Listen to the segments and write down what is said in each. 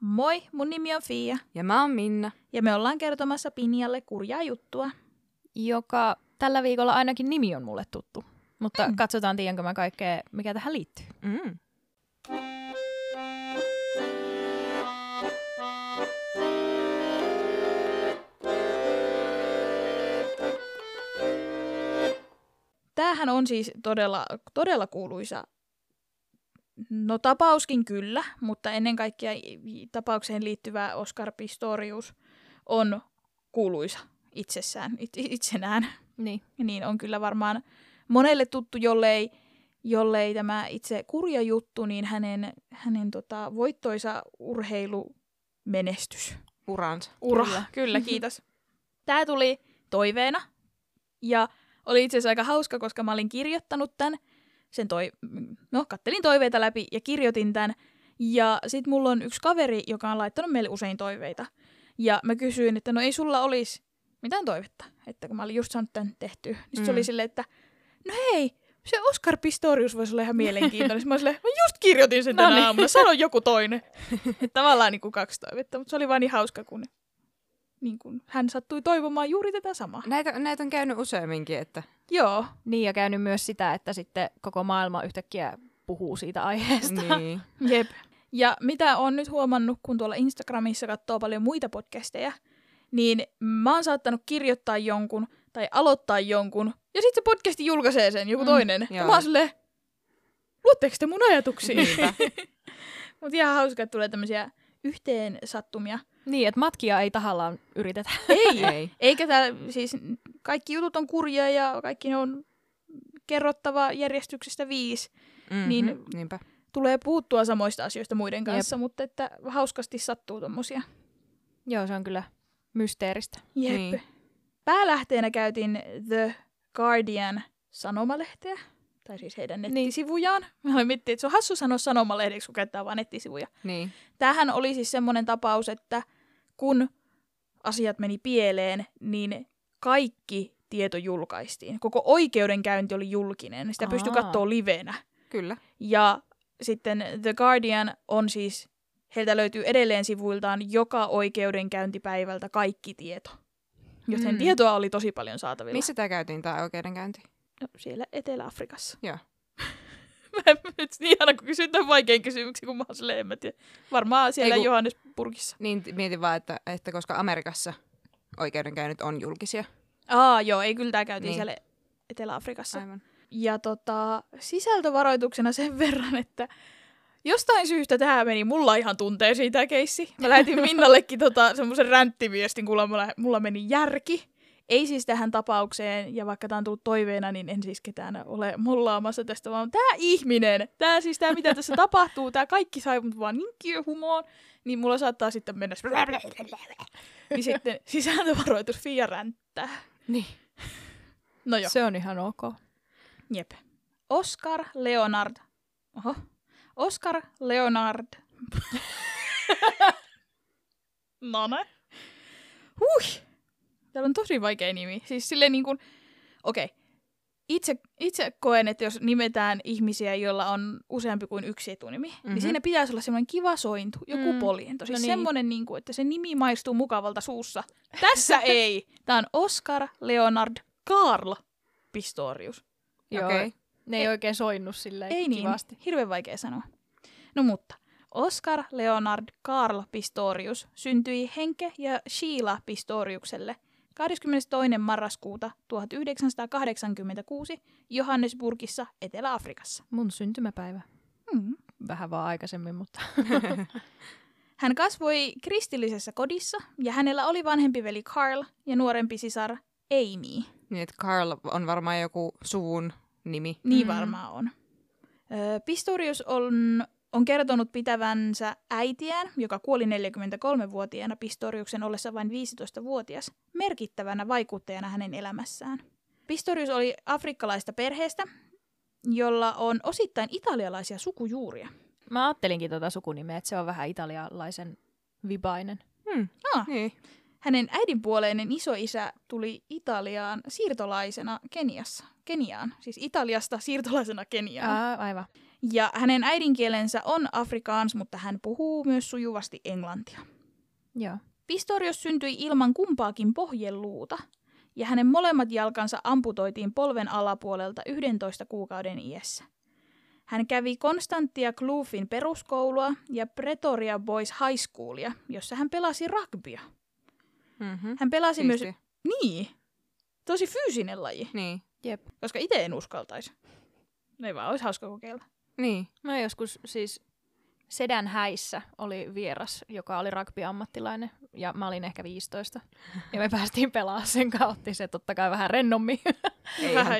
Moi, mun nimi on Fia. Ja mä oon Minna. Ja me ollaan kertomassa Pinjalle kurjaa juttua. Joka tällä viikolla ainakin nimi on mulle tuttu. Mutta katsotaan, tiedänkö mä kaikkea, mikä tähän liittyy. Mm. Tämähän on siis todella, todella kuuluisa. No tapauskin kyllä, mutta ennen kaikkea tapaukseen liittyvä Oscar Pistorius on kuuluisa itsenään. Niin. Niin on kyllä varmaan monelle tuttu, jollei tämä itse kurja juttu, niin hänen voittoisa urheilumenestys. Ura. Kyllä, kiitos. Tämä tuli toiveena ja oli itse asiassa aika hauska, koska mä olin kirjoittanut tämän. Kattelin toiveita läpi ja kirjoitin tämän. Ja sit mulla on yksi kaveri, joka on laittanut meille usein toiveita. Ja mä kysyin, että no ei sulla olisi mitään toivetta. Että kun mä olin just saanut tämän tehtyä. Niin se oli silleen, että no hei, se Oscar Pistorius voisi olla ihan mielenkiintoinen. Mä olin silleen, mä just kirjoitin sen tänä aamuna, sano joku toinen. Tavallaan niin kuin kaksi toivetta, mutta se oli vaan niin hauska, kun niin kun hän sattui toivomaan juuri tätä samaa. Näitä on käynyt useamminkin, että... Joo. Niin, ja käynyt myös sitä, että sitten koko maailma yhtäkkiä puhuu siitä aiheesta. Niin. Jep. Ja mitä on nyt huomannut, kun tuolla Instagramissa katsoo paljon muita podcasteja, niin mä oon saattanut kirjoittaa jonkun tai aloittaa jonkun, ja sitten se podcasti julkaisee sen, joku toinen. Ja mä oon silleen, luotteko te mun ajatuksiin? Mutta ihan hauska, että tulee tämmöisiä yhteen sattumia. Niin, että matkia ei tahallaan yritetä. Ei. Eikä täällä, siis kaikki jutut on kurjaa ja kaikki ne on kerrottava järjestyksestä 5. Mm-hmm, niin niinpä. Tulee puuttua samoista asioista muiden kanssa, mutta että hauskasti sattuu tommosia. Joo, se on kyllä mysteeristä. Jep. Niin. Päälähteenä käytin The Guardian sanomalehteä. Tai siis heidän nettisivujaan. Niin. Mä olin miettinyt, että se on hassu sanoa sanomalehdeksi, kun käyttää vaan nettisivuja. Niin. Tämähän oli siis semmoinen tapaus, että kun asiat meni pieleen, niin kaikki tieto julkaistiin. Koko oikeudenkäynti oli julkinen. Sitä pystyi katsoa livenä. Kyllä. Ja sitten The Guardian on siis, heiltä löytyy edelleen sivuiltaan joka oikeudenkäyntipäivältä kaikki tieto. Joten tietoa oli tosi paljon saatavilla. Missä tämä käytiin, tämä oikeudenkäynti? No, siellä Etelä-Afrikassa. Joo. Mä en nyt niin ihana, kun kysyn tämän vaikean kysymyksen, kun mä oon silleen, en mä tiedä. Varmaan siellä Johannesburgissa. Niin, mietin vaan, että koska Amerikassa oikeudenkäynnit on julkisia. Joo, ei kyllä tää käytiin siellä Etelä-Afrikassa. Aivan. Ja sisältövaroituksena sen verran, että jostain syystä tämä meni mulla ihan tunteisiin tämä keissi. Mä lähetin Minnallekin semmoisen ränttiviestin, kun mulla meni järki. Ei siis tähän tapaukseen, ja vaikka tämä on tullut toiveena, niin en siis ketään ole mollaamassa tästä, vaan tämä ihminen, tämä mitä tässä tapahtuu, tämä kaikki sai mut vaan niin humoon, niin mulla saattaa sitten mennä niin sitten sisältövaroitus Fia ränttää. Niin. No joo. Se on ihan ok. Jep. Oscar Leonard. Nane. Huih. Täällä on tosi vaikea nimi. Siis silleen niin kuin, okei. Itse koen, että jos nimetään ihmisiä, joilla on useampi kuin yksi etunimi, niin siinä pitäisi olla semmoinen kiva sointu, joku poliento. Siis semmoinen, niin kuin, että se nimi maistuu mukavalta suussa. Tässä ei. Tämä on Oscar Leonard Karl Pistorius. Joo. Okay. Ne ei oikein soinnu silleen ei kivasti. Niin, hirveän vaikea sanoa. No mutta. Oscar Leonard Karl Pistorius syntyi Henke ja Sheila Pistoriukselle 22. marraskuuta 1986 Johannesburgissa, Etelä-Afrikassa. Mun syntymäpäivä. Vähän vaan aikaisemmin, mutta... Hän kasvoi kristillisessä kodissa ja hänellä oli vanhempi veli Carl ja nuorempi sisar Amy. Niin, että Carl on varmaan joku suvun nimi. Niin varmaan on. Pistorius on kertonut pitävänsä äitiään, joka kuoli 43-vuotiaana Pistoriuksen ollessa vain 15-vuotias, merkittävänä vaikuttajana hänen elämässään. Pistorius oli afrikkalaista perheestä, jolla on osittain italialaisia sukujuuria. Mä ajattelinkin sukunimeä, että se on vähän italialaisen vibainen. Niin. Hänen äidinpuoleinen isoisä tuli Italiaan siirtolaisena Keniaan. Siis Italiasta siirtolaisena Keniaan. Aivan. Ja hänen äidinkielensä on afrikaans, mutta hän puhuu myös sujuvasti englantia. Joo. Pistorius syntyi ilman kumpaakin pohjeluuta, ja hänen molemmat jalkansa amputoitiin polven alapuolelta 11 kuukauden iässä. Hän kävi Constantia-Kloofin peruskoulua ja Pretoria Boys High Schoolia, jossa hän pelasi rugbya. Mm-hmm. Hän pelasi siisti. Myös... Niin. Tosi fyysinen laji. Niin. Jep. Koska itse en uskaltaisi. Ei vaan, olisi hauska kokeilla. Niin. Mä joskus siis sedän häissä oli vieras, joka oli rugby-ammattilainen. Ja mä olin ehkä 15. Ja me päästiin pelaamaan sen kautta. Se totta kai vähän rennommin.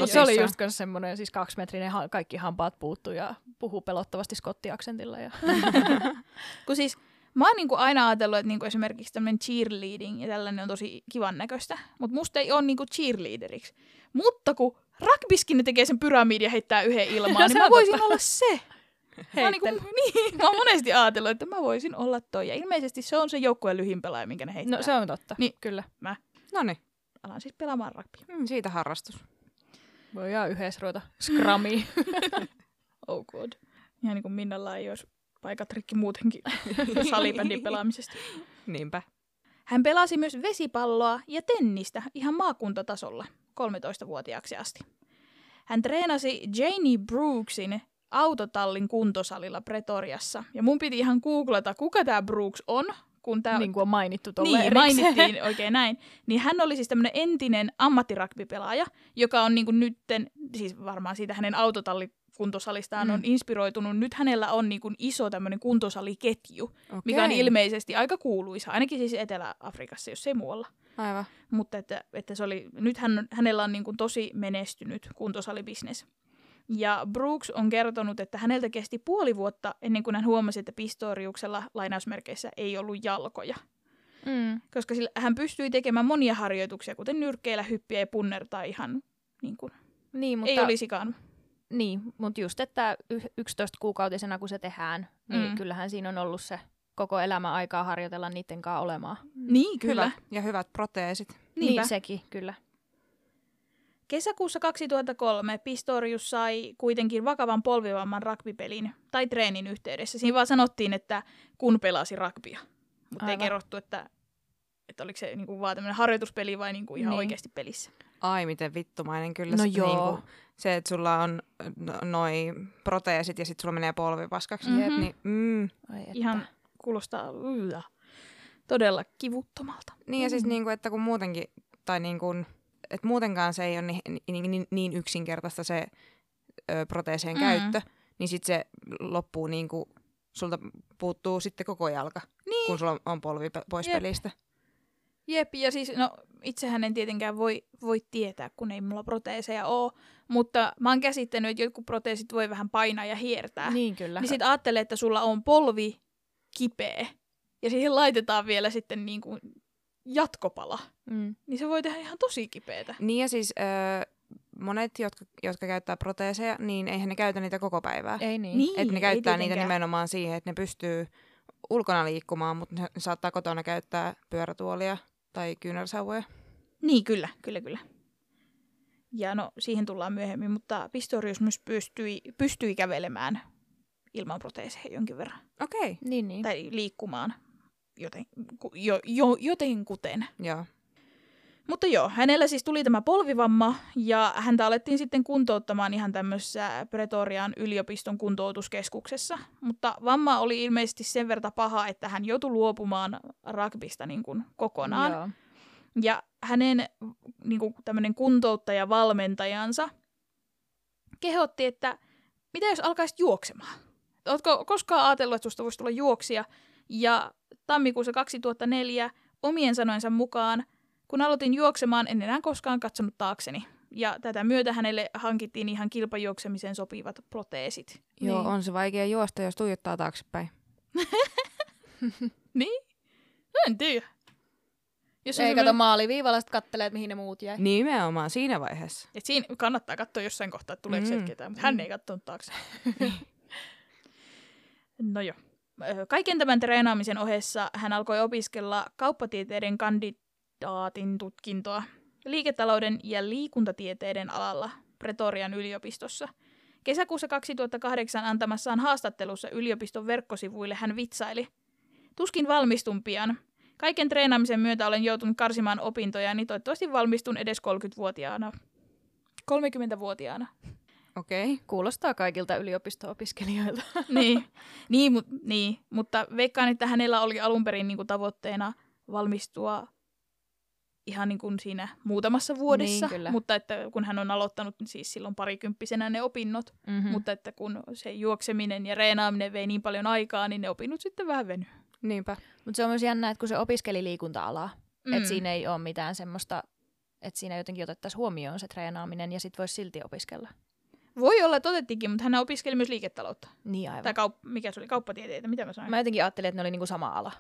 Se oli just semmoinen siis 2-metrinen, kaikki hampaat puuttuu ja puhuu pelottavasti skottiaksentilla. Ja kun siis mä oon niinku aina ajatellut, että niinku esimerkiksi tämmöinen cheerleading ja tällainen on tosi kivan näköistä. Mutta musta ei ole niinku cheerleaderiksi. Mutta kun rugbyskin ne tekee sen pyramidin ja heittää yhden ilmaan, no, niin mä voisin olla se. Mä oon monesti ajatellut, että mä voisin olla toi. Ja ilmeisesti se on se joukkueen lyhin pelaaja, minkä ne heittää. No se on totta, niin, kyllä. Mä alan siis pelaamaan rugbya. Mm, siitä harrastus. Voi jää yhdessä ruveta scrumia. Oh god. Ihan niin kuin Minnalla ei olisi paikat rikki muutenkin salibändin pelaamisesta. Niinpä. Hän pelasi myös vesipalloa ja tennistä ihan maakuntatasolla 13-vuotiaaksi asti. Hän treenasi Janie Brooksin autotallin kuntosalilla Pretoriassa. Ja mun piti ihan googlata, kuka tää Brooks on. Kun tää niin kuin on mainittu tuolla erikseen. Niin, mainittiin oikein näin. Niin hän oli siis tämmönen entinen ammattirakbipelaaja, joka on niin kuin nytten, siis varmaan siitä hänen autotallikuntosalistaan on inspiroitunut. Nyt hänellä on niin kuin iso tämmönen kuntosaliketju, mikä on ilmeisesti aika kuuluisa. Ainakin siis Etelä-Afrikassa, jos ei muualla. Aivan. Mutta että se oli, nyt hänellä on niin kuin tosi menestynyt kuntosalibisnes. Ja Brooks on kertonut, että häneltä kesti 5 vuotta ennen kuin hän huomasi, että Pistoriuksella lainausmerkeissä ei ollut jalkoja. Mm. Koska hän pystyi tekemään monia harjoituksia, kuten nyrkkeillä, hyppiä ja punnertaa ihan niin kuin ei olisikaan. Niin, mutta just, että 11-kuukautisena kun se tehdään, niin kyllähän siinä on ollut se koko elämän aikaa harjoitella niiden kanssa olemaan. Niin, kyllä. Hyvä. Ja hyvät proteesit. Niinpä. Niin, sekin, kyllä. Kesäkuussa 2003 Pistorius sai kuitenkin vakavan polvivamman rugbypelin tai treenin yhteydessä. Siinä vaan sanottiin, että kun pelasi rugbya, mutta ei kerrottu, että oliko se niinku vaan tämmöinen harjoituspeli vai niinku ihan oikeasti pelissä. Ai miten vittumainen kyllä. No niinku, se, että sulla on noi proteesit ja sitten sulla menee polvi paskaksi. Mm-hmm. Niin, ihan kuulostaa todella kivuttomalta. Niin ja siis niinku, että kun muutenkin, tai niin kuin... Et muutenkaan se ei ole niin yksinkertaista se proteeseen käyttö, niin sitten se loppuu niin kuin, sulta puuttuu sitten koko jalka, kun sulla on polvi pois pelistä. Jep, ja siis no itsehän en tietenkään voi tietää, kun ei mulla proteeseja ole, mutta mä oon käsittänyt, että jotkut proteesit voi vähän painaa ja hiertää. Niin kyllä. Niin sit ajattelee, että sulla on polvi kipeä, ja siihen laitetaan vielä sitten niin kuin jatkopala, niin se voi tehdä ihan tosi kipeätä. Niin ja siis monet, jotka käyttää proteeseja, niin eihän ne käytä niitä koko päivää. Ei niin. Että ne käyttää niitä nimenomaan siihen, että ne pystyy ulkona liikkumaan, mutta ne saattaa kotona käyttää pyörätuolia tai kyynärsauvoja. Niin, kyllä. Ja no, siihen tullaan myöhemmin, mutta Pistorius myös pystyi kävelemään ilman proteeseja jonkin verran. Okei. Niin. Tai liikkumaan. Jotenkuten. Joo. Mutta joo, hänellä siis tuli tämä polvivamma ja häntä alettiin sitten kuntouttamaan ihan tämmöisessä Pretorian yliopiston kuntoutuskeskuksessa. Mutta vamma oli ilmeisesti sen verran paha, että hän joutui luopumaan rugbysta niin kuin kokonaan. Joo. Ja hänen niin kuin tämmöinen kuntouttaja-valmentajansa kehotti, että mitä jos alkaisit juoksemaan? Ootko koskaan ajatellut, että susta voisi tulla juoksija? Ja tammikuussa 2004 omien sanoinsa mukaan, kun aloitin juoksemaan, en enää koskaan katsonut taakseni. Ja tätä myötä hänelle hankittiin ihan kilpajuoksemiseen sopivat proteesit. Joo, niin. On se vaikea juosta, jos tuijottaa taaksepäin. Niin? No en tiedä. Jos ei kato maaliviivalla, sitten kattelee, mihin ne muut jäi. Nimenomaan siinä vaiheessa. Et siinä kannattaa katsoa jossain kohtaa, että tuleeko sieltä ketään, mutta hän ei katsonut taakse. No joo. Kaiken tämän treenaamisen ohessa hän alkoi opiskella kauppatieteiden kandidaatin tutkintoa liiketalouden ja liikuntatieteiden alalla Pretorian yliopistossa. Kesäkuussa 2008 antamassaan haastattelussa yliopiston verkkosivuille hän vitsaili. Tuskin valmistun pian. Kaiken treenaamisen myötä olen joutunut karsimaan opintoja, niin toivottavasti valmistun edes 30-vuotiaana. 30-vuotiaana. Okei, kuulostaa kaikilta yliopisto-opiskelijoilta. Niin, mutta veikkaan, että hänellä oli alun perin niin kuin tavoitteena valmistua ihan niin kuin siinä muutamassa vuodessa. Niin, mutta että kun hän on aloittanut niin siis silloin parikymppisenä ne opinnot, mutta että kun se juokseminen ja reenaaminen vei niin paljon aikaa, niin ne opinnot sitten vähän venyy. Niinpä. Mutta se on myös jännä, että kun se opiskeli liikunta-alaa, että siinä ei ole mitään semmoista, että siinä jotenkin otettaisiin huomioon se treenaaminen ja sitten voisi silti opiskella. Voi olla, että otettiinkin, mutta hän opiskeli myös liiketaloutta. Niin aivan. Tai mikä se oli? Kauppatieteitä? Mitä mä sanoin? Mä jotenkin ajattelin, että ne oli niinku sama ala.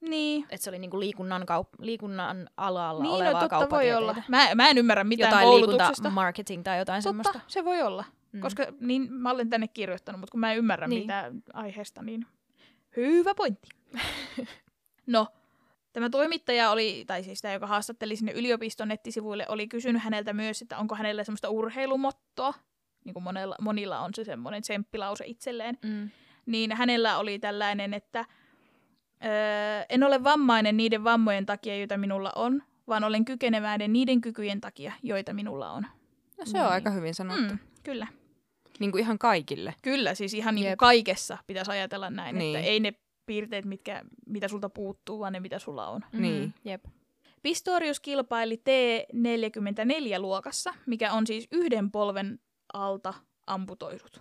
Niin. Että se oli niinku liikunnan alalla niin, olevaa kauppatieteitä. Voi olla. Mä en ymmärrä mitään koulutuksesta. Jotain liikuntamarketing tai jotain semmoista. Totta, se voi olla. Koska niin, mä olen tänne kirjoittanut, mutta kun mä en ymmärrä mitään aiheesta, niin hyvä pointti. No, tämä toimittaja oli, tai siis tämä, joka haastatteli sinne yliopiston nettisivuille, oli kysynyt häneltä myös, että onko hänellä semmoista urheilumottoa. Niin kuin monilla on se semmoinen tsemppilause itselleen, niin hänellä oli tällainen, että en ole vammainen niiden vammojen takia, joita minulla on, vaan olen kykeneväinen niiden kykyjen takia, joita minulla on. No se on aika hyvin sanottu. Kyllä. Niin kuin ihan kaikille. Kyllä, siis ihan niin kuin kaikessa pitäisi ajatella näin, että ei ne piirteet, mitä sulta puuttuu, vaan ne mitä sulla on. Niin. Jep. Pistorius kilpaili T44-luokassa, mikä on siis yhden polven alta amputoidut.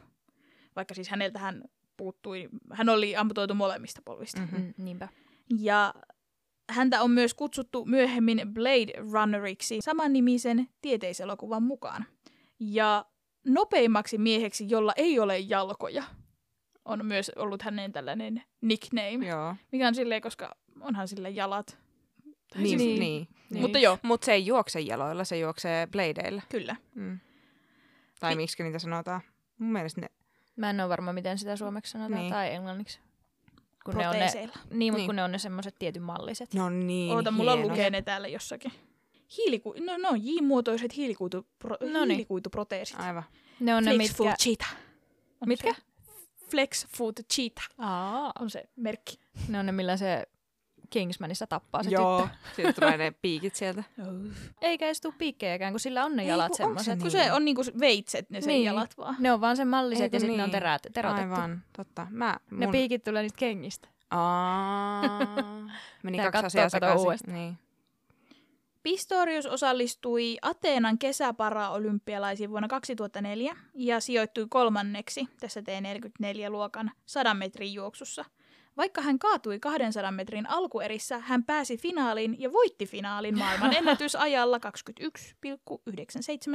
Vaikka siis häneltä hän puuttui, hän oli amputoitu molemmista polvista. Niinpä. Ja häntä on myös kutsuttu myöhemmin Blade Runneriksi samannimisen tieteiselokuvan mukaan. Ja nopeimmaksi mieheksi, jolla ei ole jalkoja, on myös ollut hänen tällainen nickname. Joo. Mikä on silleen, koska onhan sille jalat. Niin. Mutta joo. Mutta se ei juokse jaloilla, se juoksee bladeilla. Kyllä. Tai miksi niitä sanotaan? Mun mielestä ne... Mä en ole varma, miten sitä suomeksi sanotaan tai englanniksi. Kun proteeseilla. Ne on ne, niin, mutta kun ne on ne semmoiset tietyn malliset. No niin, oota, mulla lukee ne täällä jossakin. No J-muotoiset hiilikuituproteesit. Aivan. Ne on Flex ne mitkä... Foot Cheetah. Mitkä? Flex Foot Cheetah. Aa. On se merkki. Ne on ne, millä se Kingsmanissa tappaa se tyttö. Siitä tulee ne piikit sieltä. Eikä edes tule piikkejäkään, kun sillä on ne jalat semmoiset. Kun se on niinku veitset ne sen jalat vaan. Ne on vaan sen malliset ja sitten ne on terotettu. Aivan, totta. Ne piikit tulee niistä kengistä. Meni kaksi asiaa sekaisin. Niin. Pistorius osallistui Ateenan kesäparaolympialaisiin vuonna 2004 ja sijoittui 3. tässä T44-luokan 100 metrin juoksussa. Vaikka hän kaatui 200 metrin alkuerissä, hän pääsi finaaliin ja voitti finaalin maailman ennätysajalla 21,97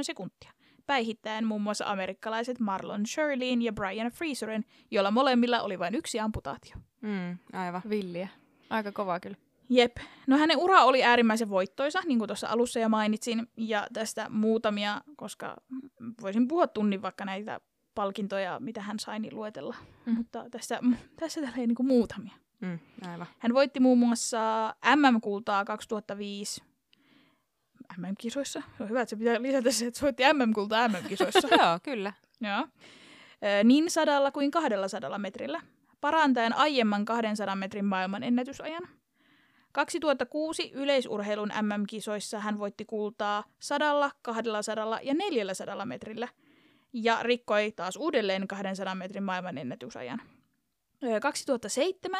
sekuntia, päihittäen muun muassa amerikkalaiset Marlon Shirleyn ja Brian Fraserin, joilla molemmilla oli vain yksi amputaatio. Aivan. Villiä. Aika kovaa kyllä. Jep. No hänen ura oli äärimmäisen voittoisa, niin kuin tuossa alussa jo mainitsin, ja tästä muutamia, koska voisin puhua tunnin vaikka näitä palkintoja, mitä hän sai, niin luetella. Mutta tässä täällä ei niinku muutamia. Aivan. Hän voitti muun muassa MM-kultaa 2005 MM-kisoissa. Se on hyvä, että se pitää lisätä se, että soitti MM-kultaa MM-kisoissa. Joo, kyllä. Joo. Niin 100 kuin 200 metrillä, parantaen aiemman 200 metrin maailman ennätysajan. 2006 yleisurheilun MM-kisoissa hän voitti kultaa 100, 200 ja 400 metrillä. Ja rikkoi taas uudelleen 200 metrin maailman ennätysajan. 2007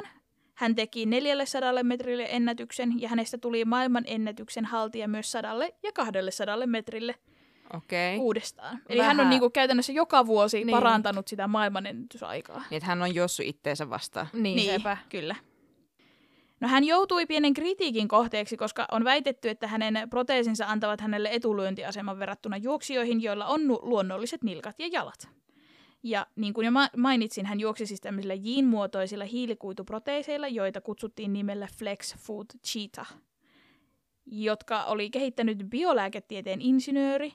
hän teki 400 metrille ennätyksen ja hänestä tuli maailman ennätyksen haltija myös 100 ja 200 metrille uudestaan. Eli hän on niinku käytännössä joka vuosi parantanut sitä maailman ennätysaikaa. Niin, hän on juossut itteensä vastaan. Niin, kyllä. No hän joutui pienen kritiikin kohteeksi, koska on väitetty, että hänen proteesinsa antavat hänelle etulyöntiaseman verrattuna juoksijoihin, joilla on luonnolliset nilkat ja jalat. Ja niin kuin jo mainitsin, hän juoksi siis tämmöisillä J-muotoisilla hiilikuituproteeseilla, joita kutsuttiin nimellä Flex Foot Cheetah, jotka oli kehittänyt biolääketieteen insinööri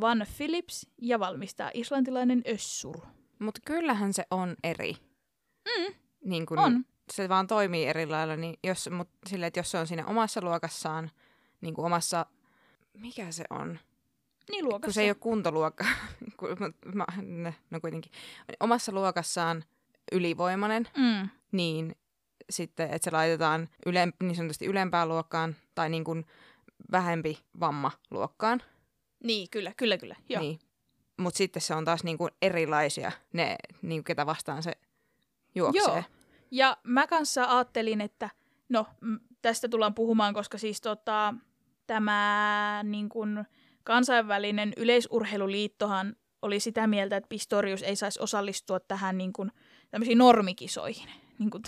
Van Phillips ja valmistaa islantilainen Össur. Mutta kyllähän se on eri. Niin kuin on. Se vaan toimii eri lailla, niin jos se on siinä omassa luokassaan, niin kuin omassa, mikä se on? Niin, luokassa. Kun se ei ole kuntoluokka. No kuitenkin. Omassa luokassaan ylivoimainen, niin sitten, että se laitetaan niin sanotusti ylempään luokkaan tai niin kuin vähempi vammaluokkaan. Niin, kyllä. Niin. Mutta sitten se on taas niin kuin erilaisia, ne, niin kuin ketä vastaan se juoksee. Joo. Ja mä kanssa ajattelin, että no tästä tullaan puhumaan, koska siis tämä niin kuin kansainvälinen yleisurheiluliittohan oli sitä mieltä, että Pistorius ei saisi osallistua tähän niin kuin tämmöisiin normikisoihin. Niin kuin,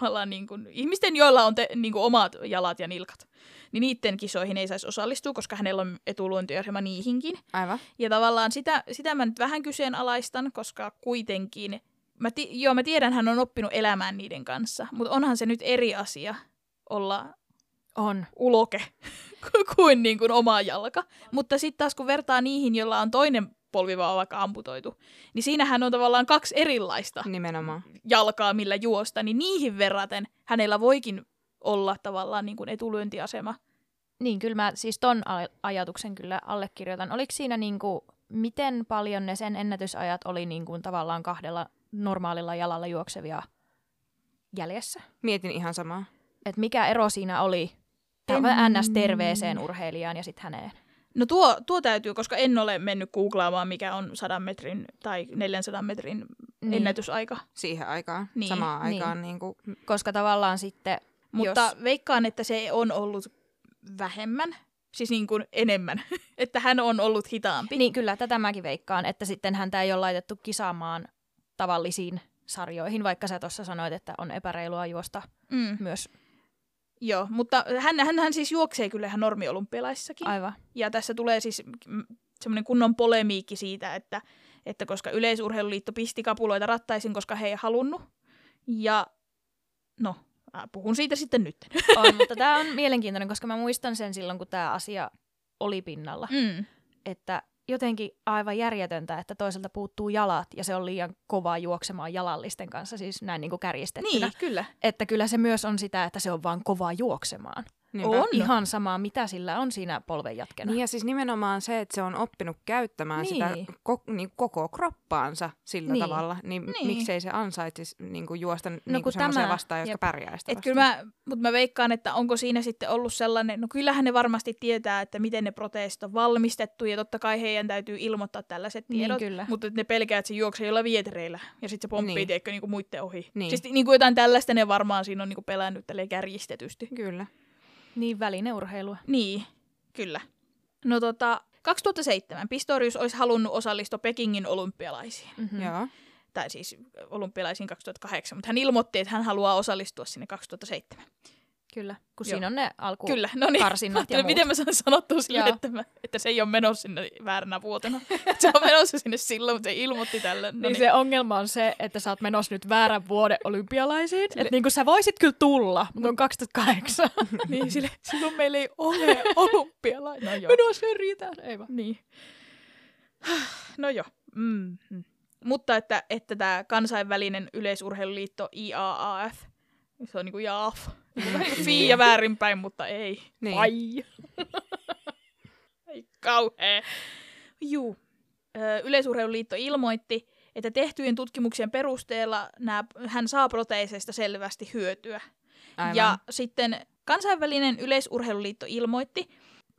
tavallaan niin kuin, ihmisten, joilla on niin kuin omat jalat ja nilkat, niin niiden kisoihin ei saisi osallistua, koska hänellä on etuluontiasema niihinkin. Aivan. Ja tavallaan sitä mä nyt vähän kyseenalaistan, koska kuitenkin, mä tiedän, hän on oppinut elämään niiden kanssa, mutta onhan se nyt eri asia olla uloke kuin, niin kuin oma jalka. Mutta sitten taas kun vertaa niihin, joilla on toinen polvi vaan vaikka amputoitu, niin siinähän on tavallaan kaksi erilaista nimenomaan jalkaa, millä juosta, niin niihin verraten hänellä voikin olla tavallaan niin kuin etulyöntiasema. Niin, kyllä mä siis ton ajatuksen kyllä allekirjoitan. Oliko siinä niin kuin, miten paljon ne sen ennätysajat oli niin kuin tavallaan kahdella normaalilla jalalla juoksevia jäljessä? Mietin ihan samaa. Et mikä ero siinä oli NS-terveeseen urheilijaan ja sitten häneen? No tuo täytyy, koska en ole mennyt googlaamaan, mikä on 100 metrin tai 400 metrin ennätysaika. Siihen aikaan, niin. Samaan aikaan. Niin. Niin kuin. Koska tavallaan sitten... Mutta veikkaan, että se on ollut vähemmän, siis niin kuin enemmän, että hän on ollut hitaampi. Niin kyllä, tätä mäkin veikkaan, että sitten häntä ei ole laitettu kisaamaan tavallisiin sarjoihin, vaikka sä tuossa sanoit, että on epäreilua juosta myös... Joo, mutta hän siis juoksee kyllä ihan normiolympialaisissakin. Aivan. Ja tässä tulee siis semmoinen kunnon polemiikki siitä, että koska Yleisurheiluliitto pisti kapuloita rattaisin, koska he ei halunnut. Ja no, puhun siitä sitten nyt. On, mutta tämä on mielenkiintoinen, koska mä muistan sen silloin, kun tämä asia oli pinnalla. Että jotenkin aivan järjetöntä, että toiselta puuttuu jalat ja se on liian kovaa juoksemaan jalallisten kanssa, siis näin niin kuin kärjistettynä. Niin, kyllä. Että kyllä se myös on sitä, että se on vaan kovaa juoksemaan. Niinpä. On ihan samaa, mitä sillä on siinä polven jatkena. Niin ja siis nimenomaan se, että se on oppinut käyttämään sitä koko kroppaansa sillä tavalla, niin miksei se ansaitsisi niin kuin juosta niin kuin semmoiseen vastaan, jotka pärjää sitä vastaan. Mutta mä veikkaan, että onko siinä sitten ollut sellainen, no kyllähän ne varmasti tietää, että miten ne proteesit on valmistettu ja totta kai heidän täytyy ilmoittaa tällaiset tiedot, niin, mutta ne pelkää, että se juoksee jollain vietereillä ja sitten se pomppii teikö niin kuin muitten ohi. Niin. Siis niin kuin jotain tällaista ne varmaan siinä on niin kuin pelännyt tälleen kärjistetysti. Kyllä. Niin, välineurheilua. Niin, kyllä. No 2007 Pistorius olisi halunnut osallistua Pekingin olympialaisiin. Mm-hmm. Joo. Tai siis olympialaisiin 2008, mutta hän ilmoitti, että hän haluaa osallistua sinne 2007. Kyllä, kun siinä on ne alkukarsinnat ja muut. Miten mä saan sanottua sille, että se ei ole menossa sinne vääränä vuotena. Se on menossa sinne silloin, mutta se ilmoitti tälle. Niin se ongelma on se, että sä oot menossa nyt väärän vuoden olympialaisiin. Että niin kuin sä voisit kyllä tulla, mutta on 2008. Niin, silloin meillä ei ole olympialaisia. No joo. Minua syrjitään. Ei vaan. Niin. No joo. Mm-hmm. Mutta että tämä kansainvälinen yleisurheiluliitto IAAF, se on niin kuin IAAF. Fiia väärinpäin, mutta ei. Niin. Ai. Ei kauhea. Juu. Yleisurheiluliitto ilmoitti, että tehtyjen tutkimuksien perusteella hän saa proteeseista selvästi hyötyä. Aivan. Ja sitten kansainvälinen yleisurheiluliitto ilmoitti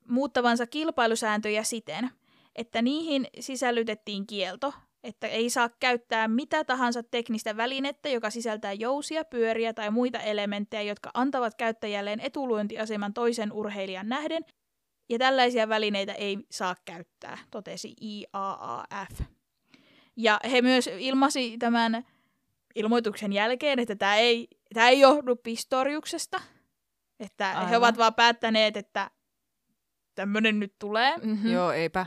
muuttavansa kilpailusääntöjä siten, että niihin sisällytettiin kielto, että ei saa käyttää mitä tahansa teknistä välinettä, joka sisältää jousia, pyöriä tai muita elementtejä, jotka antavat käyttäjälleen etulyöntiaseman toisen urheilijan nähden, ja tällaisia välineitä ei saa käyttää, totesi IAAF. Ja he myös ilmaisi tämän ilmoituksen jälkeen, että tämä ei johdu Pistoriuksesta, että Aivan. he ovat vaan päättäneet, että tämmöinen nyt tulee. Mm-hmm. Joo, eipä.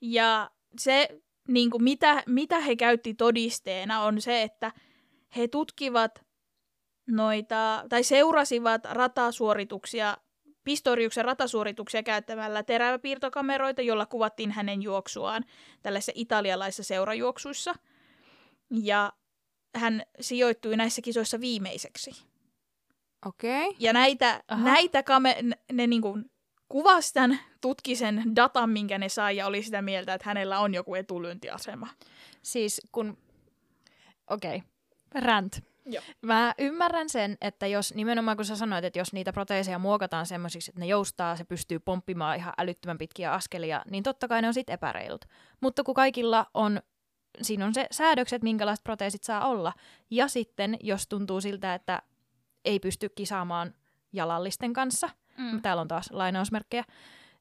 Ja se... Niin kuin mitä he käytti todisteena on se, että he tutkivat noita, tai seurasivat ratasuorituksia, Pistoriuksen ratasuorituksia käyttämällä teräväpiirtokameroita, jolla kuvattiin hänen juoksuaan tällaisissa italialaisissa seurajuoksuissa. Ja hän sijoittui näissä kisoissa viimeiseksi. Okei. Okay. Ja näitä ne niin kuin kuvasi tämän tutki sen datan, minkä ne sai, ja oli sitä mieltä, että hänellä on joku etulyöntiasema. Siis kun... Okei. Rant. Joo. Mä ymmärrän sen, että jos nimenomaan kun sä sanoit, että jos niitä proteeseja muokataan semmoisiksi, että ne joustaa, se pystyy pomppimaan ihan älyttömän pitkiä askelia, niin totta kai ne on sit epäreilut. Mutta kun kaikilla on, siinä on se säädökset, minkälaiset proteesit saa olla. Ja sitten, jos tuntuu siltä, että ei pysty kisaamaan jalallisten kanssa, täällä on taas lainausmerkkejä,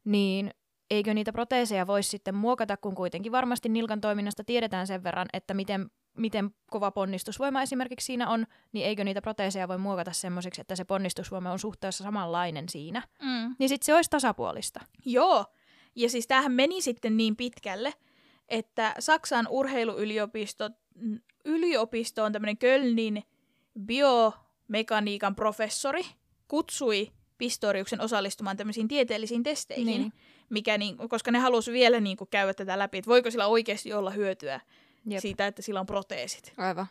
niin eikö niitä proteeseja voisi sitten muokata, kun kuitenkin varmasti nilkan toiminnasta tiedetään sen verran, että miten kova ponnistusvoima esimerkiksi siinä on, niin eikö niitä proteeseja voi muokata semmoiseksi, että se ponnistusvoima on suhteessa samanlainen siinä. Niin sitten se olisi tasapuolista. Joo, ja siis tämähän meni sitten niin pitkälle, että Saksan urheiluyliopisto on tämmöinen Kölnin biomekaniikan professori, kutsui Pistoriuksen osallistumaan tämmöisiin tieteellisiin testeihin, niin. Mikä koska ne halusi vielä käydä tätä läpi, että voiko sillä oikeasti olla hyötyä. Jep. Siitä, että sillä on proteesit. Aivan.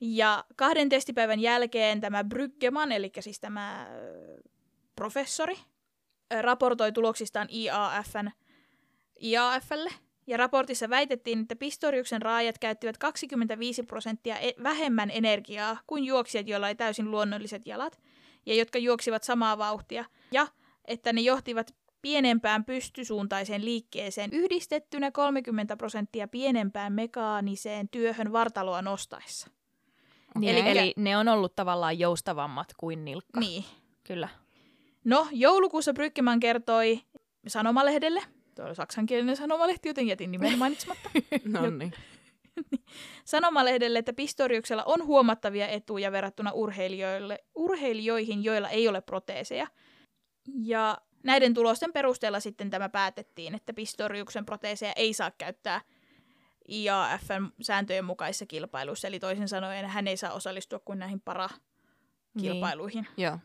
Ja 2 testipäivän jälkeen tämä Brüggemann, eli siis tämä professori, raportoi tuloksistaan IAAF:lle. Ja raportissa väitettiin, että Pistoriuksen raajat käyttivät 25% vähemmän energiaa kuin juoksijat, joilla ei täysin luonnolliset jalat, ja jotka juoksivat samaa vauhtia. Ja että ne johtivat pienempään pystysuuntaiseen liikkeeseen yhdistettynä 30% pienempään mekaaniseen työhön vartaloa nostaessa. Niin, eli ne on ollut tavallaan joustavammat kuin nilkka. Niin. Kyllä. No, joulukuussa Brüggemann kertoi sanomalehdelle, tuo oli saksankielinen sanomalehti, joten jätin nimen mainitsematta. Noniin. Sanomalehdelle, että Pistoriuksella on huomattavia etuja verrattuna urheilijoihin, joilla ei ole proteeseja. Ja näiden tulosten perusteella sitten tämä päätettiin, että Pistoriuksen proteeseja ei saa käyttää IAAF-sääntöjen mukaisissa kilpailuissa. Eli toisin sanoen hän ei saa osallistua kuin näihin para-kilpailuihin. Niin. Joo.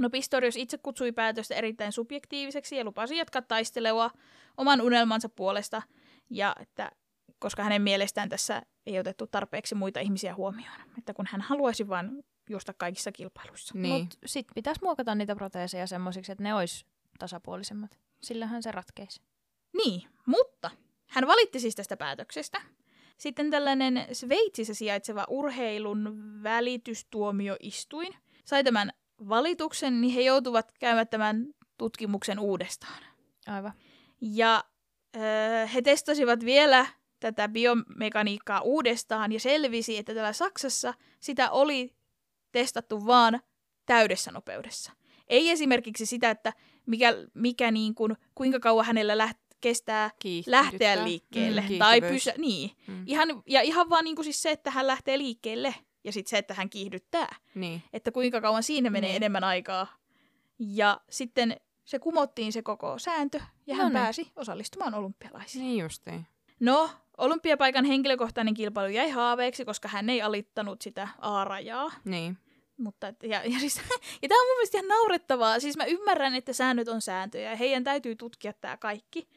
No, Pistorius itse kutsui päätöstä erittäin subjektiiviseksi ja lupasi jatkaa taistelua oman unelmansa puolesta. Ja että, koska hänen mielestään tässä ei otettu tarpeeksi muita ihmisiä huomioon, että kun hän haluaisi vain juosta kaikissa kilpailuissa. Niin. Mutta sitten pitäisi muokata niitä proteeseja semmoisiksi, että ne olisi tasapuolisemmat. Sillähän se ratkeisi. Niin, mutta hän valitti siis tästä päätöksestä. Sitten tällainen Sveitsissä sijaitseva urheilun välitystuomioistuin sai tämän valituksen, niin he joutuvat käymään tämän tutkimuksen uudestaan. Aivan. Ja he testasivat vielä tätä biomekaniikkaa uudestaan ja selvisi, että täällä Saksassa sitä oli testattu vaan täydessä nopeudessa. Ei esimerkiksi sitä, että mikä kuinka kauan hänellä kestää lähteä liikkeelle. Tai niin. Ihan vaan siis se, että hän lähtee liikkeelle ja sitten se, että hän kiihdyttää. Niin. Että kuinka kauan siinä menee enemmän aikaa. Ja sitten se kumottiin se koko sääntö ja hän pääsi osallistumaan olympialaisiin. Niin justiin. No, olympiapaikan henkilökohtainen kilpailu jäi haaveeksi, koska hän ei alittanut sitä A-rajaa. Niin. Mutta, ja tämä on mun mielestä ihan naurettavaa. Siis mä ymmärrän, että säännöt on sääntöjä ja heidän täytyy tutkia tämä kaikki.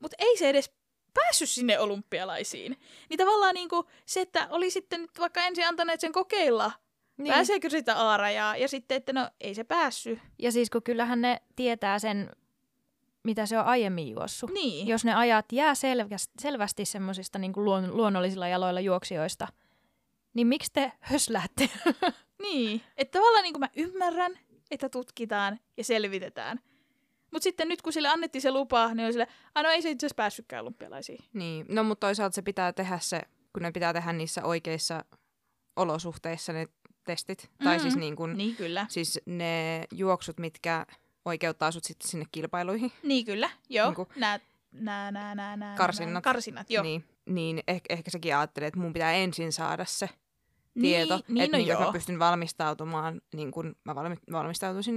Mutta ei se edes päässyt sinne olympialaisiin. Niin tavallaan se, että oli sitten vaikka ensin antaneet sen kokeilla, pääseekö sitä A-rajaa, ja sitten, että no ei se päässyt. Ja siis kun kyllähän ne tietää sen, mitä se on aiemmin juossut. Niin. Jos ne ajat jää selvästi semmoisista luonnollisilla jaloilla juoksijoista, niin miksi te hösläätte? Niin, että tavallaan mä ymmärrän, että tutkitaan ja selvitetään. Mutta sitten nyt kun sille annettiin se lupa, niin oli sille, ei se itse asiassa päässytkään olympialaisiin. Niin, no mutta toisaalta se pitää tehdä kun ne pitää tehdä niissä oikeissa olosuhteissa ne testit. Tai siis niin kyllä. Siis ne juoksut, mitkä oikeuttaa sut sitten sinne kilpailuihin. Niin kyllä, joo. Karsinnat, joo. Niin ehkä sekin ajattelee, että mun pitää ensin saada se tieto, että jos mä pystyn valmistautumaan, mä valmistautuisin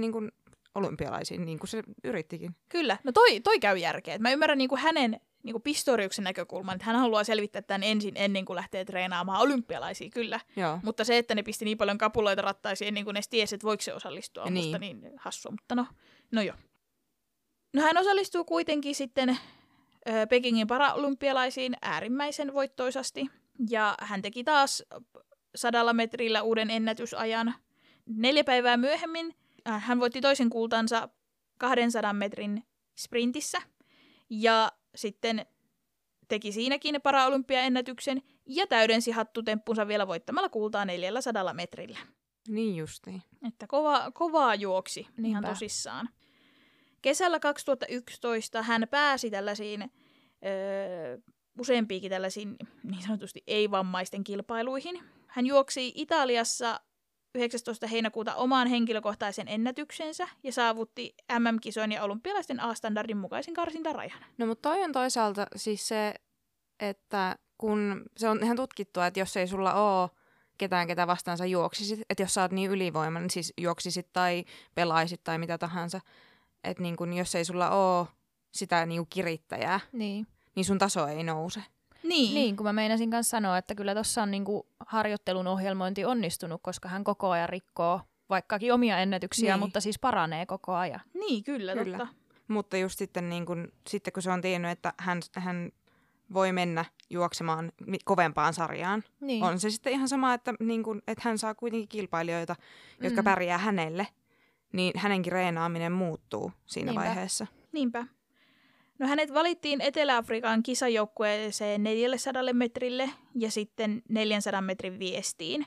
olympialaisiin, niin kuin se yrittikin. Kyllä, no toi käy järkeä. Mä ymmärrän hänen Pistoriuksen näkökulman, että hän haluaa selvittää tämän ensin ennen kuin lähtee treenaamaan olympialaisiin, kyllä. Joo. Mutta se, että ne pisti niin paljon kapuloita rattaisiin ennen kuin ne tiesi, että voiko se osallistua, on musta niin hassua, mutta no joo. No hän osallistuu kuitenkin sitten Pekingin paraolympialaisiin äärimmäisen voittoisasti ja hän teki taas 100 metrillä uuden ennätysajan. 4 päivää myöhemmin hän voitti toisen kultansa 200 metrin sprintissä ja sitten teki siinäkin paraolympiaennätyksen ja täydensi hattutemppunsa vielä voittamalla kultaa 400 metrillä. Niin justiin. Että kovaa juoksi ihan tosissaan. Kesällä 2011 hän pääsi tällaisiin useampiinkin tällaisiin niin sanotusti ei-vammaisten kilpailuihin. Hän juoksi Italiassa 19. heinäkuuta omaan henkilökohtaisen ennätyksensä ja saavutti MM-kisojen ja olympialaisten A-standardin mukaisen karsintarajan. No mutta toi on toisaalta siis se, että kun se on ihan tutkittua, että jos ei sulla ole ketään, ketä vastaan sä juoksisit, että jos sä oot niin ylivoimainen, niin siis juoksisit tai pelaisit tai mitä tahansa, että niin kun, jos ei sulla ole sitä niin kun kirittäjää, niin sun taso ei nouse. Niin, kun mä meinasin kanssa sanoa, että kyllä tuossa on niinku harjoittelun ohjelmointi onnistunut, koska hän koko ajan rikkoo vaikkakin omia ennätyksiä, mutta siis paranee koko ajan. Niin, kyllä. Totta. Mutta just sitten, niin kun se on tiennyt, että hän voi mennä juoksemaan kovempaan sarjaan, on se sitten ihan sama, että, niin kun, että hän saa kuitenkin kilpailijoita, jotka pärjää hänelle, niin hänenkin reenaaminen muuttuu siinä vaiheessa. Niinpä. No hänet valittiin Etelä-Afrikan kisajoukkueeseen 400 metrille ja sitten 400 metrin viestiin,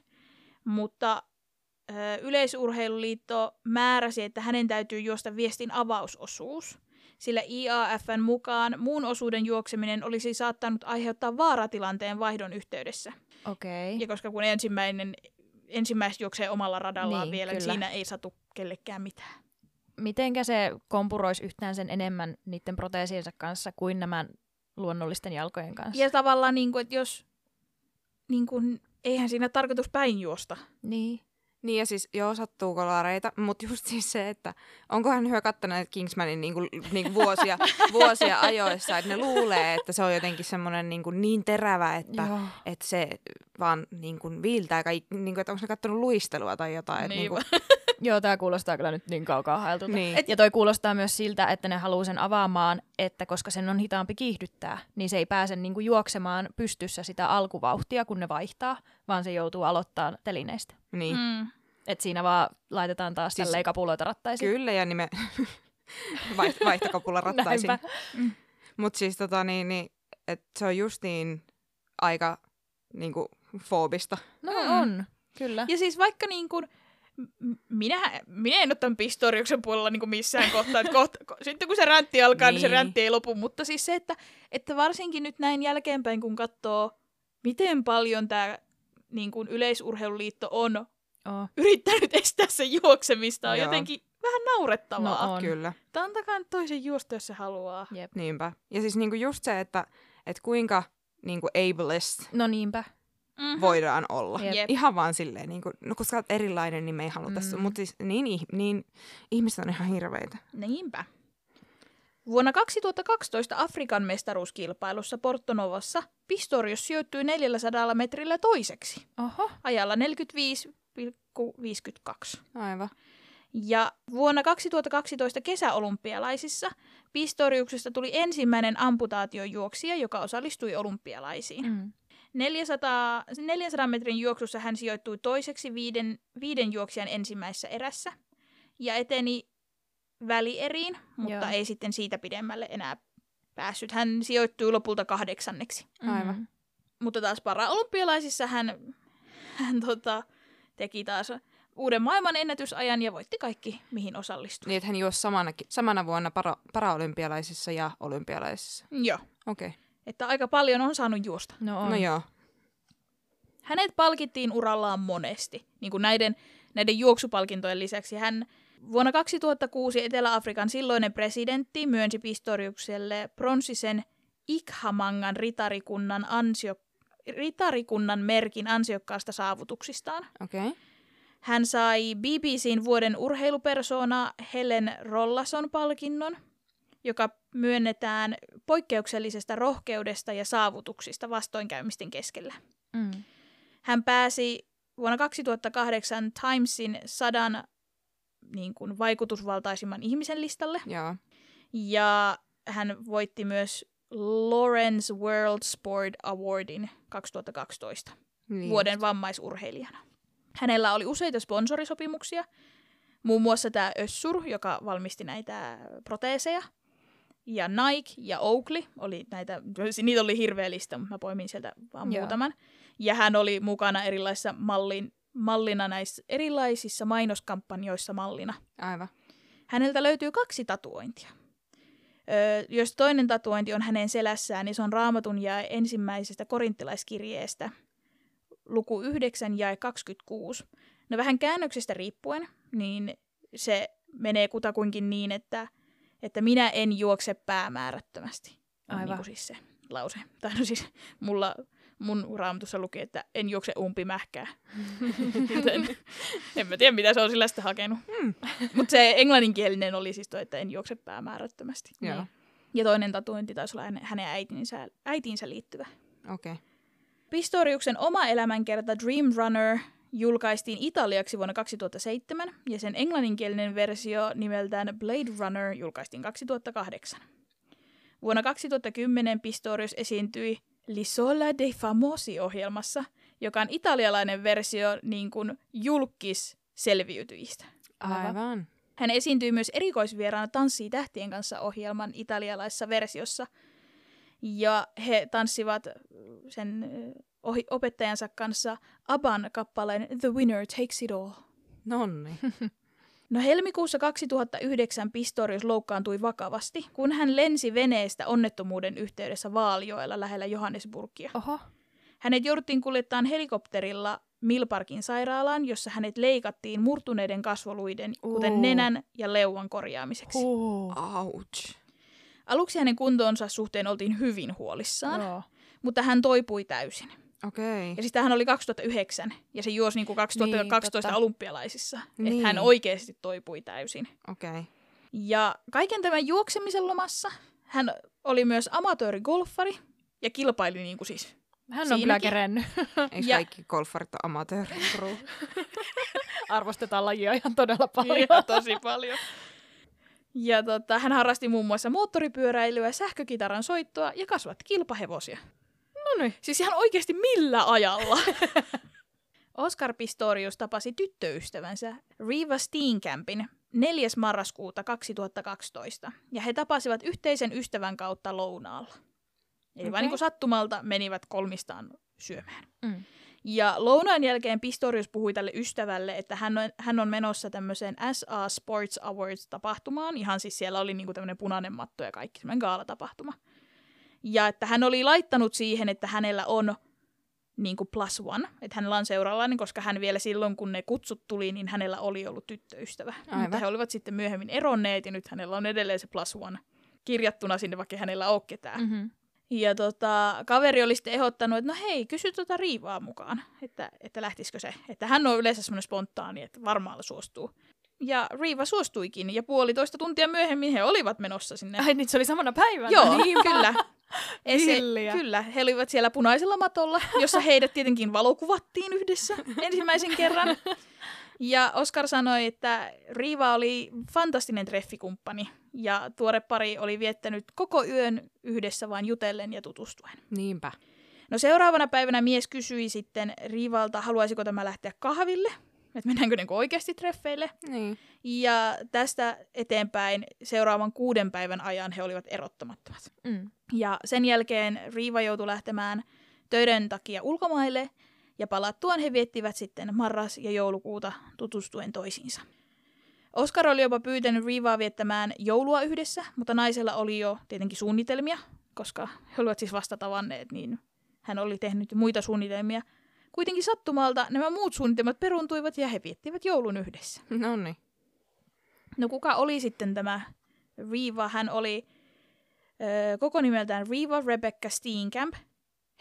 mutta Yleisurheiluliitto määräsi, että hänen täytyy juosta viestin avausosuus, sillä IAAF:n mukaan muun osuuden juokseminen olisi saattanut aiheuttaa vaaratilanteen vaihdon yhteydessä. Okei. Ja koska kun ensimmäistä juoksee omalla radallaan niin, vielä, niin siinä ei satu kellekään mitään. Mitenkä se kompuroisi yhtään sen enemmän niiden proteesiensa kanssa kuin nämä luonnollisten jalkojen kanssa? Ja tavallaan, niin kuin, että jos, niin kuin, eihän siinä tarkoitus päin juosta. Niin ja siis joo, sattuu kolareita, mutta just siis se, että onkohan hyö kattaneet Kingsmanin niin kuin vuosia ajoissa, että ne luulee, että se on jotenkin semmoinen niin terävä, että se vaan niin kuin viiltää, niin kuin, että onko ne kattonut luistelua tai jotain. Niin. Joo, tää kuulostaa kyllä nyt niin kaukaa haeltulta. Niin. Ja toi kuulostaa myös siltä, että ne haluaa sen avaamaan, että koska sen on hitaampi kiihdyttää, niin se ei pääse niinku juoksemaan pystyssä sitä alkuvauhtia, kun ne vaihtaa, vaan se joutuu aloittamaan telineistä. Niin. Että siinä vaan laitetaan taas siis tälleen kapuloita rattaisiin. Kyllä, ja vaihtokapula rattaisiin. Mut siis se on justiin aika niinku foobista. No on, kyllä. Ja siis vaikka niinku minä en ole tämän Pistoriuksen puolella niin kuin missään kohtaa. Sitten kun se räntti alkaa, niin se räntti ei lopu. Mutta siis se, että varsinkin nyt näin jälkeenpäin, kun katsoo, miten paljon tämä niin kuin Yleisurheiluliitto on yrittänyt estää sen juoksemista, on jotenkin vähän naurettavaa. No on. Kyllä. Antakaa toisen juosta, jos se haluaa. Jep. Niinpä. Ja siis niin kuin just se, että kuinka niin kuin ableist. No niinpä. Mm-hmm. Voidaan olla. Jep. Ihan vaan silleen, niin kuin, koska olet erilainen, niin me ei haluta sun. Mutta siis, niin ihmiset on ihan hirveitä. Niinpä. Vuonna 2012 Afrikan mestaruuskilpailussa Porto Novossa Pistorius sijoittui 400 metrillä toiseksi. Oho. Ajalla 45,52. Aivan. Ja vuonna 2012 kesäolympialaisissa Pistoriuksesta tuli ensimmäinen amputaatiojuoksija, joka osallistui olympialaisiin. 400 metrin juoksussa hän sijoittui toiseksi viiden juoksijan ensimmäisessä erässä ja eteni välieriin, mutta ei sitten siitä pidemmälle enää päässyt. Hän sijoittui lopulta 8. Aivan. Mutta taas paraolympialaisissa hän teki taas uuden maailman ennätysajan ja voitti kaikki, mihin osallistui. Niin, että hän juosi samana vuonna paraolympialaisissa ja olympialaisissa. Joo. Okei. Että aika paljon on saanut juosta. No joo. Hänet palkittiin urallaan monesti, niin kuin näiden juoksupalkintojen lisäksi. Hän vuonna 2006 Etelä-Afrikan silloinen presidentti myönsi Pistoriukselle pronssisen Ikhamangan ritarikunnan merkin ansiokkaasta saavutuksistaan. Okay. Hän sai BBC:n vuoden urheilupersoona Helen Rollason palkinnon, joka myönnetään poikkeuksellisesta rohkeudesta ja saavutuksista vastoinkäymisten keskellä. Hän pääsi vuonna 2008 Timesin 100 niin kuin vaikutusvaltaisimman ihmisen listalle. Ja hän voitti myös Lawrence World Sport Awardin 2012 vuoden vammaisurheilijana. Hänellä oli useita sponsorisopimuksia, muun muassa tämä Össur, joka valmisti näitä proteeseja. ja Nike ja Oakley oli näitä, niitä oli hirveä lista, mutta mä poimin sieltä vaan muutaman. Ja hän oli mukana erilaisissa mallina näissä erilaisissa mainoskampanjoissa mallina. Aivan. Häneltä löytyy 2 tatuointia. Jos toinen tatuointi on hänen selässään, niin se on Raamatun jae ensimmäisestä korinttilaiskirjeestä, luku 9 jae 26. No vähän käännöksestä riippuen, niin se menee kutakuinkin niin, että minä en juokse päämäärättömästi. Aivan. Niin kuin siis se lause. Tai no siis mun Raamatussa luki, että en juokse umpimähkää. En mä tiedä, mitä se on sillä sitä hakenut. Mutta se englanninkielinen oli siis toi, että en juokse päämäärättömästi. Niin. Ja toinen tatuointi taisi olla hänen äitiinsä liittyvä. Okay. Pistoriuksen oma elämänkerta Dream Runner julkaistiin italiaksi vuonna 2007, ja sen englanninkielinen versio nimeltään Blade Runner julkaistiin 2008. Vuonna 2010 Pistorius esiintyi L'Isola dei Famosi-ohjelmassa, joka on italialainen versio niin kuin julkisselviytyjistä. Aivan. Hän esiintyi myös erikoisvieraana Tanssii tähtien kanssa -ohjelman italialaisessa versiossa, ja he tanssivat sen opettajansa kanssa ABBAn kappaleen The Winner Takes It All. Nonni. No helmikuussa 2009 Pistorius loukkaantui vakavasti, kun hän lensi veneestä onnettomuuden yhteydessä Vaaljoella lähellä Johannesburgia. Oho. Hänet jouduttiin kuljettamaan helikopterilla Milparkin sairaalaan, jossa hänet leikattiin murtuneiden kasvoluiden, kuten nenän ja leuan korjaamiseksi. Ouch. Aluksi hänen kuntonsa suhteen oltiin hyvin huolissaan, mutta hän toipui täysin. Okei. Ja siis tämähän oli 2009, ja se juosi niinku 2012 olympialaisissa. Niin. Että hän oikeasti toipui täysin. Okei. Ja kaiken tämän juoksemisen lomassa hän oli myös amatöörigolfari ja kilpaili niinku siis. Hän on kyllä kerennyt. Eikö kaikki golfarit ole amatööri? Arvostetaan lajia ihan todella paljon. Ihan tosi paljon. Ja hän harrasti muun muassa moottoripyöräilyä, sähkökitaran soittoa ja kasvatti kilpahevosia. Noniin. Siis ihan oikeasti millä ajalla? Oscar Pistorius tapasi tyttöystävänsä Reeva Steenkampin 4. marraskuuta 2012. Ja he tapasivat yhteisen ystävän kautta lounaalla. Eli vain niin kuin sattumalta menivät kolmistaan syömään. Mm. Ja lounaan jälkeen Pistorius puhui tälle ystävälle, että hän on menossa tämmöiseen SA Sports Awards-tapahtumaan. Ihan siis siellä oli niinku tämmöinen punainen matto ja kaikki, semmoinen gaalatapahtuma. Ja että hän oli laittanut siihen, että hänellä on niinku plus one, että hänellä on seuralainen, koska hän vielä silloin, kun ne kutsut tuli, niin hänellä oli ollut tyttöystävä. Aivan. Mutta he olivat sitten myöhemmin eronneet ja nyt hänellä on edelleen se plus one kirjattuna sinne, vaikka hänellä ole ketään. Mm-hmm. Ja kaveri oli sitten ehdottanut, että no hei, kysy Reevaa mukaan, että lähtisikö se. Että hän on yleensä semmoinen spontaani, että varmaan suostuu. Ja Reeva suostuikin, ja 1,5 tuntia myöhemmin he olivat menossa sinne. Ai niin, se oli samana päivänä? Joo, kyllä. Kyllä, he olivat siellä punaisella matolla, jossa heidät tietenkin valokuvattiin yhdessä ensimmäisen kerran. Ja Oscar sanoi, että Reeva oli fantastinen treffikumppani ja tuore pari oli viettänyt koko yön yhdessä vain jutellen ja tutustuen. Niinpä. No seuraavana päivänä mies kysyi sitten Reevalta, haluaisiko tämä lähteä kahville, että mennäänkö niin oikeasti treffeille. Niin. Ja tästä eteenpäin seuraavan 6 päivän ajan he olivat erottamattomat. Mm. Ja sen jälkeen Reeva joutui lähtemään töiden takia ulkomaille. Ja palattuaan he viettivät sitten marras- ja joulukuuta tutustuen toisiinsa. Oscar oli jopa pyytänyt Reevaa viettämään joulua yhdessä, mutta naisella oli jo tietenkin suunnitelmia, koska he olivat siis vasta tavanneet, niin hän oli tehnyt muita suunnitelmia. Kuitenkin sattumalta nämä muut suunnitelmat peruuntuivat ja he viettivät joulun yhdessä. Noniin. No kuka oli sitten tämä Reeva? Hän oli koko nimeltään Reeva Rebecca Steenkamp.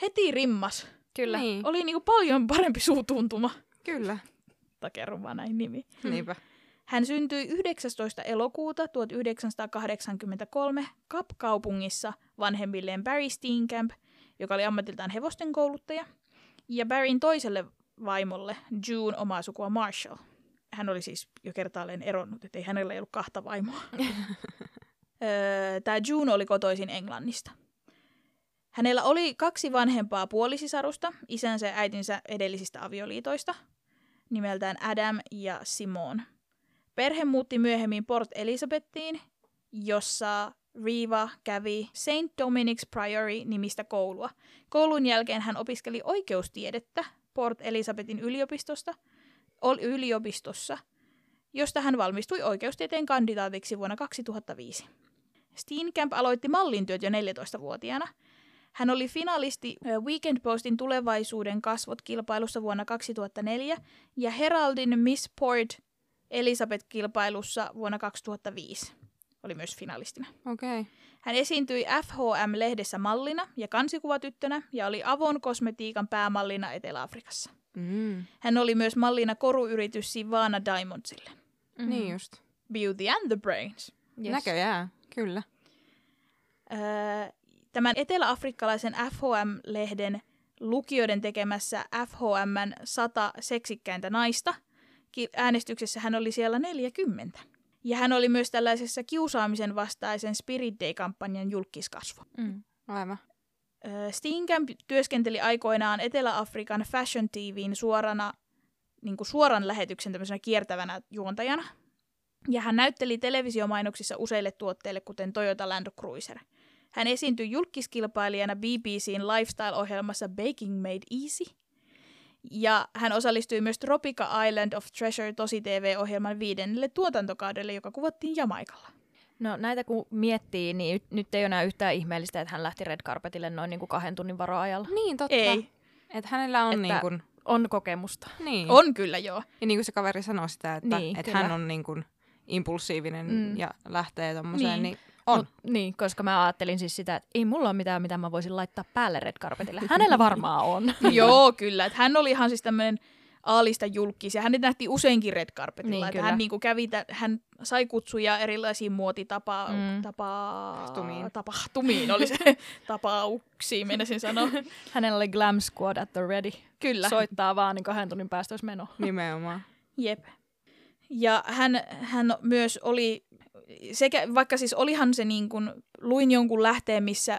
Heti rimmas. Kyllä. Niin. Oli niinku paljon parempi suutuntuma. Kyllä. Takerron vaan näin nimi. Niinpä. Hän syntyi 19. elokuuta 1983 Kapkaupungissa vanhemmilleen Barry Steenkamp, joka oli ammatiltaan hevosten kouluttaja, ja Barryn toiselle vaimolle June omaa sukua Marshall. Hän oli siis jo kertaalleen eronnut, ettei hänellä ei ollut 2 vaimoa. Tämä June oli kotoisin Englannista. Hänellä oli 2 vanhempaa puolisisarusta, isänsä ja äitinsä edellisistä avioliitoista, nimeltään Adam ja Simone. Perhe muutti myöhemmin Port Elizabethiin, jossa Reeva kävi St. Dominic's Priory-nimistä koulua. Koulun jälkeen hän opiskeli oikeustiedettä Port Elizabethin yliopistossa, josta hän valmistui oikeustieteen kandidaatiksi vuonna 2005. Steenkamp aloitti mallintyöt jo 14-vuotiaana. Hän oli finalisti Weekend Postin tulevaisuuden kasvot-kilpailussa vuonna 2004 ja Heraldin Miss Port Elizabeth-kilpailussa vuonna 2005. Oli myös finalistina. Okay. Hän esiintyi FHM-lehdessä mallina ja kansikuvatyttönä ja oli Avon kosmetiikan päämallina Etelä-Afrikassa. Mm. Hän oli myös mallina koruyritys Sivana Diamondsille. Mm-hmm. Niin just. Beauty and the Brains. Yes. Näköjään, kyllä. Tämän eteläafrikkalaisen FHM-lehden lukijoiden tekemässä FHM:n 100 seksikkäintä naista äänestyksessä hän oli siellä 40. Ja hän oli myös tällaisessa kiusaamisen vastaisen Spirit Day-kampanjan julkiskasvo. Mm, aivan. Steenkamp työskenteli aikoinaan Etelä-Afrikan Fashion TV:n suoran lähetyksen tämmöisenä kiertävänä juontajana. Ja hän näytteli televisiomainoksissa useille tuotteille, kuten Toyota Land Cruiser. Hän esiintyi julkiskilpailijana BBC:n lifestyle-ohjelmassa Baking Made Easy. Ja hän osallistui myös Tropica Island of Treasure tosi-tv-ohjelman 5. tuotantokaudelle, joka kuvattiin Jamaikalla. No näitä kun miettii, niin nyt ei ole enää yhtään ihmeellistä, että hän lähti Red Carpetille noin niin kuin 2 tunnin varoajalla. Niin, totta. Ei. Että hänellä on, että niin kuin... on kokemusta. Niin. On kyllä, joo. Ja niin kuin se kaveri sanoi sitä, että, niin, että hän on niin kuin impulsiivinen ja lähtee tommoseen, niin on. Niin, koska mä ajattelin siis sitä, että ei mulla ole mitään, mitä mä voisin laittaa päälle Red Carpetille. Hänellä varmaan on. Joo, kyllä. Että hän oli ihan siis tämmöinen aalista julkkis ja hänet nähtiin useinkin Red Carpetilla. Niin, että hän, niin kuin kävi, hän sai kutsuja erilaisiin muotitapahtumiin. Oli se tapauksiin, menisin sanoa. Hänellä oli Glam Squad at the ready. Kyllä. Soittaa vaan, niin 2 tunnin päästä olisi meno. Nimenomaan. Jep. Ja hän myös oli... Sekä, vaikka siis olihan se niin kuin, luin jonkun lähteen, missä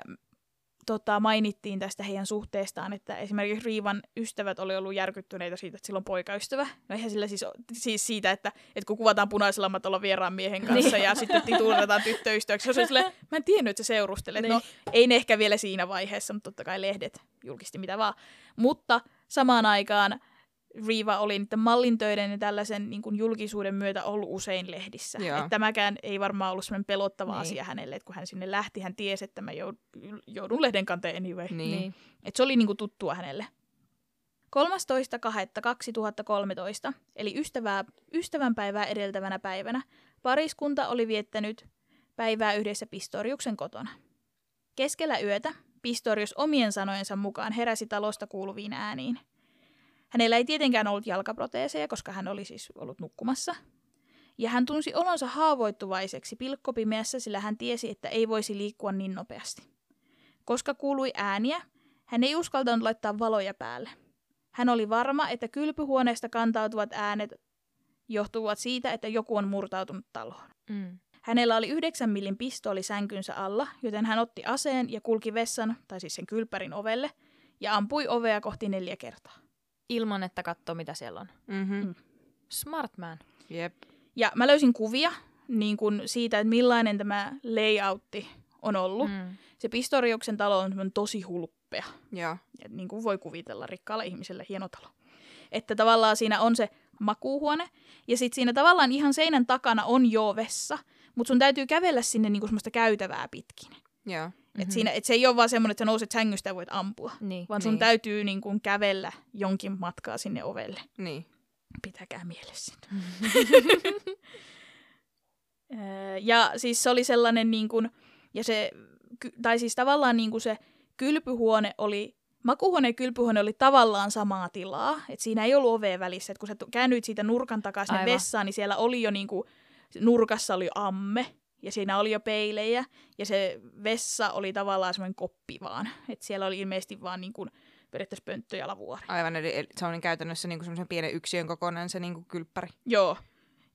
mainittiin tästä heidän suhteestaan, että esimerkiksi Reevan ystävät oli ollut järkyttyneitä siitä, että sillä on poikaystävä. No eihän sillä siis siitä, että kun kuvataan punaisella matolla vieraan miehen kanssa ja sitten tituuletaan tyttöystäväksi. Se on silleen, mä en tiennyt, että sä seurustelet. No ei ne ehkä vielä siinä vaiheessa, mutta totta kai lehdet julkisti mitä vaan. Mutta samaan aikaan Reeva oli niiden mallintöiden ja tällaisen niin kuin julkisuuden myötä ollut usein lehdissä. Että tämäkään ei varmaan ollut semmoinen pelottava asia hänelle, että kun hän sinne lähti, hän tiesi, että mä joudun lehden kanteen anyway. Niin. Että se oli niin kuin tuttua hänelle. 13.2.2013, eli ystävänpäivää edeltävänä päivänä, pariskunta oli viettänyt päivää yhdessä Pistoriuksen kotona. Keskellä yötä Pistorius omien sanojensa mukaan heräsi talosta kuuluviin ääniin. Hänellä ei tietenkään ollut jalkaproteeseja, koska hän oli siis ollut nukkumassa. Ja hän tunsi olonsa haavoittuvaiseksi pilkkopimeässä, sillä hän tiesi, että ei voisi liikkua niin nopeasti. Koska kuului ääniä, hän ei uskaltanut laittaa valoja päälle. Hän oli varma, että kylpyhuoneesta kantautuvat äänet johtuvat siitä, että joku on murtautunut taloon. Mm. Hänellä oli 9 millin pistooli sänkynsä alla, joten hän otti aseen ja kulki vessan, tai siis sen kylppärin ovelle, ja ampui ovea kohti 4 kertaa. Ilman, että katsoo, mitä siellä on. Mm-hmm. Smart man. Yep. Ja mä löysin kuvia niin kun siitä, että millainen tämä layoutti on ollut. Mm. Se Pistoriuksen talo on tosi hulppea. Yeah. Ja niin kuin voi kuvitella, rikkaalla ihmisellä hieno talo. Että tavallaan siinä on se makuuhuone. Ja sitten siinä tavallaan ihan seinän takana on jo vessa. Mutta sun täytyy kävellä sinne niin kuin semmoista käytävää pitkin. Joo. Yeah. Että se ei ole vaan semmoinen, että sä nouset sängystä ja voit ampua, vaan sun täytyy niin kuin kävellä jonkin matkaa sinne ovelle. Niin. Pitäkää mielessä. Ja siis se oli sellainen, niin kuin, ja se, tai siis tavallaan niin kuin se kylpyhuone oli, makuuhuone ja kylpyhuone oli tavallaan samaa tilaa. Että siinä ei ollut ovea välissä. Että kun sä käännyit siitä nurkan takaisin sinne vessaan, niin siellä oli jo niin kuin, nurkassa oli amme. Ja siinä oli jo peilejä, ja se vessa oli tavallaan semmoinen koppi vaan. Että siellä oli ilmeisesti vaan niin kuin periaatteessa pönttö ja lavuori. Aivan, eli se on käytännössä niin kuin semmoisen pienen yksiön kokoinen se niin kuin kylppäri. Joo,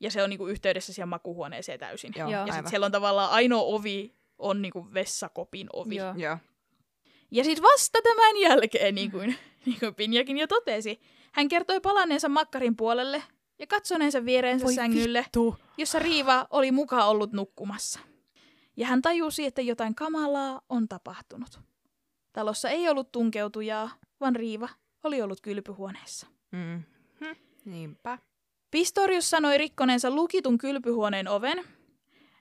ja se on niin kuin yhteydessä siihen makuuhuoneeseen täysin. Joo, ja sitten siellä on tavallaan ainoa ovi on niin kuin vessakopin ovi. Joo. Ja sitten vasta tämän jälkeen, niin kuin Pinjakin jo totesi, hän kertoi palanneensa makkarin puolelle ja katsoneensa viereensä sängylle, jossa Reeva oli mukaan ollut nukkumassa. ja hän tajusi, että jotain kamalaa on tapahtunut. Talossa ei ollut tunkeutujaa, vaan Reeva oli ollut kylpyhuoneessa. Mm-hmm. Niinpä. Pistorius sanoi rikkoneensa lukitun kylpyhuoneen oven.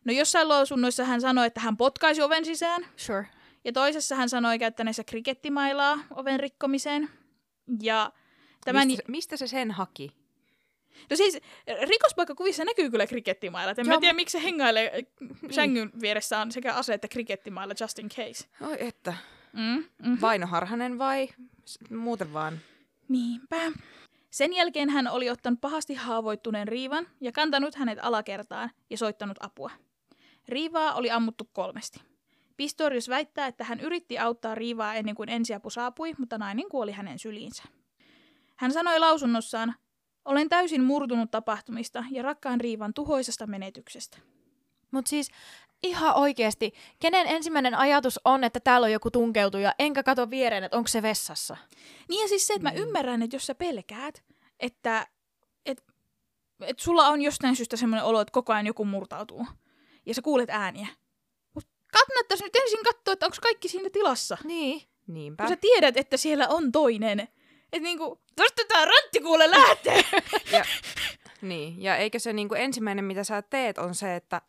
No jossain lausunnoissa hän sanoi, että hän potkaisi oven sisään. Sure. Ja toisessa hän sanoi käyttäneensä krikettimailaa oven rikkomiseen. Ja tämän... mistä se sen haki? No siis rikospaikkakuvissa näkyy kyllä krikettimailat. En mä tiedä, miksi se hengailee sängyn vieressä on sekä ase että krikettimailla just in case. Oi että. Mm-hmm. Vainoharhanen vai muuten vaan? Niinpä. Sen jälkeen hän oli ottanut pahasti haavoittuneen Reevan ja kantanut hänet alakertaan ja soittanut apua. Reevaa oli ammuttu 3. Pistorius väittää, että hän yritti auttaa Reevaa ennen kuin ensiapu saapui, mutta nainen kuoli hänen syliinsä. Hän sanoi lausunnossaan, olen täysin murtunut tapahtumista ja rakkaan Reevan tuhoisesta menetyksestä. Mut siis ihan oikeesti, kenen ensimmäinen ajatus on, että täällä on joku tunkeutuja, enkä kato viereen, että onko se vessassa? Niin ja siis se, että mä ymmärrän, että jos sä pelkäät, että et sulla on jostain syystä semmoinen olo, että koko ajan joku murtautuu ja sä kuulet ääniä. Mut kannattaisi nyt ensin katsoa, että onko kaikki siinä tilassa. Niin. Niinpä. Kun sä tiedät, että siellä on toinen. Että niinku, tosta tää rantti kuule lähtee. Ja, niin, ja eikö se niinku ensimmäinen, mitä sä teet, on se, että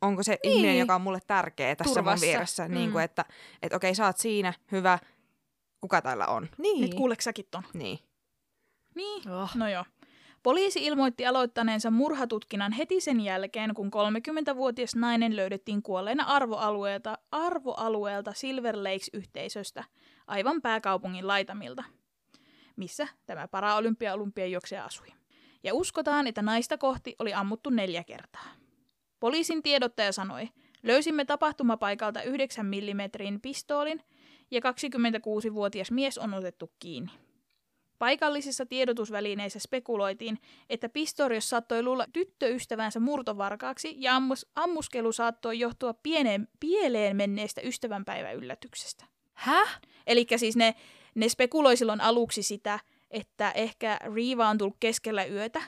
onko se niin. Ihminen, joka on mulle tärkeä tässä mun vieressä. Mm. Niinku, että okei, sä oot siinä, hyvä, kuka täällä on. Niin. Nyt kuuleks säkin ton? Niin. Oh. No joo. Poliisi ilmoitti aloittaneensa murhatutkinnan heti sen jälkeen, kun 30-vuotias nainen löydettiin kuolleena arvoalueelta Silver Lakes-yhteisöstä, aivan pääkaupungin laitamilta, missä tämä paraolympiajuoksija asui. Ja uskotaan, että naista kohti oli ammuttu 4 kertaa. Poliisin tiedottaja sanoi, löysimme tapahtumapaikalta 9 mm pistoolin ja 26-vuotias mies on otettu kiinni. Paikallisissa tiedotusvälineissä spekuloitiin, että Pistorius saattoi luulla tyttöystävänsä murtovarkaaksi ja ammuskelu saattoi johtua pieleen menneestä ystävänpäiväyllätyksestä. Häh? Elikkä siis ne spekuloi silloin aluksi sitä, että ehkä Reeva on tullut keskellä yötä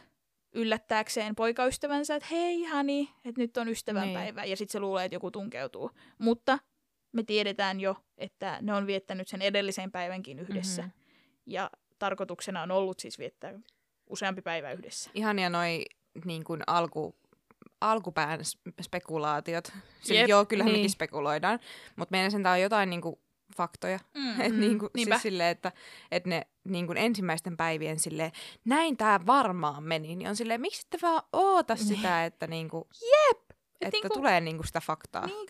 yllättääkseen poikaystävänsä, että hei hani, että nyt on ystävänpäivä ja sitten se luulee, että joku tunkeutuu. Mutta me tiedetään jo, että ne on viettänyt sen edellisen päivänkin yhdessä ja tarkoituksena on ollut siis viettää useampi päivä yhdessä. Ihania noi niin kuin alkupään spekulaatiot. Jep, joo, kyllähän mekin spekuloidaan, mutta meidän sen tää on jotain niin kuin faktoja. Et niin kuin, siis silleen, että ne niin kuin ensimmäisten päivien silleen, näin tää varmaan meni, niin on silleen, miksi ette vaan oota sitä, että, niin kuin, että niin kuin, tulee niin kuin sitä faktaa. Niin,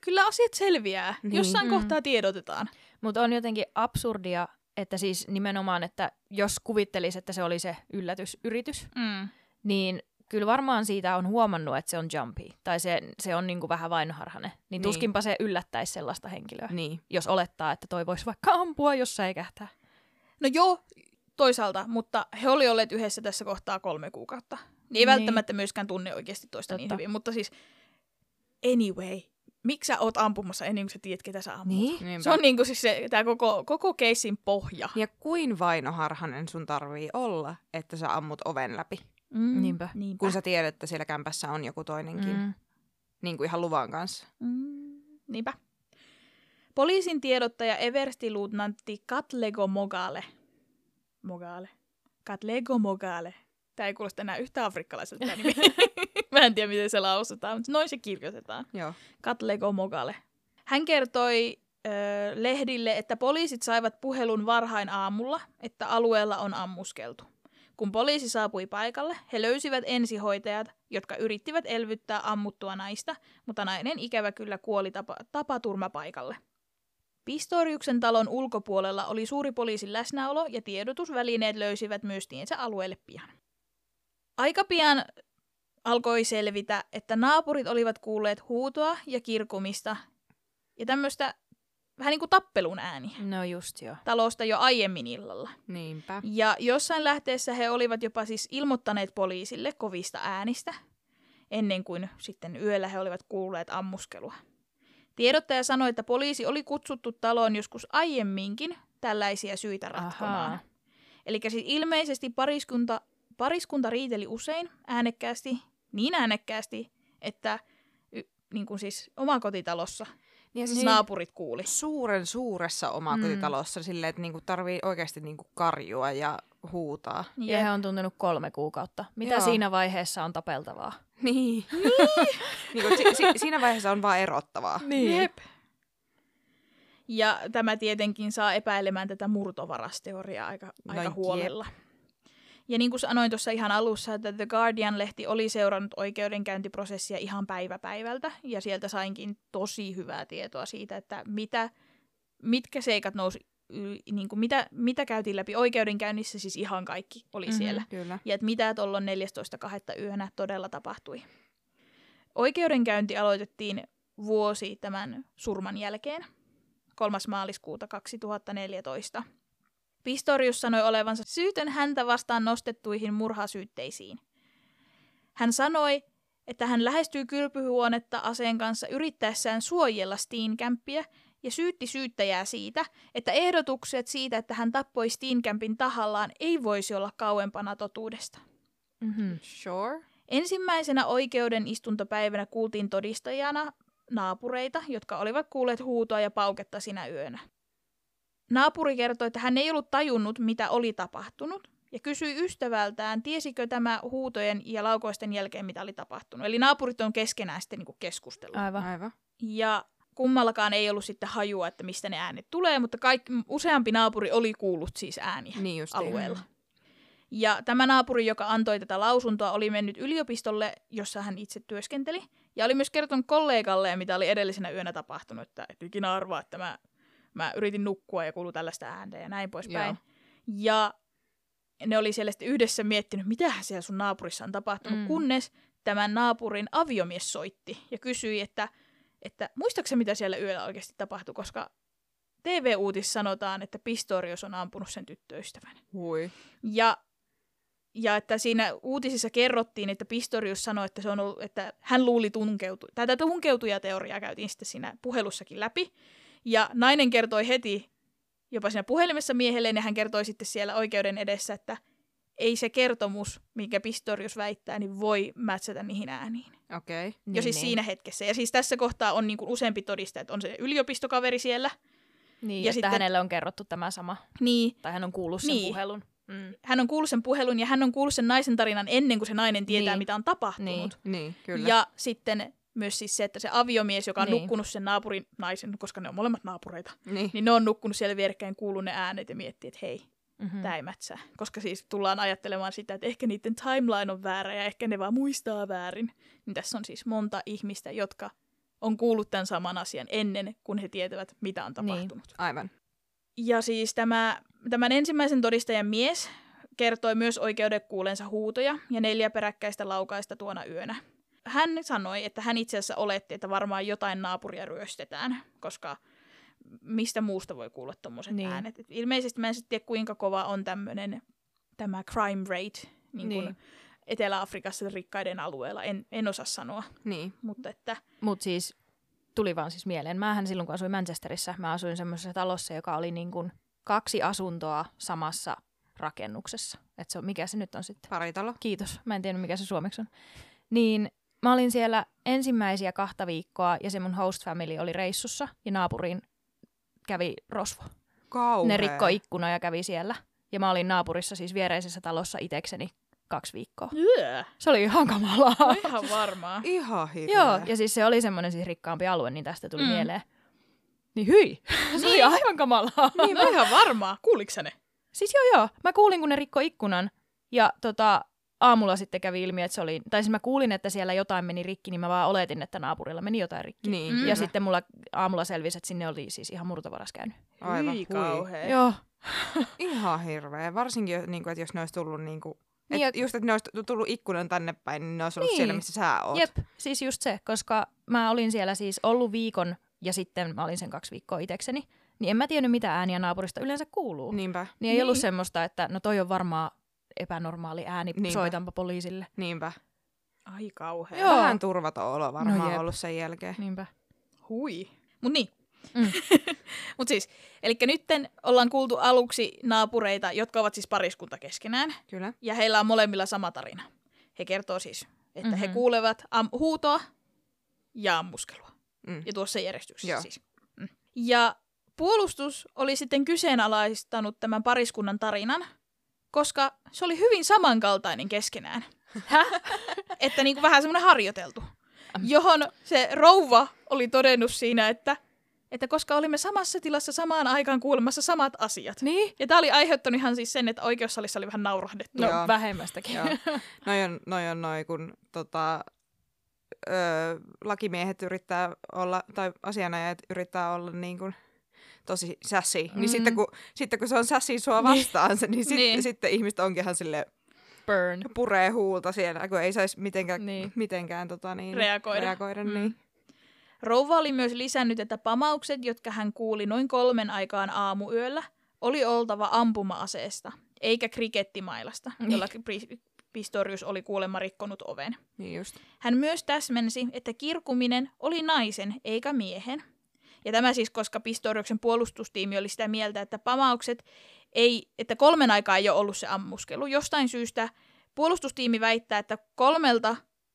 kyllä asiat selviää. Niin. Jossain kohtaa tiedotetaan. Mutta on jotenkin absurdia, että siis nimenomaan, että jos kuvittelisi, että se oli se yllätysyritys, niin kyllä varmaan siitä on huomannut, että se on jumpy. Tai se on niinku vähän vainoharhainen. Niin tuskinpa se yllättäisi sellaista henkilöä, jos olettaa, että toi voisi vaikka ampua, jos säikähtää. No joo, toisaalta, mutta he oli olleet yhdessä tässä kohtaa 3 kuukautta. Niin ei välttämättä myöskään tunne oikeasti toista niin hyvin, mutta siis anyway. Miksi sä oot ampumassa ennen kuin sä tiedät, ketä sä amput? Niin? Se on niinku siis tää koko keissin pohja. Ja kuin vainoharhanen sun tarvii olla, että sä ammut oven läpi? Niinpä. Kun sä tiedät, että siellä kämpässä on joku toinenkin. Niin kuin ihan luvan kanssa. Niinpä. Poliisin tiedottaja Eversti-luutnantti Katlego Mogale. Katlego Mogale. Tää ei kuulosta enää yhtä afrikkalaiselta nimi. Mä en tiedä, miten se lausutaan, mutta noin se kirjoitetaan. Joo. Katlego Mogale. Hän kertoi lehdille, että poliisit saivat puhelun varhain aamulla, että alueella on ammuskeltu. Kun poliisi saapui paikalle, he löysivät ensihoitajat, jotka yrittivät elvyttää ammuttua naista, mutta nainen ikävä kyllä kuoli tapaturmapaikalle. Pistoriuksen talon ulkopuolella oli suuri poliisin läsnäolo ja tiedotusvälineet löysivät myös tiensä alueelle pian. Aika pian alkoi selvitä, että naapurit olivat kuulleet huutoa ja kirkumista ja tämmöistä vähän niin kuin tappelun ääniä. No just joo. Talosta jo aiemmin illalla. Niinpä. Ja jossain lähteessä he olivat jopa siis ilmoittaneet poliisille kovista äänistä, ennen kuin sitten yöllä he olivat kuulleet ammuskelua. Tiedottaja sanoi, että poliisi oli kutsuttu taloon joskus aiemminkin tällaisia syitä ratkomaan. Aha. Elikkä siis ilmeisesti pariskunta riiteli usein äänekkäästi, niin äänekkäästi, että niin kuin siis oman kotitalossa. Ja siis naapurit kuuli. Suuren suuressa omakotitalossa silleen, että niinku tarvii oikeasti niinku karjua ja huutaa. Ja he on tuntenut 3 kuukautta. Mitä joo. siinä vaiheessa on tapeltavaa? Niin. Niinku, siinä vaiheessa on vaan erottavaa. Niin. Jep. Ja tämä tietenkin saa epäilemään tätä murtovarasteoriaa aika huolella. Jep. Ja niin kuin sanoin tuossa ihan alussa, että The Guardian-lehti oli seurannut oikeudenkäyntiprosessia ihan päivä päivältä. Ja sieltä sainkin tosi hyvää tietoa siitä, että mitkä seikat nousi, niin kuin mitä käytiin läpi oikeudenkäynnissä, siis ihan kaikki oli siellä. Kyllä. Ja että mitä tuolloin 14.2. yönä todella tapahtui. Oikeudenkäynti aloitettiin vuosi tämän surman jälkeen, 3. maaliskuuta 2014. Pistorius sanoi olevansa syytön häntä vastaan nostettuihin murhasyytteisiin. Hän sanoi, että hän lähestyy kylpyhuonetta aseen kanssa yrittäessään suojella Steenkampiä ja syytti syyttäjää siitä, että ehdotukset siitä, että hän tappoi Steenkampin tahallaan, ei voisi olla kauempana totuudesta. Mm-hmm. Sure. Ensimmäisenä oikeuden istuntopäivänä kuultiin todistajana naapureita, jotka olivat kuulleet huutoa ja pauketta sinä yönä. Naapuri kertoi, että hän ei ollut tajunnut, mitä oli tapahtunut, ja kysyi ystävältään, tiesikö tämä huutojen ja laukoisten jälkeen, mitä oli tapahtunut. Eli naapurit on keskenään sitten niin kuin keskustellut. Aivan. Ja kummallakaan ei ollut sitten hajua, että mistä ne äänet tulee, mutta useampi naapuri oli kuullut siis ääniä alueella. Niin. Ja tämä naapuri, joka antoi tätä lausuntoa, oli mennyt yliopistolle, jossa hän itse työskenteli, ja oli myös kertonut kollegalle, mitä oli edellisenä yönä tapahtunut, että et ikinä arvaa, että mä yritin nukkua ja kuului tällaista ääntä ja näin poispäin. Joo. Ja ne oli siellä yhdessä miettinyt, mitähän siellä sun naapurissa on tapahtunut, kunnes tämän naapurin aviomies soitti ja kysyi, että muistaakseni mitä siellä yöllä oikeasti tapahtui, koska TV-uutissa sanotaan, että Pistorius on ampunut sen tyttöystävän. Hui. Ja että siinä uutisissa kerrottiin, että Pistorius sanoi, että, se on ollut, että hän luuli tunkeutuja. Tätä tunkeutujateoriaa käytiin sitten siinä puhelussakin läpi. Ja nainen kertoi heti jopa siinä puhelimessa miehelle, ja hän kertoi sitten siellä oikeuden edessä, että ei se kertomus, minkä Pistorius väittää, niin voi mätsätä niihin ääniin. Okei. Okay. Niin, siis siinä hetkessä. Ja siis tässä kohtaa on niin kuin useampi todista, että on se yliopistokaveri siellä. Niin, ja sitten hänelle on kerrottu tämä sama. Niin. Tai hän on kuullut sen puhelun. Mm. Hän on kuullut sen puhelun, ja hän on kuullut sen naisen tarinan ennen kuin se nainen tietää, mitä on tapahtunut. Niin, kyllä. Ja sitten... Myös siis se, että se aviomies, joka on nukkunut sen naapurin naisen, koska ne on molemmat naapureita, niin ne on nukkunut siellä vierekkäin, kuullut ne äänet ja miettii, että hei, tää ei mätsää. Koska siis tullaan ajattelemaan sitä, että ehkä niiden timeline on väärä ja ehkä ne vaan muistaa väärin. Niin tässä on siis monta ihmistä, jotka on kuullut tämän saman asian ennen kuin he tietävät, mitä on tapahtunut. Niin, aivan. Ja siis tämän ensimmäisen todistajan mies kertoi myös oikeuden kuulensa huutoja ja 4 peräkkäistä laukaista tuona yönä. Hän sanoi, että hän itse asiassa oletti, että varmaan jotain naapuria ryöstetään, koska mistä muusta voi kuulla tommoset äänet. Et ilmeisesti mä en sitten tiedä, kuinka kova on tämä crime rate niin. Etelä-Afrikassa rikkaiden alueella. En osaa sanoa. Niin. Mutta siis tuli vaan siis mieleen. Mähän silloin, kun asuin Manchesterissa, mä asuin semmoisessa talossa, joka oli niin kuin 2 asuntoa samassa rakennuksessa. Et se on, mikä se nyt on sitten? Paritalo. Kiitos. Mä en tiedä, mikä se suomeksi on. Niin... Mä olin siellä ensimmäisiä 2 viikkoa ja se mun host family oli reissussa ja naapuriin kävi rosvo. Kauhea. Ne rikkoi ikkuna ja kävi siellä. Ja mä olin naapurissa siis viereisessä talossa itekseni 2 viikkoa. Yeah. Se oli ihan kamalaa. No ihan varmaa. Ihan hirveä. Joo, ja siis se oli semmoinen siis rikkaampi alue, niin tästä tuli mieleen. Niin hyi, se oli aivan kamalaa. Niin, mä ihan varmaa. Kuuliko sä ne? Siis joo. Mä kuulin, kun ne rikkoi ikkunan ja aamulla sitten kävi ilmi, että se oli, tai siis mä kuulin, että siellä jotain meni rikki, niin mä vaan oletin, että naapurilla meni jotain rikki. Niin, ja sitten mulla aamulla selvisi, että sinne oli siis ihan murtovaras käynyt. Aivan kauhea. Joo. Ihan hirveä. Varsinkin, että jos ne olisi tullut, että ne olisi tullut ikkunan tänne päin, niin ne olisi ollut siellä, missä sä oot. Jep, siis just se, koska mä olin siellä siis ollut viikon ja sitten mä olin sen 2 viikkoa itekseni, niin en mä tiennyt, mitä ääniä naapurista yleensä kuuluu. Niinpä. Niin ei ollut semmoista, että no toi on varmaan... epänormaali ääni, soitanpa poliisille. Niinpä. Ai kauhea. Joo. Vähän turvaton olo varmaan ollut sen jälkeen. Niinpä. Hui. Mut siis, elikkä nytten ollaan kuultu aluksi naapureita, jotka ovat siis pariskunta keskenään. Kyllä. Ja heillä on molemmilla sama tarina. He kertoo siis, että he kuulevat huutoa ja ammuskelua. Ja tuossa järjestyksessä siis. Ja puolustus oli sitten kyseenalaistanut tämän pariskunnan tarinan, koska se oli hyvin samankaltainen keskenään. Että niin kuin vähän semmoinen harjoiteltu. Johon se rouva oli todennut siinä, että koska olimme samassa tilassa samaan aikaan kuulemassa samat asiat. Niin? Ja tämä oli aiheuttanut ihan siis sen, että oikeussalissa oli vähän naurahdettu. No, vähemmästäkin. Noi on kun lakimiehet yrittää olla, tai asianajajat yrittää olla niin kuin tosi sassy. Mm-hmm. Niin sitten kun se on sassy sua vastaan, sitten ihmiset onkinhan silleen puree huulta siellä, kun ei saisi mitenkään reagoida. Niin. Rouva oli myös lisännyt, että pamaukset, jotka hän kuuli noin 3 aikaan aamuyöllä, oli oltava ampuma-aseesta, eikä krikettimailasta, jolla Pistorius oli kuulemma rikkonut oven. Niin just. Hän myös täsmensi, että kirkuminen oli naisen eikä miehen. Ja tämä siis, koska Pistoriuksen puolustustiimi oli sitä mieltä, että pamaukset ei, että 3 aikaa ei ole ollut se ammuskelu. Jostain syystä puolustustiimi väittää, että 3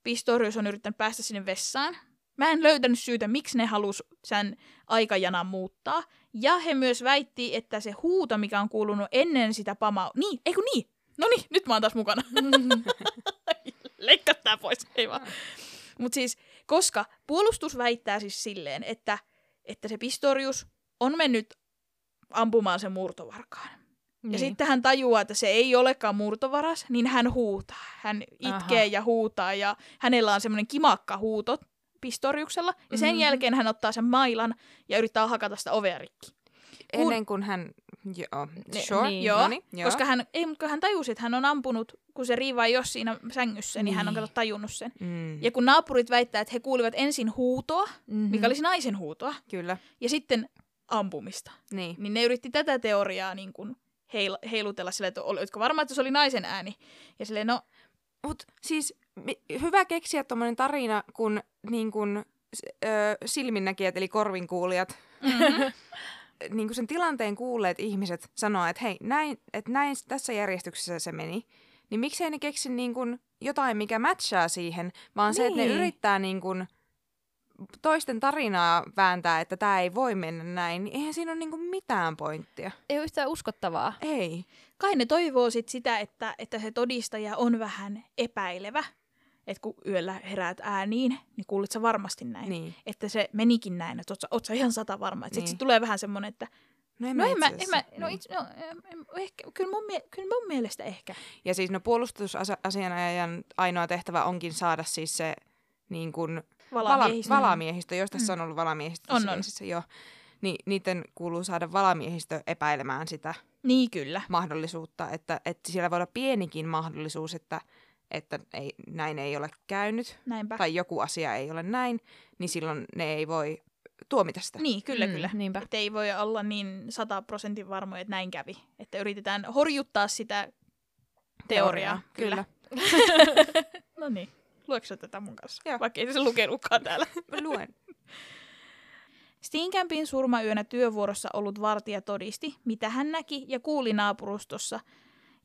Pistorius on yrittänyt päästä sinne vessaan. Mä en löytänyt syytä, miksi ne halusi sen aikajanan muuttaa. Ja he myös väitti, että se huuto, mikä on kuulunut ennen sitä Niin, eikö niin? No niin, nyt mä oon taas mukana. Leikkaa tää pois, ei vaan. Mut siis, koska puolustus väittää siis silleen, että se Pistorius on mennyt ampumaan sen murtovarkaan. Niin. Ja sitten hän tajuaa, että se ei olekaan murtovaras, niin hän huutaa. Hän itkee ja huutaa ja hänellä on semmoinen kimakka huuto Pistoriuksella. Ja sen jälkeen hän ottaa sen mailan ja yrittää hakata sitä ovea rikki. Ennen kuin hän... Koska hän tajusi, että hän on ampunut, kun se Reeva ei ole siinä sängyssä, niin hän on kato tajunnut sen. Mm. Ja kun naapurit väittää, että he kuulivat ensin huutoa, mikä olisi naisen huutoa, kyllä, ja sitten ampumista, niin ne yritti tätä teoriaa niin kuin heilutella silleen, että oletko varma, että se oli naisen ääni. Ja silleen, no... Mut siis hyvä keksiä tommonen tarina, kun niin kun, silminnäkijät eli korvinkuulijat... Mm-hmm. Niin kuin sen tilanteen kuulleet ihmiset sanoo, että hei, näin tässä järjestyksessä se meni, niin miksei ne keksi niin kuin jotain, mikä matchaa siihen, vaan se, että ne yrittää niin kuin toisten tarinaa vääntää, että tämä ei voi mennä näin, niin eihän siinä ole niin kuin mitään pointtia. Ei ole yhtään uskottavaa. Ei. Kai ne toivoo sit sitä, että se todistaja on vähän epäilevä. Että kun yöllä heräät ääniin, niin kuulit sä varmasti näin. Niin. Että se menikin näin, että oot sä ihan 100 varma. Niin. Sitten tulee vähän semmoinen, että kyllä mun mielestä ehkä. Ja siis puolustusasianajajan ainoa tehtävä onkin saada siis se niin kuin valamiehistö, jos tässä on ollut valamiehistö. On. Niin niiden kuuluu saada valamiehistö epäilemään sitä mahdollisuutta. Että siellä voi olla pienikin mahdollisuus, että ei, näin ei ole käynyt, tai joku asia ei ole näin, niin silloin ne ei voi tuomita sitä. Niin, kyllä. Että ei voi olla niin 100% varmoja, että näin kävi. Että yritetään horjuttaa sitä teoriaa. Kyllä. No niin, luetko sä tätä mun kanssa? Joo. Vaikka ei se lukenutkaan täällä. Mä luen. Steenkampin surmayönä työvuorossa ollut vartija todisti, mitä hän näki ja kuuli naapurustossa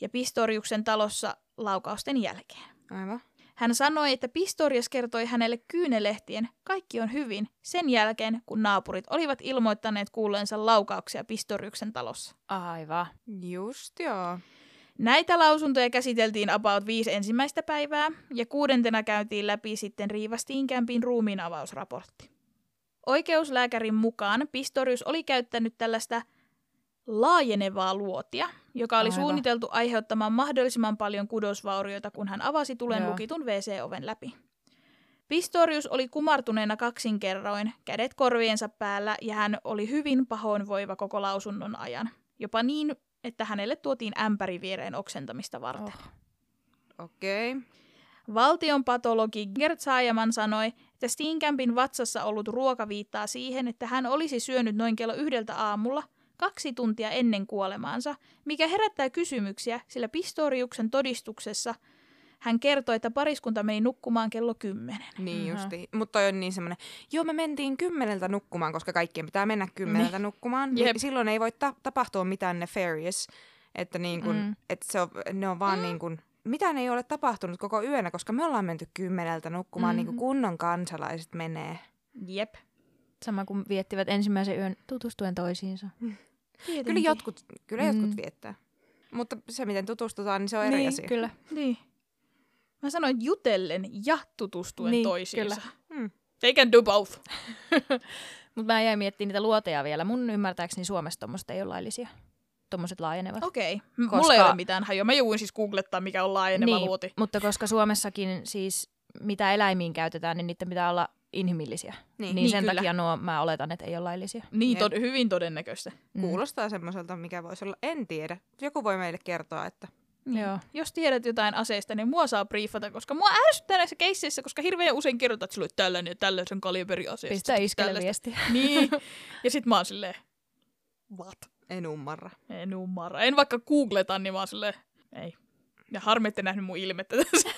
ja Pistoriuksen talossa laukausten jälkeen. Aivan. Hän sanoi, että Pistorius kertoi hänelle kyynelehtien kaikki on hyvin sen jälkeen, kun naapurit olivat ilmoittaneet kuulleensa laukauksia Pistoriuksen talossa. Aivan. Just joo. Näitä lausuntoja käsiteltiin about 5 ensimmäistä päivää ja 6. käytiin läpi sitten Reeva Steenkampin ruumiinavausraportti. Oikeuslääkärin mukaan Pistorius oli käyttänyt tällaista laajenevaa luotia, joka oli suunniteltu aiheuttamaan mahdollisimman paljon kudosvaurioita, kun hän avasi tulen lukitun WC-oven läpi. Pistorius oli kumartuneena 2 kerroin, kädet korviensa päällä, ja hän oli hyvin pahoinvoiva koko lausunnon ajan. Jopa niin, että hänelle tuotiin ämpäri viereen oksentamista varten. Okei. Valtion patologi Gert Saajaman sanoi, että Steenkampin vatsassa ollut ruoka viittaa siihen, että hän olisi syönyt noin kello 1 aamulla, 2 tuntia ennen kuolemaansa, mikä herättää kysymyksiä, sillä Pistoriuksen todistuksessa hän kertoi, että pariskunta meni nukkumaan kello 10. Niin justi, mutta on niin semmoinen, me mentiin 10 nukkumaan, koska kaikkien pitää mennä 10 nukkumaan. Niin silloin ei voi tapahtua mitään nefarious, että niin kun, että se on, ne on vaan niin kun mitään ei ole tapahtunut koko yönä, koska me ollaan menty 10 nukkumaan, niin kuin kunnon kansalaiset menee. Jep. Sama kuin viettivät ensimmäisen yön tutustuen toisiinsa. Kyllä jotkut viettää. Mutta se, miten tutustutaan, niin se on eri asia. Kyllä. Niin. Mä sanoin jutellen ja tutustuen toisiinsa. Kyllä. Mm. They can do both. Mutta mä jäin miettimään niitä luoteja vielä. Mun ymmärtääkseni Suomessa tommoset ei ole laillisia. Tommoset laajenevat. Okei. Koska... Mulla ei ole mitään hajoa. Mä juuin siis googlettaa, mikä on laajeneva luoti. Mutta koska Suomessakin siis mitä eläimiin käytetään, niin niitä pitää olla inhimillisiä. Niin sen takia mä oletan, että ei ole laillisia. Niin, hyvin todennäköistä. Kuulostaa semmoiselta, mikä voisi olla. En tiedä. Joku voi meille kertoa, että... Niin. Joo. Jos tiedät jotain aseista, niin mua saa briefata, koska mua ärsyttää näissä keisseissä, koska hirveän usein kerrotaan, että sulla oli tällainen ja tällaisen kaliberiaseista. Pistää iskelle viestiä. Niin. Ja sit mä oon silleen, what? En umarra. En vaikka googleta, niin mä oon silleen, ei. Ja harmi, ette nähnyt mun ilmettä tässä.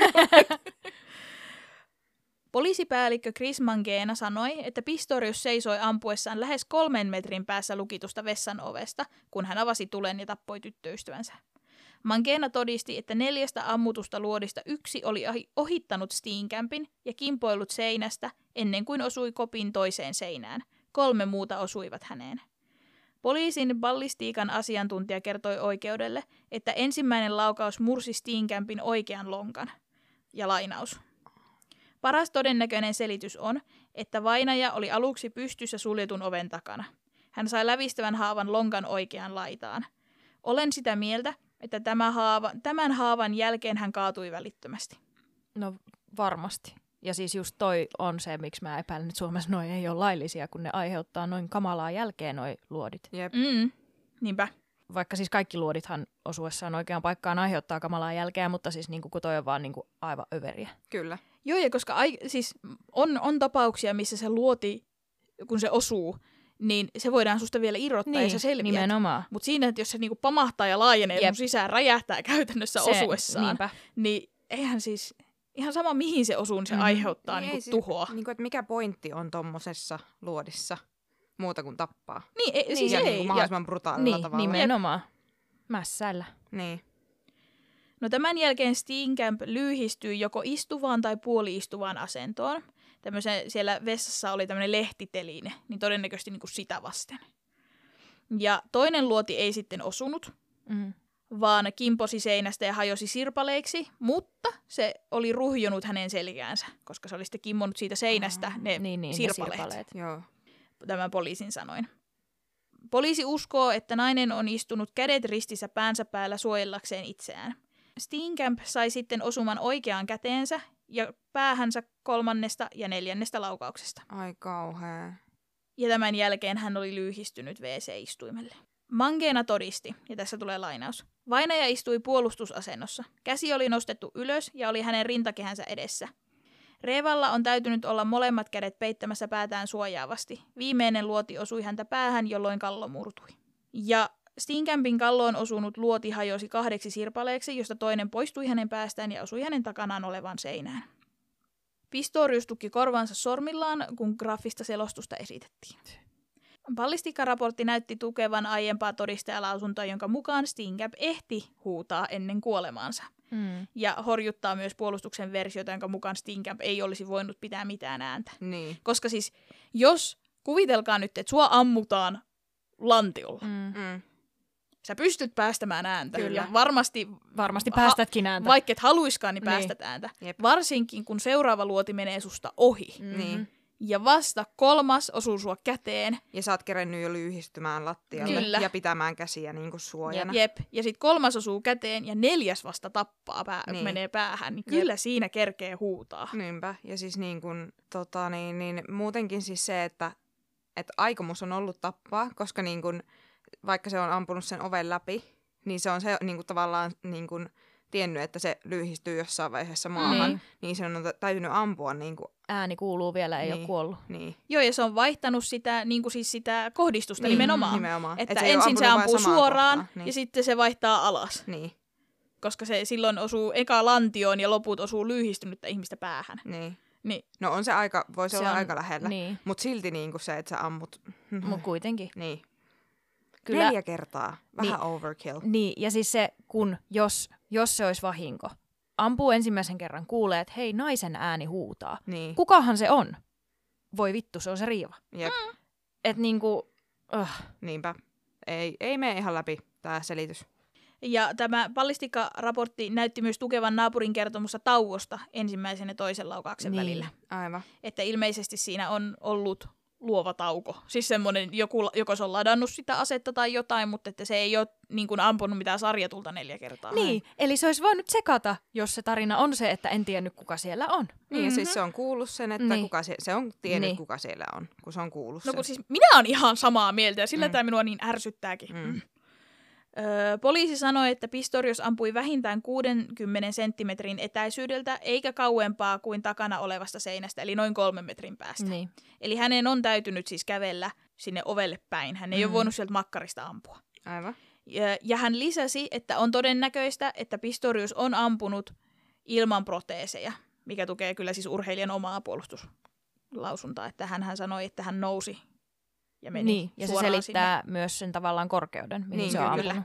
Poliisipäällikkö Chris Mangena sanoi, että Pistorius seisoi ampuessaan lähes 3 metrin päässä lukitusta vessan ovesta, kun hän avasi tulen ja tappoi tyttöystävänsä. Mangena todisti, että 4 ammutusta luodista 1 oli ohittanut Steenkampin ja kimpoillut seinästä ennen kuin osui kopin toiseen seinään. 3 muuta osuivat häneen. Poliisin ballistiikan asiantuntija kertoi oikeudelle, että ensimmäinen laukaus mursi Steenkampin oikean lonkan. Ja lainaus. Paras todennäköinen selitys on, että vainaja oli aluksi pystyssä suljetun oven takana. Hän sai lävistävän haavan lonkan oikeaan laitaan. Olen sitä mieltä, että tämän haavan jälkeen hän kaatui välittömästi. No varmasti. Ja siis just toi on se, miksi mä epäilen, että Suomessa noi ei ole laillisia, kun ne aiheuttaa noin kamalaa jälkeen noi luodit. Jep. Niinpä. Vaikka siis kaikki luodithan osuessaan oikeaan paikkaan aiheuttaa kamalaa jälkeä, mutta siis niin kun toi on vaan niin kun aivan överiä. Kyllä. Joo, ja koska siis on tapauksia, missä se luoti, kun se osuu, niin se voidaan susta vielä irrottaa ja se selviää. Nimenomaan. Mutta siinä, että jos se niinku pamahtaa ja laajenee mun sisään, räjähtää käytännössä se, osuessaan, niinpä. Niin eihän siis ihan sama mihin se osuu, niin se aiheuttaa niinku siis, tuhoa. Niinku, että mikä pointti on tommosessa luodissa muuta kuin tappaa. Niin, siis ja ei. Niinku mahdollisimman brutaalilla tavalla. Nimenomaan. Mässällä. Niin. No tämän jälkeen Steenkamp lyyhistyy joko istuvaan tai puoliistuvaan asentoon. Siellä vessassa oli tämmöinen lehtiteline, niin todennäköisesti niin kuin sitä vasten. Ja toinen luoti ei sitten osunut, vaan kimposi seinästä ja hajosi sirpaleiksi, mutta se oli ruhjonut hänen selkäänsä, koska se oli sitten kimmonut siitä seinästä ne sirpaleet. Joo. Tämän poliisin sanoin. Poliisi uskoo, että nainen on istunut kädet ristissä päänsä päällä suojellakseen itseään. Steenkamp sai sitten osuman oikeaan käteensä ja päähänsä 3. ja 4. laukauksesta. Ai kauhea. Ja tämän jälkeen hän oli lyyhistynyt WC-istuimelle. Mangena todisti, ja tässä tulee lainaus. Vainaja istui puolustusasennossa. Käsi oli nostettu ylös ja oli hänen rintakehänsä edessä. Reevalla on täytynyt olla molemmat kädet peittämässä päätään suojaavasti. Viimeinen luoti osui häntä päähän, jolloin kallo murtui. Ja Steenkampin kalloon osunut luoti hajosi 2 sirpaleeksi, josta toinen poistui hänen päästään ja osui hänen takanaan olevaan seinään. Pistorius tukki korvansa sormillaan, kun graafista selostusta esitettiin. Ballistiikkaraportti näytti tukevan aiempaa todistajalausuntoa, jonka mukaan Steenkamp ehti huutaa ennen kuolemaansa. Ja horjuttaa myös puolustuksen versiota, jonka mukaan Steenkamp ei olisi voinut pitää mitään ääntä. Niin. Koska siis, jos kuvitelkaa nyt, että sua ammutaan lantiolla. Sä pystyt päästämään ääntä. Kyllä. Ja varmasti päästätkin ääntä. Vaikka et haluiskaan, niin päästät ääntä. Jep. Varsinkin, kun seuraava luoti menee susta ohi. Mm-hmm. Ja vasta 3. osuu sua käteen. Ja sä oot kerennyt jo lyyhistymään lattialle. Kyllä. Ja pitämään käsiä niin kuin suojana. Jep. Ja sit 3. osuu käteen ja 4. vasta tappaa, menee päähän. Niin kyllä siinä kerkee huutaa. Niinpä. Ja siis niin kuin, muutenkin siis se, että aikomus on ollut tappaa, koska niin kuin, vaikka se on ampunut sen oven läpi, niin se on se niin kuin, tavallaan niin kuin, tiennyt, että se lyyhistyy jossain vaiheessa maahan. Niin sen on täytynyt ampua. Niin kuin... Ääni kuuluu vielä, ei ole kuollut. Niin. Joo, ja se on vaihtanut sitä, niin kuin, siis sitä kohdistusta nimenomaan. Että ensin se ampuu suoraan ja sitten se vaihtaa alas. Niin. Koska se silloin osuu eka lantioon ja loput osuu lyyhistynyttä ihmistä päähän. Niin. No on se aika, voi se olla aika lähellä. Niin. Mutta silti niin kuin se, että sä ammut. Mutta kuitenkin. Niin. Kyllä. 4 kertaa. Vähän overkill. Niin, ja siis se, jos se olisi vahinko, ampuu ensimmäisen kerran, kuulee, että hei, naisen ääni huutaa. Niin. Kukahan se on? Voi vittu, se on se Reeva. Jep. Että niinku... Niinpä. Ei mene ihan läpi tämä selitys. Ja tämä ballistiikkaraportti näytti myös tukevan naapurin kertomusta tauosta ensimmäisen ja toisen laukauksen välillä. Aivan. Että ilmeisesti siinä on ollut luova tauko. Siis semmoinen, joko se on ladannut sitä asetta tai jotain, mutta että se ei ole niin kuin ampunut mitään sarjatulta 4 kertaa. Niin, eli se olisi voinut sekata, jos se tarina on se, että en tiennyt kuka siellä on. Niin, ja siis se on kuullut sen, että niin. se on tiennyt kuka siellä on, kun se on kuullut sen. No kun siis minä olen ihan samaa mieltä ja sillä tämä minua niin ärsyttääkin. Poliisi sanoi, että Pistorius ampui vähintään 60 senttimetrin etäisyydeltä, eikä kauempaa kuin takana olevasta seinästä, eli noin 3 metrin päästä. Niin. Eli hänen on täytynyt siis kävellä sinne ovelle päin. Hän ei ole voinut sieltä makkarista ampua. Aivan. Ja hän lisäsi, että on todennäköistä, että Pistorius on ampunut ilman proteeseja, mikä tukee kyllä siis urheilijan omaa puolustuslausuntaa. Että hän sanoi, että hän nousi. Ja meni niin, ja se selittää sinne. Myös sen tavallaan korkeuden, mihin niin, se on kyllä.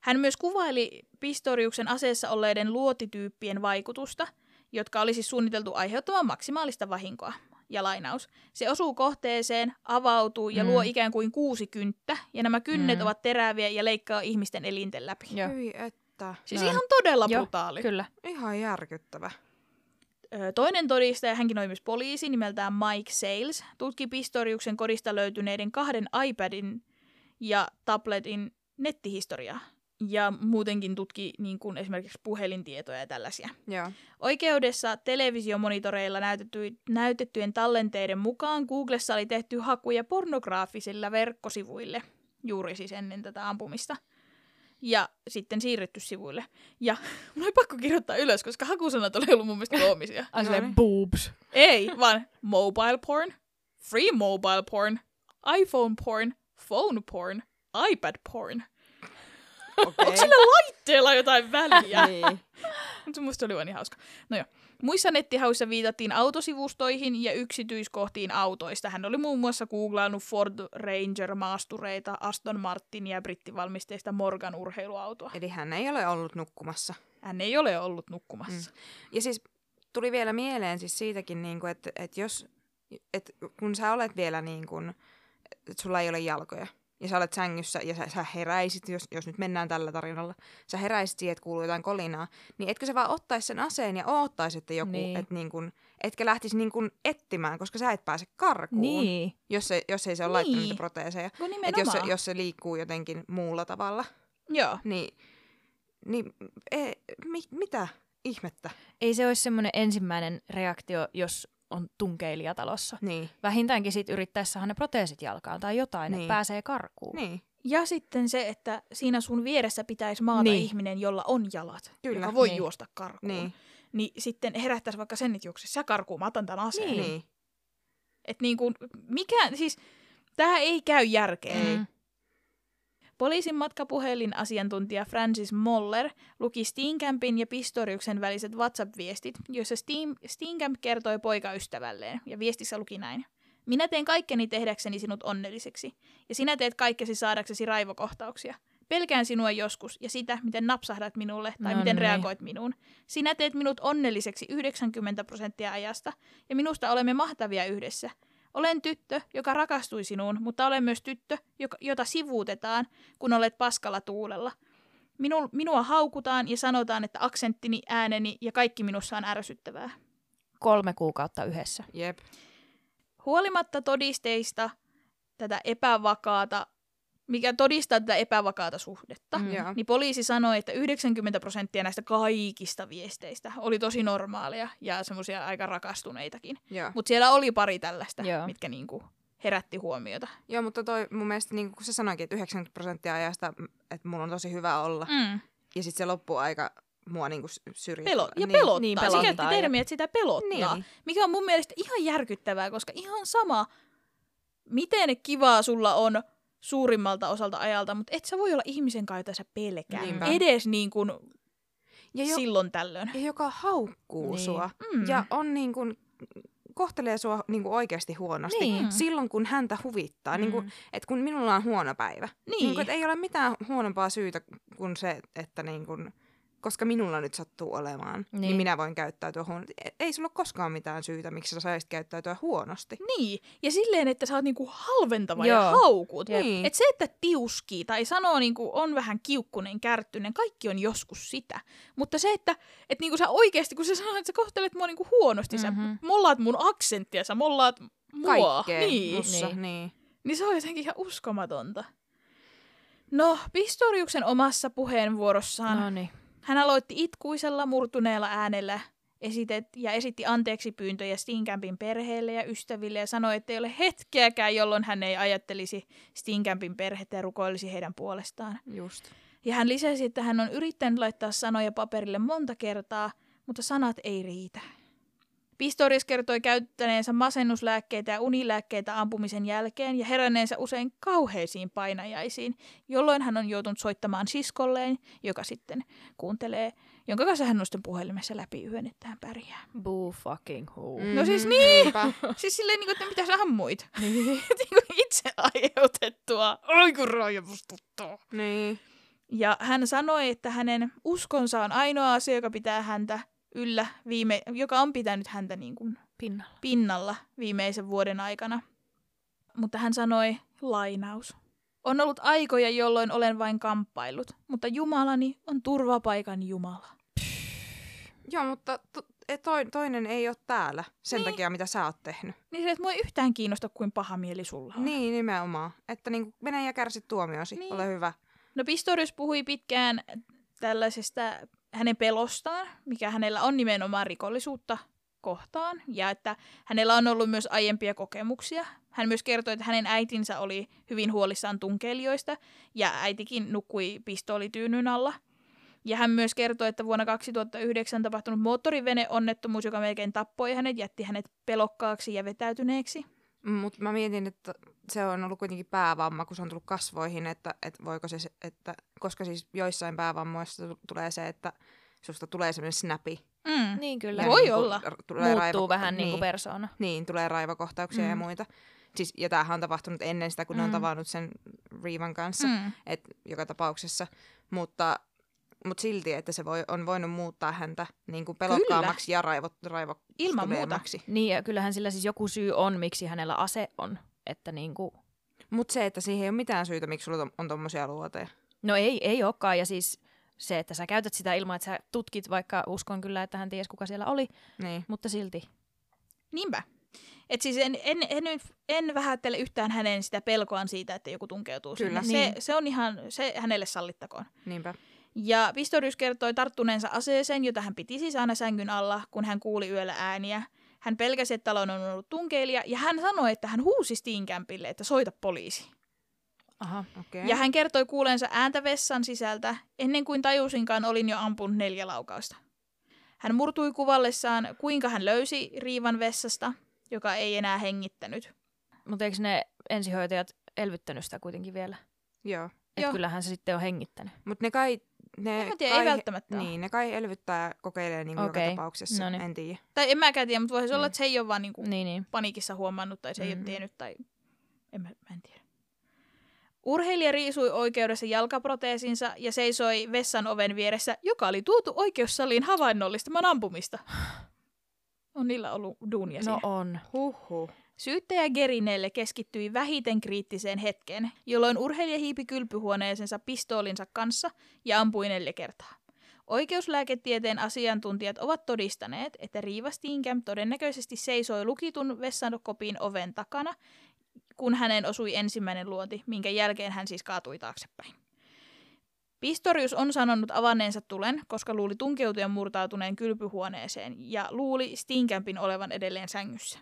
Hän myös kuvaili Pistoriuksen aseessa olleiden luotityyppien vaikutusta, jotka olisi siis suunniteltu aiheuttamaan maksimaalista vahinkoa. Ja lainaus. Se osuu kohteeseen, avautuu ja luo ikään kuin 6 kynttä, ja nämä kynnet ovat teräviä ja leikkaa ihmisten elinten läpi. Hyi että. Siis ihan todella brutaali. Kyllä. Ihan järkyttävä. Toinen todistaja, hänkin oli myös poliisi, nimeltään Mike Sales, tutki Pistoriuksen kodista löytyneiden 2 iPadin ja tabletin nettihistoriaa. Ja muutenkin tutki niin kuin esimerkiksi puhelintietoja ja tällaisia. Joo. Oikeudessa televisiomonitoreilla näytettyjen tallenteiden mukaan Googlessa oli tehty hakuja pornograafisilla verkkosivuille, juuri siis ennen tätä ampumista. Ja sitten siirretty sivuille. Ja mun oli pakko kirjoittaa ylös, koska hakusanat oli ollut mun mielestä loomisia. Ai silleen boobs. Ei, vaan mobile porn, free mobile porn, iPhone porn, phone porn, iPad porn. Okay. Onko sillä laitteella jotain väliä? Niin. Se musta oli vaan ihan hauska. No joo. Muissa nettihauissa viitattiin autosivustoihin ja yksityiskohtiin autoista. Hän oli muun muassa googlaanut Ford Ranger-maastureita, Aston Martinia, brittivalmisteista Morgan urheiluautoa. Eli hän ei ole ollut nukkumassa. Hän ei ole ollut nukkumassa. Ja siis tuli vielä mieleen siis siitäkin, että kun sä olet vielä, että sulla ei ole jalkoja. Ja sä olet sängyssä ja sä heräisit, jos nyt mennään tällä tarinalla, sä heräisit siihen, että kuuluu jotain kolinaa, niin etkö sä vaan ottaisi sen aseen ja oottaisi, että joku, niin. Että niin kun, etkä lähtisi niin kun etsimään, koska sä et pääse karkuun, niin. Jos ei se ole laittanut niitä proteeseja. Että jos se liikkuu jotenkin muulla tavalla, joo. Mitä ihmettä? Ei se olisi semmoinen ensimmäinen reaktio, jos... on tunkeilija talossa. Niin. Vähintäänkin siitä yrittäessähän ne proteesit jalkaan tai jotain, niin. Että pääsee karkuun. Niin. Ja sitten se, että siinä sun vieressä pitäisi maata ihminen, jolla on jalat, kyllä. Joka voi juosta karkuun. Niin sitten herättäisi vaikka sen, että juoksisi sä karkuun, mä otan tämän aseen. Niin. Että niin kuin, mikä, siis tää ei käy järkeen. Poliisin matkapuhelinasiantuntija Francis Moller luki Steenkampin ja Pistoriuksen väliset WhatsApp-viestit, joissa Steenkamp kertoi poikaystävälleen, ja viestissä luki näin. Minä teen kaikkeni tehdäkseni sinut onnelliseksi, ja sinä teet kaikkesi saadaksesi raivokohtauksia. Pelkään sinua joskus, ja sitä, miten napsahdat minulle, tai miten reagoit minuun. Sinä teet minut onnelliseksi 90% ajasta, ja minusta olemme mahtavia yhdessä. Olen tyttö, joka rakastui sinuun, mutta olen myös tyttö, jota sivuutetaan, kun olet paskalla tuulella. Minua haukutaan ja sanotaan, että aksenttini, ääneni ja kaikki minussa on ärsyttävää. 3 kuukautta yhdessä. Jep. Huolimatta todisteista tätä epävakaata, mikä todistaa tätä epävakaata suhdetta, niin poliisi sanoi, että 90% näistä kaikista viesteistä oli tosi normaaleja ja semmoisia aika rakastuneitakin. Mutta siellä oli pari tällaista, mitkä niinku herätti huomiota. Joo, mutta toi mun mielestä, niin kun sä sanoikin, että 90% ajasta, että mulla on tosi hyvä olla, ja sitten se loppuaika mua niinku syrjittyy. Pelottaa. Niin pelottaa. Se käytti termiä, että sitä pelottaa, mikä on mun mielestä ihan järkyttävää, koska ihan sama, miten kivaa sulla on, suurimmalta osalta ajalta, mutta et sä voi olla ihmisen kai, jota sä pelkää. Niinpä. Edes niin kuin silloin tällöin. Ja joka haukkuu sua ja on niin kuin, kohtelee sua niin kuin oikeasti huonosti silloin, kun häntä huvittaa. Niin kuin, et kun minulla on huono päivä. Niin kuin, et ei ole mitään huonompaa syytä kuin se, että niin kuin, koska minulla nyt sattuu olemaan, niin minä voin käyttäytyä huonosti. Ei sulla ole koskaan mitään syytä, miksi sä saisit käyttäytyä huonosti. Niin, ja silleen, että sä oot niinku halventava ja haukut. Niin. Että se, että tiuskii tai sanoo, niinku, on vähän kiukkunen, kärttynen, kaikki on joskus sitä. Mutta se, että niinku sä oikeasti, kun sä sanoit, että sä kohtelet mua niinku huonosti, sä mollaat mun aksenttia, sä mollaat mua. Niin se on jotenkin ihan uskomatonta. No, Pistoriuksen omassa puheenvuorossaan... Noniin. Hän aloitti itkuisella, murtuneella äänellä ja esitti anteeksi pyyntöjä Steenkampin perheelle ja ystäville ja sanoi, että ei ole hetkeäkään, jolloin hän ei ajattelisi Steenkampin perhettä ja rukoilisi heidän puolestaan. Just. Ja hän lisäsi, että hän on yrittänyt laittaa sanoja paperille monta kertaa, mutta sanat ei riitä. Pistorius kertoi käyttäneensä masennuslääkkeitä ja unilääkkeitä ampumisen jälkeen ja heränneensä usein kauheisiin painajaisiin, jolloin hän on joutunut soittamaan siskolleen, joka sitten kuuntelee, jonka kanssa hän on sitten puhelimessa läpi yön, että hän pärjää. Boo fucking who. No siis niin! Siis silleen, että mitä sä ammuit? Niin. Itse aiheutettua. Ai kun raivostuttaa. Niin. Ja hän sanoi, että hänen uskonsa on ainoa asia, joka pitää häntä yllä, joka on pitänyt häntä niin kuin pinnalla viimeisen vuoden aikana. Mutta hän sanoi, lainaus. On ollut aikoja, jolloin olen vain kamppaillut, mutta Jumalani on turvapaikan Jumala. Joo, mutta toinen ei ole täällä sen takia, mitä sä oot tehnyt. Niin se, että mua ei yhtään kiinnosta, kuin paha mieli sulla on. Niin, nimenomaan. Että niin, mene ja kärsi tuomiosi, ole hyvä. No Pistorius puhui pitkään tällaisesta... hänen pelostaan, mikä hänellä on nimenomaan rikollisuutta kohtaan, ja että hänellä on ollut myös aiempia kokemuksia. Hän myös kertoi, että hänen äitinsä oli hyvin huolissaan tunkeilijoista, ja äitikin nukkui pistoolityynyn alla. Ja hän myös kertoi, että vuonna 2009 tapahtunut moottoriveneonnettomuus, joka melkein tappoi hänet, jätti hänet pelokkaaksi ja vetäytyneeksi. Mutta mä mietin, että se on ollut kuitenkin päävamma, kun se on tullut kasvoihin, että voiko se, että, koska siis joissain päävammoissa tulee se, että susta tulee semmoinen snapi. Mm. Niin kyllä. Ja voi niin, olla. Muuttuu vähän niin kuin persoona. Niin, tulee raivokohtauksia ja muita. Siis, ja tämähän on tapahtunut ennen sitä, kun ne on tavannut sen Reevan kanssa, joka tapauksessa. Mutta silti, että se on voinut muuttaa häntä niin kuin pelokkaammaksi ja raivostuneemmaksi. Niin, ja kyllähän sillä siis joku syy on, miksi hänellä ase on. Niin kuin... Mutta se, että siihen ei ole mitään syytä, miksi sulla on tommosia luoteja. No ei olekaan. Ja siis se, että sä käytät sitä ilman, että sä tutkit, vaikka uskon kyllä, että hän ties kuka siellä oli. Niin. Mutta silti. Niinpä. Et siis en vähättele yhtään hänen sitä pelkoaan siitä, että joku tunkeutuu sinne. Niin. Se on ihan, se hänelle sallittakoon. Niinpä. Ja Pistorius kertoi tarttuneensa aseeseen, jota hän piti siis aina sängyn alla, kun hän kuuli yöllä ääniä. Hän pelkäsi, että talon on ollut tunkeilija, ja hän sanoi, että hän huusi Steenkampille, että soita poliisi. Aha, okei. Ja hän kertoi kuuleensa ääntä vessan sisältä, ennen kuin tajusinkaan olin jo ampunut 4 laukausta. Hän murtui kuvallessaan, kuinka hän löysi Reevan vessasta, joka ei enää hengittänyt. Mutta eikö ne ensihoitajat elvyttänyt sitä kuitenkin vielä? Joo. Että kyllähän se sitten on hengittänyt. Mutta ne kai... En tiedä, ei välttämättä ole. Niin, ne kai elvyttää kokeilee niin okay. Joka tapauksessa, Noniin. En tiedä. Tai en mäkään tiedä, mutta voisi olla, että se ei ole vaan niin. Paniikissa huomannut tai se ei ole tiennyt. Tai... Mä en tiedä. Urheilija riisui oikeudessa jalkaproteesinsa ja seisoi vessan oven vieressä, joka oli tuotu oikeussaliin havainnollistamaan ampumista. On niillä ollut duunia siinä. No on. Huhhuh. Syyttäjä Gerinelle keskittyi vähiten kriittiseen hetkeen, jolloin urheilija hiipi kylpyhuoneeseensa pistoolinsa kanssa ja ampui 4 kertaa. Oikeuslääketieteen asiantuntijat ovat todistaneet, että Reeva Steenkamp todennäköisesti seisoi lukitun vessanokopin oven takana, kun häneen osui ensimmäinen luoti, minkä jälkeen hän siis kaatui taaksepäin. Pistorius on sanonut avanneensa tulen, koska luuli tunkeutujan murtautuneen kylpyhuoneeseen ja luuli Steenkampin olevan edelleen sängyssä.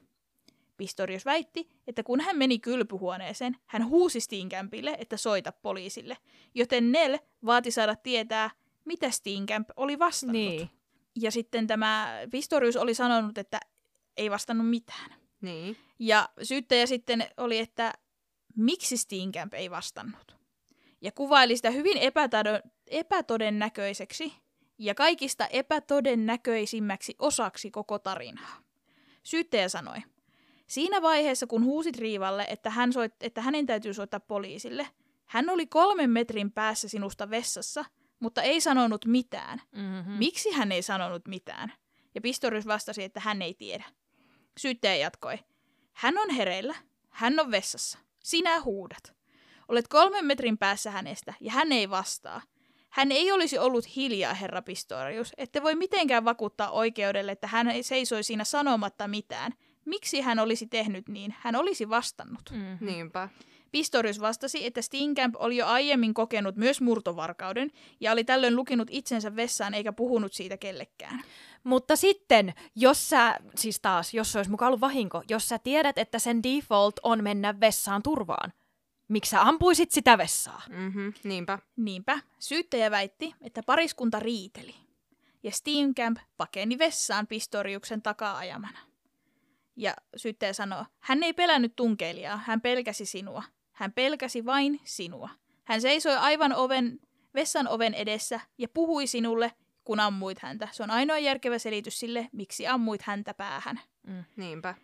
Pistorius väitti, että kun hän meni kylpyhuoneeseen, hän huusi Steenkampille, että soita poliisille, joten Nel vaati saada tietää, mitä Steenkamp oli vastannut. Niin. Ja sitten tämä Pistorius oli sanonut, että ei vastannut mitään. Niin. Ja syyttäjä sitten oli, että miksi Steenkamp ei vastannut. Ja kuvaili sitä hyvin epätodennäköiseksi ja kaikista epätodennäköisimmäksi osaksi koko tarinaa. Syyttäjä sanoi, siinä vaiheessa, kun huusit Reevalle, että hänen täytyy soittaa poliisille, hän oli 3 metrin päässä sinusta vessassa, mutta ei sanonut mitään. Mm-hmm. Miksi hän ei sanonut mitään? Ja Pistorius vastasi, että hän ei tiedä. Syyttäjä jatkoi. Hän on hereillä. Hän on vessassa. Sinä huudat. Olet 3 metrin päässä hänestä ja hän ei vastaa. Hän ei olisi ollut hiljaa, herra Pistorius. Ette voi mitenkään vakuuttaa oikeudelle, että hän ei seisoi siinä sanomatta mitään. Miksi hän olisi tehnyt niin? Hän olisi vastannut. Mm. Niinpä. Pistorius vastasi, että Steenkamp oli jo aiemmin kokenut myös murtovarkauden ja oli tällöin lukinut itsensä vessaan eikä puhunut siitä kellekään. Mutta sitten, jos se olisi mukaan ollut vahinko, jos sä tiedät, että sen default on mennä vessaan turvaan, miksi sä ampuisit sitä vessaa? Mm-hmm, niinpä. Niinpä. Syyttäjä väitti, että pariskunta riiteli ja Steenkamp pakeni vessaan Pistoriuksen takaa ajamana. Ja syyttäjä sanoo, hän ei pelännyt tunkeilijaa, hän pelkäsi sinua. Hän pelkäsi vain sinua. Hän seisoi aivan vessan oven edessä ja puhui sinulle, kun ammuit häntä. Se on ainoa järkevä selitys sille, miksi ammuit häntä päähän. Mm, niinpä.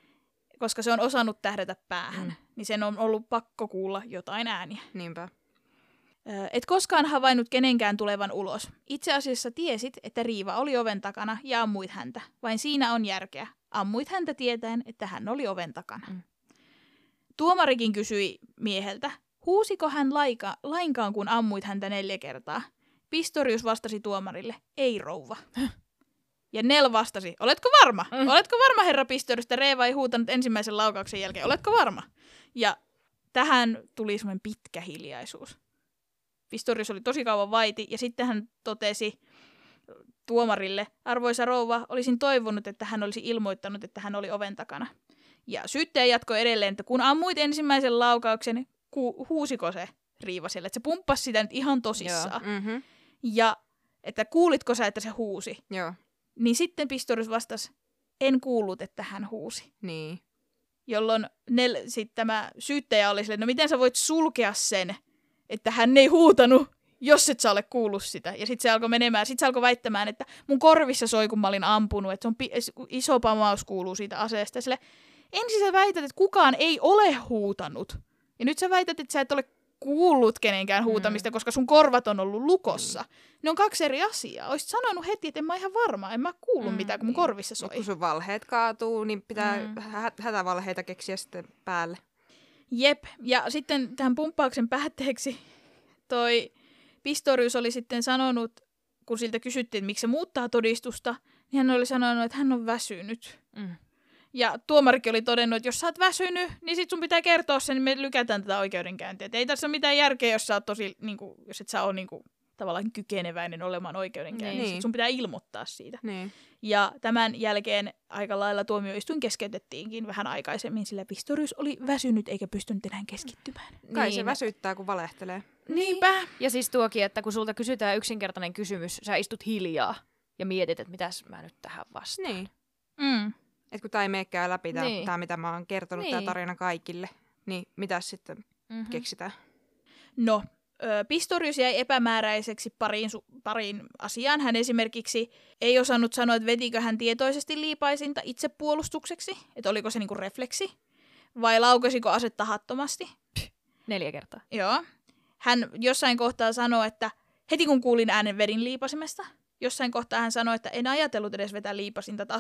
Koska se on osannut tähdätä päähän, niin sen on ollut pakko kuulla jotain ääniä. Niinpä. Et koskaan havainnut kenenkään tulevan ulos. Itse asiassa tiesit, että Reeva oli oven takana ja ammuit häntä. Vain siinä on järkeä. Ammuit häntä tietäen, että hän oli oven takana. Mm. Tuomarikin kysyi mieheltä, huusiko hän lainkaan, kun ammuit häntä 4 kertaa. Pistorius vastasi tuomarille, ei rouva. Ja Nel vastasi, oletko varma? Mm. Oletko varma, herra Pistorius, että Reeva ei huutanut ensimmäisen laukauksen jälkeen? Oletko varma? Ja tähän tuli semmoinen pitkä hiljaisuus. Pistorius oli tosi kauan vaiti ja sitten hän totesi tuomarille, arvoisa rouva, olisin toivonut, että hän olisi ilmoittanut, että hän oli oven takana. Ja syyttäjä jatkoi edelleen, että kun ammuit ensimmäisen laukauksen, huusiko se Reeva siellä, että se pumppasi sitä nyt ihan tosissaan. Mm-hmm. Ja että kuulitko sä, että se huusi? Joo. Niin sitten Pistorius vastasi, en kuullut, että hän huusi. Niin. Jolloin sitten tämä syyttäjä oli silleen, no miten sä voit sulkea sen, että hän ei huutanut, jos et sä ole kuullut sitä. Ja sitten se alkoi menemään, sitten se alkoi väittämään, että mun korvissa soi, kun mä olin ampunut, että se on iso pamaus kuuluu siitä aseesta. Sille, ensin sä väität, että kukaan ei ole huutanut. Ja nyt sä väität, että sä et ole kuullut kenenkään huutamista, koska sun korvat on ollut lukossa. Ne on 2 eri asiaa. Oisit sanonut heti, että en mä ihan varma, en mä kuullut mitään, kun mun korvissa soi. Kun sun valheet kaatuu, niin pitää hätävalheita keksiä sitten päälle. Jep, ja sitten tämän pumppauksen päätteeksi toi Pistorius oli sitten sanonut, kun siltä kysyttiin, että miksi se muuttaa todistusta, niin hän oli sanonut, että hän on väsynyt. Mm. Ja tuomarikin oli todennut, että jos sä oot väsynyt, niin sit sun pitää kertoa sen, niin me lykätään tätä oikeudenkäyntiä. Et ei tässä ole mitään järkeä, jos sä oot tosi, niinku, jos et sä ole niinku, tavallaan kykeneväinen olemaan oikeudenkäynnissä. Niin. Sun pitää ilmoittaa siitä. Niin. Ja tämän jälkeen aika lailla tuomioistuin keskeytettiinkin vähän aikaisemmin, sillä Pistorius oli väsynyt eikä pystynyt enää keskittymään. Kai niin. Se väsyttää, kun valehtelee. Niinpä. Ja siis tuokin, että kun sulta kysytään yksinkertainen kysymys, sä istut hiljaa ja mietit, että mitäs mä nyt tähän vastaan. Niin. Mm. Et kun tää ei meekään läpi tää, mitä mä oon kertonut, tää tarina kaikille, niin mitäs sitten keksitään? No, Pistorius jäi epämääräiseksi pariin asiaan. Hän esimerkiksi ei osannut sanoa, että vetikö hän tietoisesti liipaisinta itsepuolustukseksi, että oliko se niinku refleksi, vai laukasiko ase tahattomasti. 4 kertaa. Joo. Hän jossain kohtaa sanoi, että heti kun kuulin äänen vedin liipasimesta, jossain kohtaa hän sanoi, että en ajatellut edes vetää liipasinta, että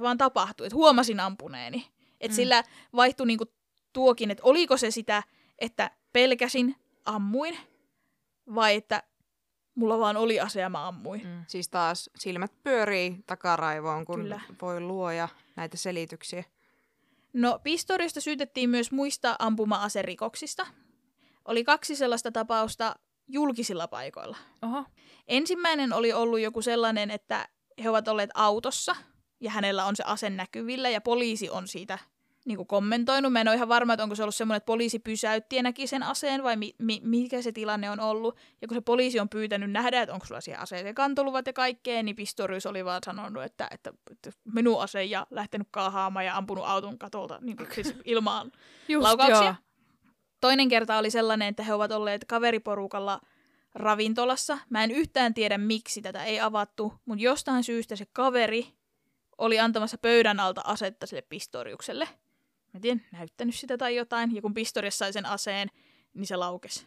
vaan tapahtui, että huomasin ampuneeni. Että sillä vaihtui niinku tuokin, että oliko se sitä, että pelkäsin, ammuin, vai että mulla vaan oli ase ja mä ammuin. Mm. Siis taas silmät pyörii takaraivoon, kun voi luoja näitä selityksiä. No, Pistoriusta syytettiin myös muista ampuma-aserikoksista. Oli 2 sellaista tapausta julkisilla paikoilla. Oho. Ensimmäinen oli ollut joku sellainen, että he ovat olleet autossa ja hänellä on se ase näkyvillä ja poliisi on siitä niinku kommentoinut. Mä en ole ihan varma, että onko se ollut semmoinen, että poliisi pysäytti ja näki sen aseen vai mikä se tilanne on ollut. Ja kun se poliisi on pyytänyt nähdä, että onko sulla siellä aseet ja kantoluvat ja kaikkea, niin Pistorius oli vaan sanonut, että minun ase ja lähtenyt kaahaamaan ja ampunut auton katolta niin siis ilmaan laukauksia. Joo. Toinen kerta oli sellainen, että he ovat olleet kaveriporukalla ravintolassa. Mä en yhtään tiedä, miksi tätä ei avattu, mutta jostain syystä se kaveri oli antamassa pöydän alta asetta sille Pistoriukselle. Mä tiedän, näyttänyt sitä tai jotain. Ja kun Pistorius sai sen aseen, niin se laukesi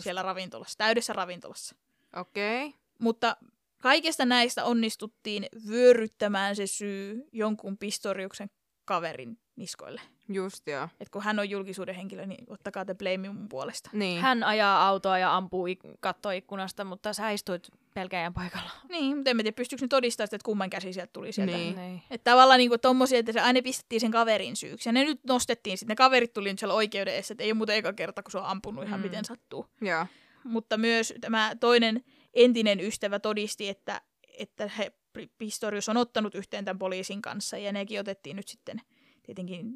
siellä ravintolassa, täydessä ravintolassa. Okei. Mutta kaikesta näistä onnistuttiin vyöryttämään se syy jonkun Pistoriuksen kaverin niskoille. Just joo. Et kun hän on julkisuuden henkilö, niin ottakaa te blame mun puolesta. Niin. Hän ajaa autoa ja ampuu kattoikkunasta, mutta sä istuit pelkäjän paikalla. Niin, mutta en tiedä, pystyykö ne todistamaan, että kumman käsi sieltä tuli sieltä. Niin. Että tavallaan niin tommosia, että se aina pistettiin sen kaverin syyksi. Ja ne nyt nostettiin sitten, ne kaverit tuli nyt siellä oikeuden edessä, että ei ole muuten eka kerta, kun se on ampunut ihan miten sattuu. Joo. Mutta myös tämä toinen entinen ystävä todisti, että he, Pistorius on ottanut yhteen tämän poliisin kanssa ja nekin otettiin nyt sitten tietenkin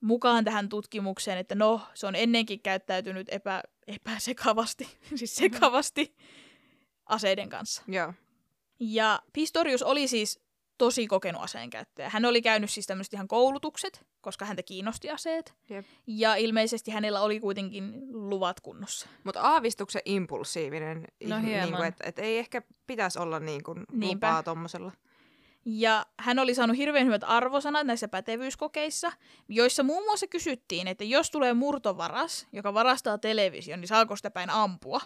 mukaan tähän tutkimukseen, että no, se on ennenkin käyttäytynyt epäsekavasti, siis sekavasti aseiden kanssa. Yeah. Ja Pistorius oli siis tosi kokenut aseenkäyttäjä. Hän oli käynyt siis tämmöiset ihan koulutukset, koska häntä kiinnosti aseet. Yep. Ja ilmeisesti hänellä oli kuitenkin luvat kunnossa. Mutta aavistuksen impulsiivinen. No hieman. Et ei ehkä pitäisi olla lupaa tommosella. Ja hän oli saanut hirveän hyvät arvosanat näissä pätevyyskokeissa, joissa muun muassa kysyttiin, että jos tulee murtovaras, joka varastaa television, niin saako sitä päin ampua?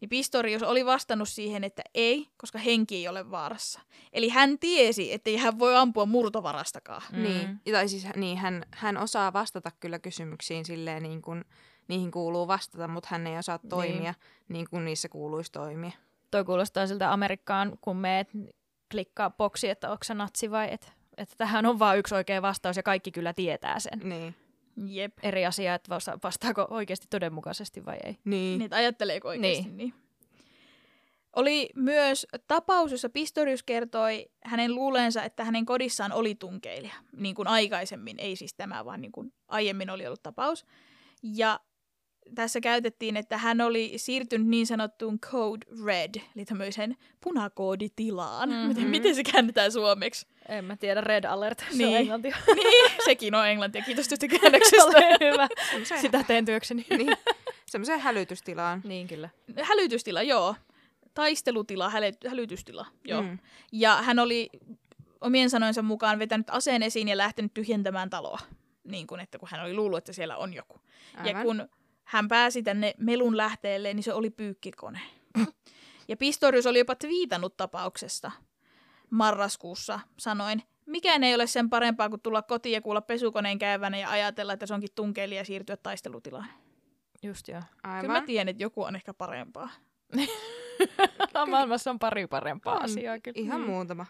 Niin Pistorius oli vastannut siihen, että ei, koska henki ei ole vaarassa. Eli hän tiesi, ettei hän voi ampua murtovarastakaan. Niin, tai siis, niin hän osaa vastata kyllä kysymyksiin silleen niin kuin niihin kuuluu vastata, mutta hän ei osaa toimia niin kuin niissä kuuluisi toimia. Toi kuulostaa siltä Amerikkaan, kun meet klikkaa boksi, että onko se natsi vai että tähän on vaan yksi oikea vastaus ja kaikki kyllä tietää sen. Niin. Jep. Eri asia, että vastaako oikeasti todenmukaisesti vai ei. Niin. Että ajatteleeko oikeasti niin. Oli myös tapaus, jossa Pistorius kertoi hänen luuleensa, että hänen kodissaan oli tunkeilija. Niin kuin aikaisemmin, ei siis tämä, vaan niin kuin aiemmin oli ollut tapaus. Ja tässä käytettiin, että hän oli siirtynyt niin sanottuun code red, eli tämmöisen punakooditilaan. Miten se käännetään suomeksi? En mä tiedä, red alert, se on englantia. Niin, sekin on englantia. Kiitos tästä käännöksestä. Hyvä. Sitä teen työkseni. Niin. Semmoiseen hälytystilaan. Niin, kyllä. Hälytystila, joo. Taistelutila, hälytystila, joo. Mm. Ja hän oli omien sanoinsa mukaan vetänyt aseen esiin ja lähtenyt tyhjentämään taloa. Niin kuin, että kun hän oli luullut, että siellä on joku. Aivan. Ja kun hän pääsi tänne melun lähteelle, niin se oli pyykkikone. Ja Pistorius oli jopa twiitannut tapauksesta marraskuussa, sanoin, mikään ei ole sen parempaa kuin tulla kotiin ja kuulla pesukoneen käyvänä ja ajatella, että se onkin tunkeilija ja siirtyä taistelutilaan. Just joo. Aivan. Kyllä mä tiedän, että joku on ehkä parempaa. Maailmassa on pari parempaa asiaa kyllä. Ihan muutama.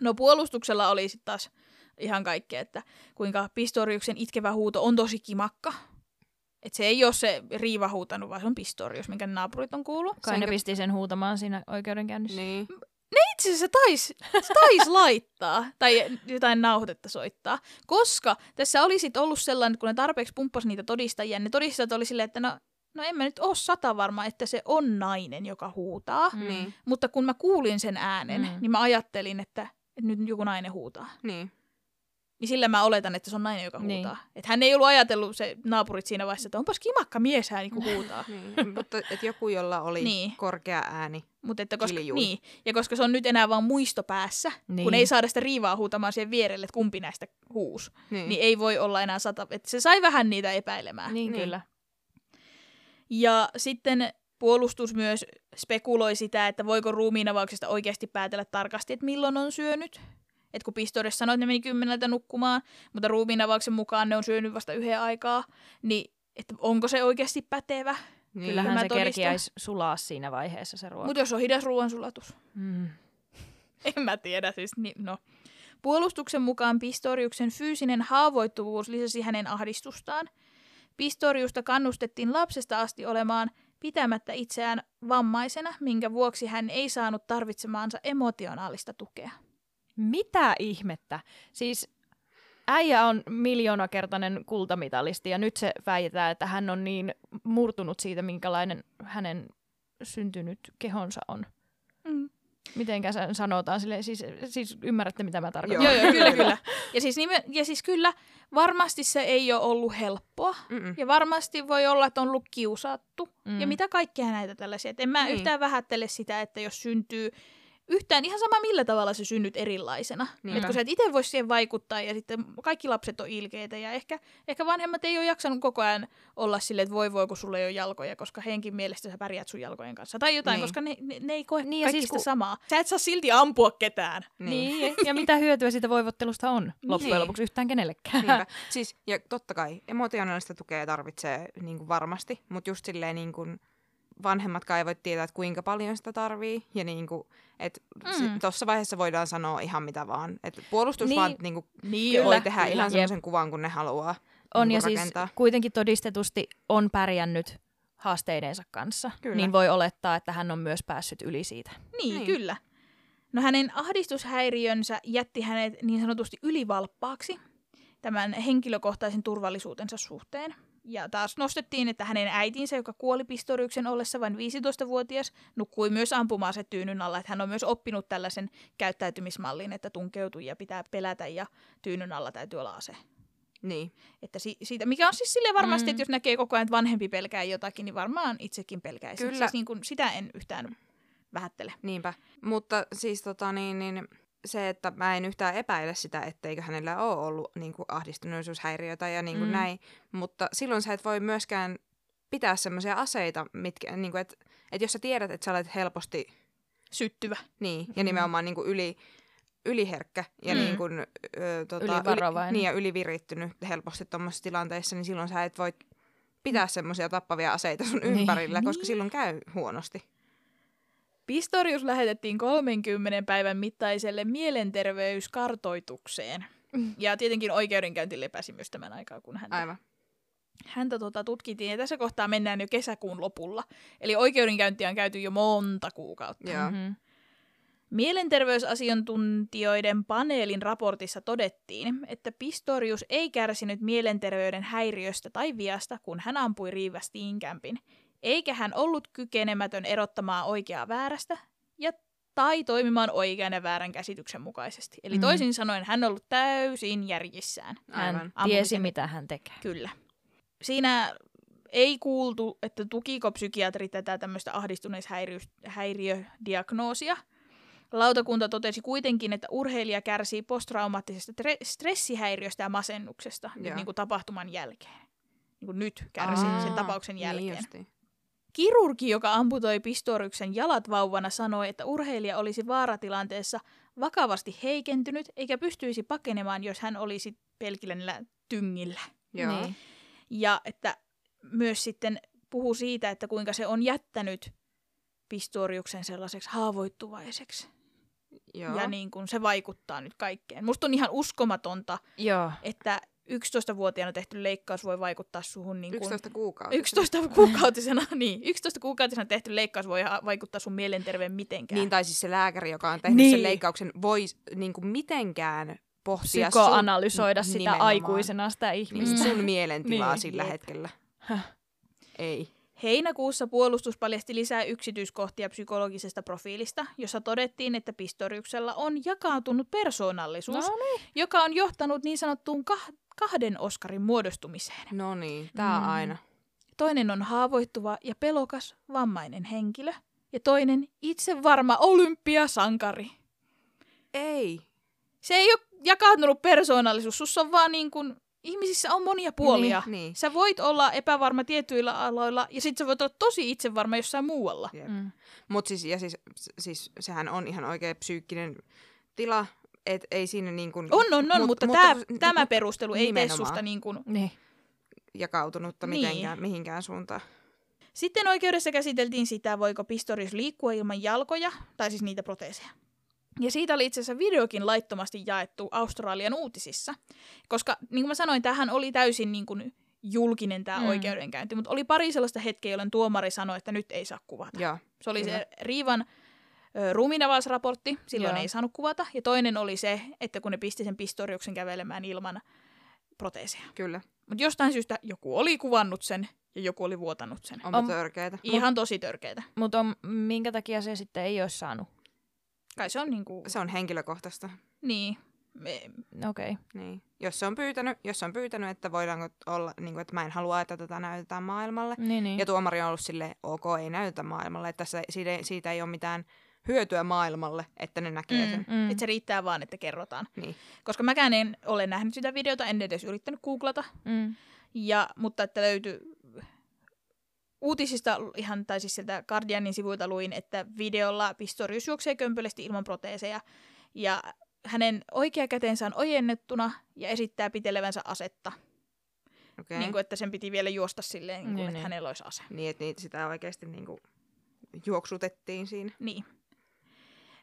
No puolustuksella oli sitten taas ihan kaikkea, että kuinka Pistoriuksen itkevä huuto on tosi kimakka. Että se ei ole se Reeva huutanut, vaan se on Pistorius, minkä naapurit on kuullut. Kai ne pisti sen huutamaan siinä oikeudenkäynnissä. Niin. Ne itse asiassa tais laittaa tai jotain nauhoitetta soittaa. Koska tässä oli sit ollut sellainen, että kun ne tarpeeksi pumppasi niitä todistajia, ne todistajat oli silleen, että no en mä nyt ole 100% varma, että se on nainen, joka huutaa. Mm. Mutta kun mä kuulin sen äänen, niin mä ajattelin, että nyt joku nainen huutaa. Niin. Niin sillä mä oletan, että se on nainen, joka huutaa. Niin. Että hän ei ollut ajatellut se naapurit siinä vaiheessa, että onpas kimakka mies hän niin huutaa. Niin, mutta että joku, jolla oli korkea ääni. Mut että koska, ja koska se on nyt enää vaan muisto päässä, kun ei saada sitä Reevaa huutamaan siihen vierelle, että kumpi näistä huusi, niin ei voi olla enää 100%. Että se sai vähän niitä epäilemään. Niin, kyllä. Ja sitten puolustus myös spekuloi sitä, että voiko ruumiinavauksesta oikeasti päätellä tarkasti, että milloin on syönyt. Että kun Pistorius sanoi, että ne meni 10:00 nukkumaan, mutta ruumiinavauksen mukaan ne on syönyt vasta 1 aikaa, niin että onko se oikeasti pätevä? Niin. Kyllähän se kerkiäisi sulaa siinä vaiheessa se ruoka. Mutta jos on hidas ruoansulatus. En mä tiedä siis. No. Puolustuksen mukaan Pistoriuksen fyysinen haavoittuvuus lisäsi hänen ahdistustaan. Pistoriusta kannustettiin lapsesta asti olemaan pitämättä itseään vammaisena, minkä vuoksi hän ei saanut tarvitsemaansa emotionaalista tukea. Mitä ihmettä? Siis äijä on miljoonakertainen kultamitalisti ja nyt se väitetään, että hän on niin murtunut siitä, minkälainen hänen syntynyt kehonsa on. Mitenkä sanotaan silleen, siis ymmärrätte mitä mä tarkoitan. Joo, kyllä. Ja siis kyllä, varmasti se ei ole ollut helppoa. Ja varmasti voi olla, että on ollut kiusattu. Ja mitä kaikkea näitä tällaisia. Et en mä yhtään vähättele sitä, että jos syntyy yhtään ihan sama millä tavalla se synnyt erilaisena. Niin. Että kun sä et itse voi siihen vaikuttaa ja sitten kaikki lapset on ilkeitä ja ehkä vanhemmat ei ole jaksanut koko ajan olla silleen, että voi kun sulla ei ole jalkoja, koska Henkin mielestä sä pärjät sun jalkojen kanssa tai jotain, niin. Koska ne ei koe niin, kaikista siis, samaa. Sä et saa silti ampua ketään. Niin. Ja mitä hyötyä siitä voivottelusta on loppujen lopuksi yhtään kenellekään. Niinpä. Siis, ja totta kai emotionaalista tukea tarvitsee niin kuin varmasti, mutta just silleen niin kuin vanhemmatkaan ei voi tietää, että kuinka paljon sitä tarvii. Ja niin kuin, että tuossa vaiheessa voidaan sanoa ihan mitä vaan. Että puolustus niin, vaan niin kuin, kyllä, voi tehdä kyllä, ihan semmoisen kuvan, kun ne haluaa on niin ja rakentaa. Siis kuitenkin todistetusti on pärjännyt haasteidensa kanssa. Kyllä. Niin voi olettaa, että hän on myös päässyt yli siitä. Niin. Kyllä. No hänen ahdistushäiriönsä jätti hänet niin sanotusti ylivalppaaksi tämän henkilökohtaisen turvallisuutensa suhteen. Ja taas nostettiin, että hänen äitinsä, joka kuoli Pistoriuksen ollessa vain 15-vuotias, nukkui myös ampuma-ase tyynyn alla. Että hän on myös oppinut tällaisen käyttäytymismallin, että tunkeutuu ja pitää pelätä ja tyynyn alla täytyy olla ase. Niin. Että siitä, mikä on siis silleen varmasti, että jos näkee koko ajan, että vanhempi pelkää jotakin, niin varmaan itsekin pelkäisi. Kyllä. Siis niin kuin sitä en yhtään vähättele. Niinpä. Mutta siis se, että mä en yhtään epäile sitä, etteikö hänellä ole ollut niin kuin ahdistuneisuushäiriötä ja niin kuin näin, mutta silloin sä et voi myöskään pitää semmoisia aseita, mitkä, niin kuin, että jos sä tiedät, että sä olet helposti syttyvä niin, ja nimenomaan niin kuin yliherkkä ja niin kuin, ylivarovainen ja ylivirittynyt helposti tuommoisissa tilanteissa, niin silloin sä et voi pitää semmoisia tappavia aseita sun ympärillä, koska silloin käy huonosti. Pistorius lähetettiin 30 päivän mittaiselle mielenterveyskartoitukseen. Ja tietenkin oikeudenkäynti lepäsi myös tämän aikaa, kun häntä tutkitiin. Ja tässä kohtaa mennään jo kesäkuun lopulla. Eli oikeudenkäyntiä on käyty jo monta kuukautta. Mielenterveysasiantuntijoiden paneelin raportissa todettiin, että Pistorius ei kärsinyt mielenterveyden häiriöstä tai viasta, kun hän ampui Reeva Steenkampin. Eikä hän ollut kykenemätön erottamaan oikeaa väärästä tai toimimaan oikean ja väärän käsityksen mukaisesti. Eli toisin sanoen hän on ollut täysin järjissään. Hän tiesi, mitä hän tekee. Kyllä. Siinä ei kuultu, että tukiko psykiatri tätä tämmöistä ahdistuneishäiriödiagnoosia. Lautakunta totesi kuitenkin, että urheilija kärsii posttraumaattisesta stressihäiriöstä ja masennuksesta nyt niin kuin tapahtuman jälkeen. Niin kuin nyt kärsii sen tapauksen jälkeen. Niin kirurgi, joka amputoi Pistoriuksen jalat vauvana, sanoi, että urheilija olisi vaaratilanteessa vakavasti heikentynyt eikä pystyisi pakenemaan, jos hän olisi pelkillä tyngillä. Niin. Ja että myös sitten puhuu siitä, että kuinka se on jättänyt Pistoriuksen sellaiseksi haavoittuvaiseksi. Joo. Ja niin kuin se vaikuttaa nyt kaikkeen. Musta on ihan uskomatonta, että 11-vuotiaana tehty leikkaus voi vaikuttaa suhun niin kuin 11 kuukautisena tehty leikkaus voi vaikuttaa sun mielenterveyteen mitenkään. Niin, tai siis se lääkäri, joka on tehnyt sen leikkauksen, voi niin kuin mitenkään pohtia psykoanalysoida sitä aikuisena sitä ihmistä. Sun mielentilaa sillä hetkellä. Ei. Heinäkuussa puolustus paljasti lisää yksityiskohtia psykologisesta profiilista, jossa todettiin, että Pistoriuksella on jakautunut persoonallisuus, joka on johtanut niin sanottuun kahden Oscarin muodostumiseen. No niin, tää aina. Toinen on haavoittuva ja pelokas vammainen henkilö ja toinen itsevarma olympiasankari. Ei. Se ei ole jakautunut persoonallisuus, sussa on vaan niin kuin ihmisissä on monia puolia. Niin. Sä voit olla epävarma tietyillä aloilla ja sit sä voit olla tosi itsevarma jossain muualla. Mut siis sehän on ihan oikea psyykkinen tila. Et ei siinä niin kuin mutta tämä perustelu ei tee susta niin kuin jakautunutta mitenkään mihinkään suuntaan. Sitten oikeudessa käsiteltiin sitä, voiko Pistorius liikkua ilman jalkoja, tai siis niitä proteeseja. Ja siitä oli itse asiassa videokin laittomasti jaettu Australian uutisissa, koska niin kuin mä sanoin, tämähän oli täysin niin kuin julkinen tämä oikeudenkäynti, mutta oli pari sellaista hetkeä, jolloin tuomari sanoi, että nyt ei saa kuvata. Joo, se oli se Reevan ruumiinavausraportti, silloin ei saanut kuvata. Ja toinen oli se, että kun ne pisti sen Pistoriuksen kävelemään ilman proteeseja. Kyllä. Mutta jostain syystä joku oli kuvannut sen ja joku oli vuotanut sen. On törkeetä. Ihan tosi törkeetä. Mutta minkä takia se sitten ei olisi saanut? Kai se on niinku se on henkilökohtaista. Niin. Okei. Niin. Jos se on pyytänyt, että voidaanko olla, niin kuin, että mä en halua, että tätä näytetään maailmalle. Niin. Ja tuomari on ollut silleen, ok, ei näytetä maailmalle, että siitä ei ole mitään hyötyä maailmalle, että ne näkee sen. Että se riittää vaan, että kerrotaan. Niin. Koska mäkään en ole nähnyt sitä videota, en edes yrittänyt googlata. Mutta että löytyi uutisista ihan, tai siis sieltä Guardianin sivuilta luin, että videolla Pistorius juoksee kömpelösti ilman proteeseja ja hänen oikea käteensä on ojennettuna ja esittää pitelevänsä asetta. Okay. Niin kuin, että sen piti vielä juosta silleen, niin kuin, että hänellä olisi ase. Niin, että sitä oikeasti niin kuin juoksutettiin siinä. Niin.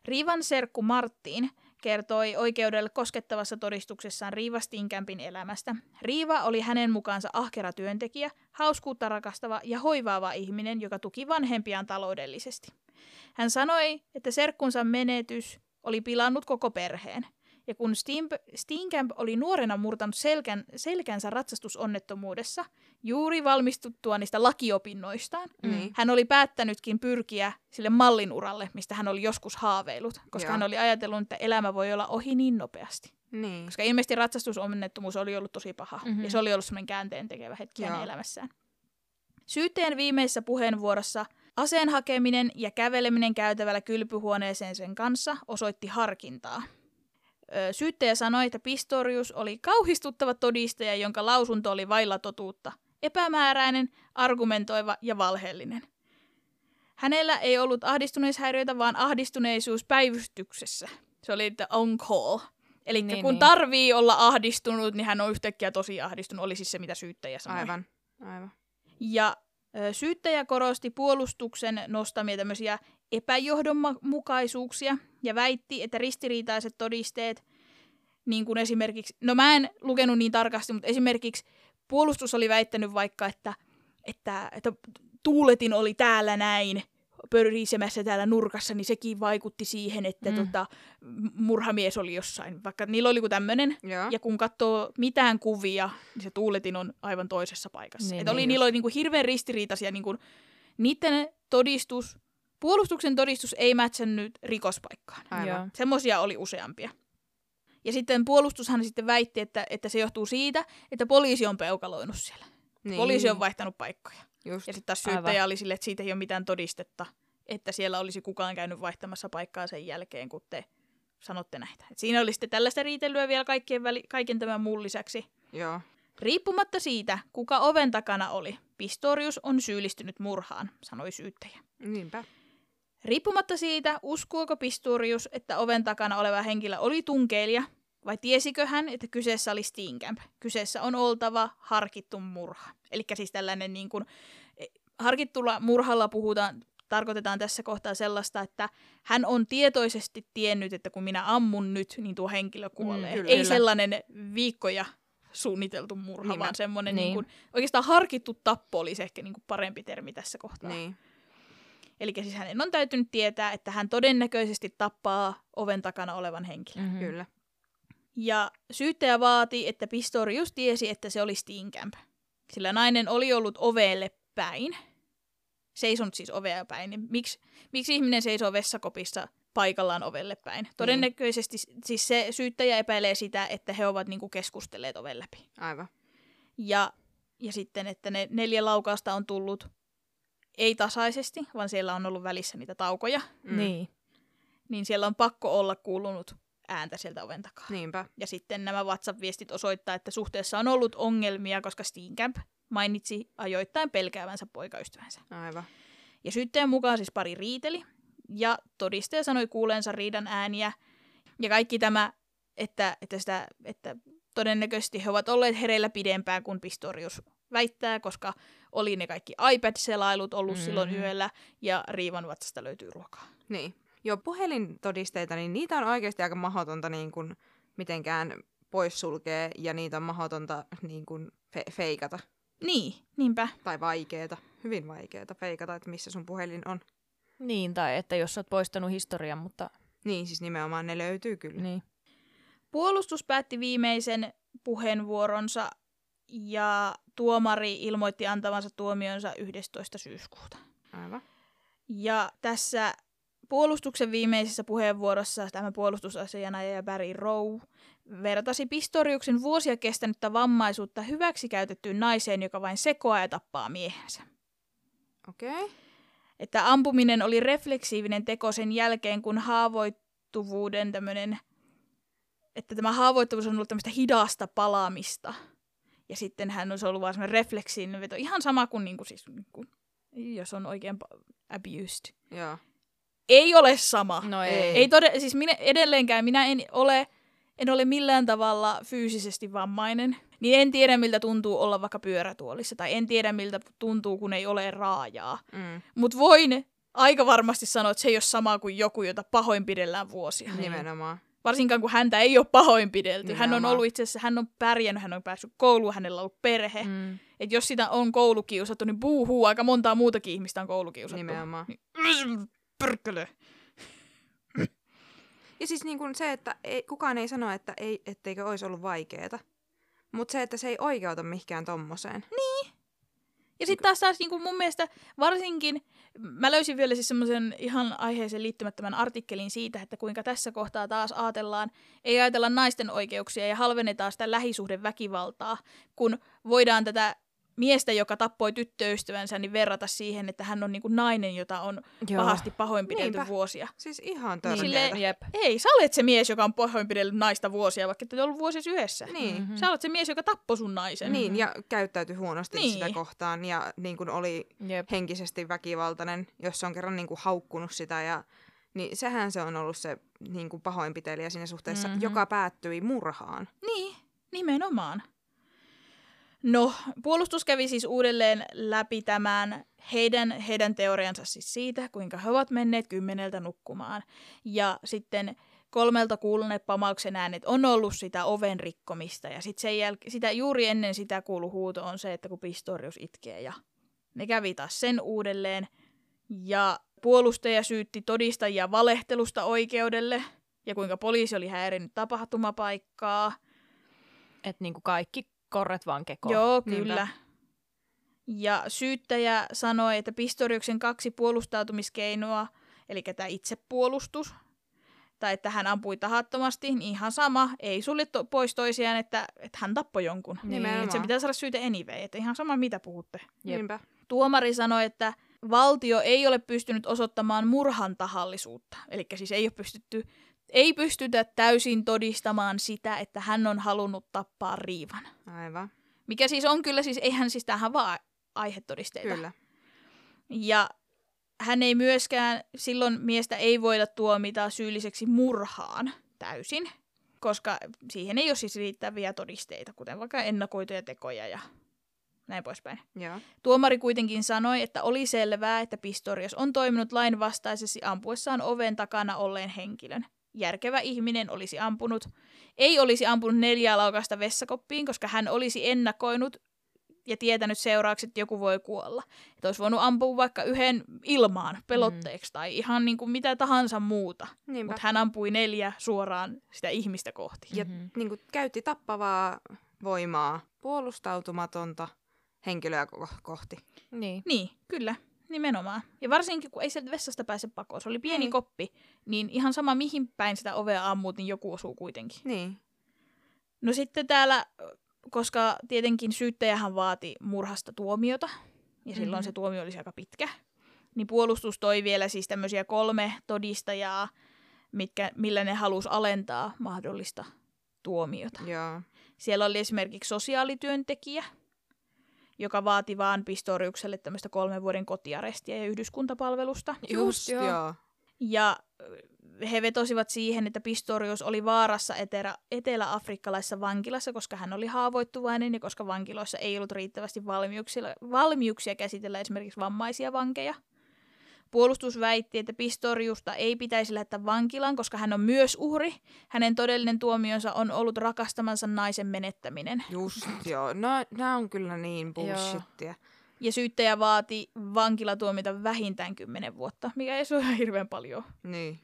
Reevan serkku Martin kertoi oikeudelle koskettavassa todistuksessaan Reeva Steenkampin elämästä. Reeva oli hänen mukaansa ahkera työntekijä, hauskuutta rakastava ja hoivaava ihminen, joka tuki vanhempiaan taloudellisesti. Hän sanoi, että serkkunsa menetys oli pilannut koko perheen. Ja kun Steenkamp oli nuorena murtanut selkänsä ratsastusonnettomuudessa juuri valmistuttua niistä lakiopinnoistaan, hän oli päättänytkin pyrkiä sille mallinuralle, mistä hän oli joskus haaveillut, koska hän oli ajatellut, että elämä voi olla ohi niin nopeasti. Niin. Koska ilmeisesti ratsastusonnettomuus oli ollut tosi paha, ja se oli ollut semmoinen käänteentekevä hetki hänen elämässään. Syytteen viimeisessä puheenvuorossa aseen hakeminen ja käveleminen käytävällä kylpyhuoneeseen sen kanssa osoitti harkintaa. Syyttäjä sanoi, että Pistorius oli kauhistuttava todistaja, jonka lausunto oli vailla totuutta, epämääräinen, argumentoiva ja valheellinen. Hänellä ei ollut ahdistuneishäiriöitä, vaan ahdistuneisuus päivystyksessä. Se oli on call. Eli niin, kun tarvii olla ahdistunut, niin hän on yhtäkkiä tosi ahdistunut, oli siis se, mitä syyttäjä sanoi. Aivan. Ja syyttäjä korosti puolustuksen nostamia tämmöisiä epäjohdonmukaisuuksia ja väitti, että ristiriitaiset todisteet, niin kuin esimerkiksi, no mä en lukenut niin tarkasti, mutta esimerkiksi puolustus oli väittänyt vaikka, että tuuletin oli täällä näin pörisemässä täällä nurkassa, niin sekin vaikutti siihen, että murhamies oli jossain. Vaikka niillä oli tämmöinen, ja kun katsoo mitään kuvia, niin se tuuletin on aivan toisessa paikassa. Niillä oli niinku hirveän ristiriitaisia, niinku, niiden puolustuksen todistus ei mätsännyt rikospaikkaan. Semmoisia oli useampia. Ja sitten puolustushan sitten väitti, että se johtuu siitä, että poliisi on peukaloinut siellä. Niin. Poliisi on vaihtanut paikkoja. Just. Ja sitten taas syyttäjä oli sille, että siitä ei ole mitään todistetta, että siellä olisi kukaan käynyt vaihtamassa paikkaa sen jälkeen, kun te sanotte näitä. Et siinä oli sitten tällaista riitelyä vielä kaiken tämän muun lisäksi. Joo. Riippumatta siitä, kuka oven takana oli, Pistorius on syyllistynyt murhaan, sanoi syyttäjä. Niinpä. Riippumatta siitä, uskuuko Pistorius, että oven takana oleva henkilö oli tunkeilija, vai tiesikö hän, että kyseessä oli Steenkamp. Kyseessä on oltava harkittu murha. Eli siis tällainen niin kuin, harkittulla murhalla tarkoitetaan tässä kohtaa sellaista, että hän on tietoisesti tiennyt, että kun minä ammun nyt, niin tuo henkilö kuolee. Ei sellainen viikkoja suunniteltu murha, vaan semmoinen niin kuin, oikeastaan harkittu tappo olisi ehkä niin kuin parempi termi tässä kohtaa. Niin. Eli siis hänen on täytynyt tietää, että hän todennäköisesti tappaa oven takana olevan henkilön. Kyllä. Ja syyttäjä vaati, että Pistorius tiesi, että se oli Steenkamp. Sillä nainen oli ollut ovelle päin. Seisonut siis ovea päin. Miksi ihminen seisoo vessakopissa paikallaan ovelle päin? Todennäköisesti siis se syyttäjä epäilee sitä, että he ovat niinku keskustelleet oven läpi. Aivan. Ja sitten, että ne 4 laukausta on tullut ei tasaisesti, vaan siellä on ollut välissä niitä taukoja. Niin siellä on pakko olla kuulunut ääntä sieltä oven takaa. Niinpä. Ja sitten nämä WhatsApp-viestit osoittaa, että suhteessa on ollut ongelmia, koska Steenkamp mainitsi ajoittain pelkäävänsä poikaystävänsä. Aivan. Ja syyttäjän mukaan siis pari riiteli, ja todistaja sanoi kuuleensa riidan ääniä. Ja kaikki tämä, että todennäköisesti he ovat olleet hereillä pidempään kuin Pistorius väittää, koska oli ne kaikki iPad-selailut ollut silloin yöllä, ja Reevan vatsasta löytyy ruokaa. Niin. Joo, puhelintodisteita, niin niitä on oikeasti aika mahdotonta niin kuin mitenkään poissulkea, ja niitä on mahdotonta niin kuin feikata. Niin, niinpä. Tai vaikeeta, hyvin vaikeeta feikata, että missä sun puhelin on. Niin, tai että jos olet poistanut historian, mutta... Niin, siis nimenomaan ne löytyy kyllä. Niin. Puolustus päätti viimeisen puheenvuoronsa, ja tuomari ilmoitti antavansa tuomionsa 11. syyskuuta. Aivan. Ja tässä... Puolustuksen viimeisessä puheenvuorossa tämä puolustusasianajaja Barry Rowe vertasi Pistoriuksen vuosia kestänyttä vammaisuutta hyväksikäytettyyn naiseen, joka vain sekoaa ja tappaa miehensä. Okei. että ampuminen oli refleksiivinen teko sen jälkeen, kun haavoittuvuuden tämmöinen, että tämä haavoittuvuus on ollut tämmöistä hidasta palaamista. Ja sitten hän olisi ollut vaan semmoinen refleksiin veto. Ihan sama kuin, jos on oikein abused. Joo. Ei ole sama. No ei. Siis minä en ole millään tavalla fyysisesti vammainen. Niin en tiedä, miltä tuntuu olla vaikka pyörätuolissa. Tai en tiedä, miltä tuntuu, kun ei ole raajaa. Mm. Mutta voin aika varmasti sanoa, että se ei ole sama kuin joku, jota pahoinpidellään vuosia. Nimenomaan. Varsinkaan, kun häntä ei ole pahoinpidelty. Nimenomaan. Hän on ollut itse asiassa, hän on pärjännyt, hän on päässyt kouluun, hänellä on ollut perhe. Mm. Että jos sitä on koulukiusattu, niin puuhuu, aika montaa muutakin ihmistä on koulukiusattu. Nimenomaan. Niin, pörkkölö. Ja siis niin kuin se, että kukaan ei sano, että etteikö olisi ollut vaikeeta. Mutta se, että se ei oikeuta mihinkään tommoseen. Niin. Ja sitten taas niin kuin mun mielestä varsinkin, mä löysin vielä siis semmoisen ihan aiheeseen liittymättömän artikkelin siitä, että kuinka tässä kohtaa taas ajatellaan, ei ajatella naisten oikeuksia ja halvennetaan sitä lähisuhdeväkivaltaa, kun voidaan tätä miestä, joka tappoi tyttöystävänsä, niin verrata siihen, että hän on niin kuin nainen, jota on pahasti pahoinpidelty vuosia. Siis ihan törkeätä. Niin, ei, sä olet se mies, joka on pahoinpidellyt naista vuosia, vaikka te ollut vuosia yhdessä. Mm-hmm. Sä olet se mies, joka tappoi sun naisen. Niin, ja käyttäytyi huonosti sitä kohtaan ja niin kuin oli henkisesti väkivaltainen, jos se on kerran niin kuin haukkunut sitä. Ja, niin sehän se on ollut se niin kuin pahoinpitelijä siinä suhteessa, joka päättyi murhaan. Niin, nimenomaan. No, puolustus kävi siis uudelleen läpi tämän heidän teoriansa siis siitä, kuinka he ovat menneet 10 nukkumaan. Ja sitten 3 kuuluneet pamauksen äänet on ollut sitä oven rikkomista. Ja sitten sitä juuri ennen sitä kuulu huuto on se, että kun Pistorius itkee. Ja ne kävi taas sen uudelleen. Ja puolustaja syytti todistajia valehtelusta oikeudelle. Ja kuinka poliisi oli häirinnyt tapahtumapaikkaa. Että niinku kaikki korret vaan kekoon. Joo, kyllä. Ja syyttäjä sanoi, että Pistoriuksen 2 puolustautumiskeinoa, eli tämä itsepuolustus, tai että hän ampui tahattomasti, niin ihan sama. Ei sulje pois toisiaan, että hän tappoi jonkun. Nimenomaan. Että se pitää saada syytä anyway, että ihan sama mitä puhutte. Niinpä. Tuomari sanoi, että valtio ei ole pystynyt osoittamaan murhan tahallisuutta. Eli siis ei pystytä täysin todistamaan sitä, että hän on halunnut tappaa Reevan. Aivan. Mikä siis on kyllä, siis eihän siis tämähän vaan aihetodisteita. Kyllä. Ja hän ei myöskään, silloin miestä ei voida tuomita syylliseksi murhaan täysin, koska siihen ei ole siis riittäviä todisteita, kuten vaikka ennakoituja tekoja ja näin poispäin. Joo. Tuomari kuitenkin sanoi, että oli selvää, että Pistorius on toiminut lainvastaisesti ampuessaan oven takana olleen henkilön. Järkevä ihminen ei olisi ampunut 4 laukasta vessakoppiin, koska hän olisi ennakoinut ja tietänyt seuraukset, että joku voi kuolla. Että olisi voinut ampua vaikka 1 ilmaan pelotteeksi tai ihan niin kuin mitä tahansa muuta. Mutta hän ampui 4 suoraan sitä ihmistä kohti. Ja niin kuin käytti tappavaa voimaa puolustautumatonta henkilöä kohti. Niin, kyllä. Nimenomaan. Ja varsinkin, kun ei sieltä vessasta pääse pakoon. Se oli pieni koppi, niin ihan sama mihin päin sitä ovea ammut, niin joku osuu kuitenkin. Niin. No sitten täällä, koska tietenkin syyttäjähän vaati murhasta tuomiota, ja silloin se tuomio oli aika pitkä, niin puolustus toi vielä siis tämmöisiä 3 todistajaa, millä ne halusi alentaa mahdollista tuomiota. Joo. Siellä oli esimerkiksi sosiaalityöntekijä, joka vaati vaan Pistoriukselle tämmöistä 3 vuoden kotiarestia ja yhdyskuntapalvelusta. Just, joo. Ja he vetosivat siihen, että Pistorius oli vaarassa eteläafrikkalaisessa vankilassa, koska hän oli haavoittuvainen ja koska vankiloissa ei ollut riittävästi valmiuksia käsitellä esimerkiksi vammaisia vankeja. Puolustus väitti, että Pistoriusta ei pitäisi lähettää vankilaan, koska hän on myös uhri. Hänen todellinen tuomionsa on ollut rakastamansa naisen menettäminen. Just joo, no nämä on kyllä niin bullshittia. Ja syyttäjä vaati vankilatuomita vähintään 10 vuotta, mikä ei suojaa hirveän paljon. Niin.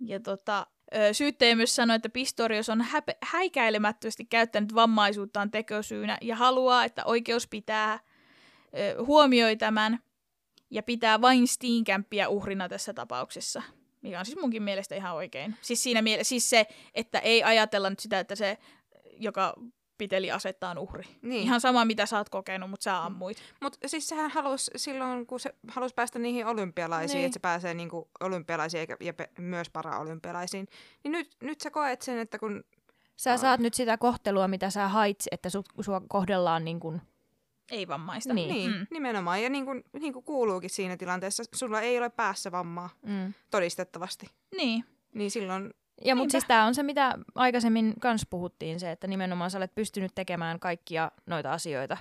Ja syyttäjä myös sanoi, että Pistorius on häikäilemättömästi käyttänyt vammaisuuttaan tekosyynä ja haluaa, että oikeus huomioi tämän. Ja pitää vain Steenkampiä uhrina tässä tapauksessa, mikä on siis munkin mielestä ihan oikein. Siis se, että ei ajatella nyt sitä, että se, joka piteli asettaan uhri. Niin. Ihan sama, mitä sä oot kokenut, mutta sä ammuit. Mutta siis sehän halusi silloin, kun se halusi päästä niihin olympialaisiin, niin. Että se pääsee niinku olympialaisiin ja myös paraolympialaisiin, niin nyt sä koet sen, että kun... Sä saat nyt sitä kohtelua, mitä sä hait, että sua kohdellaan niin kuin... Ei vammaista. Niin, nimenomaan. Ja niin kuin kuuluukin siinä tilanteessa, sulla ei ole päässä vammaa todistettavasti. Niin. Niin silloin... Ja mutta siis tämä on se, mitä aikaisemmin kanssa puhuttiin, se, että nimenomaan sä olet pystynyt tekemään kaikkia noita asioita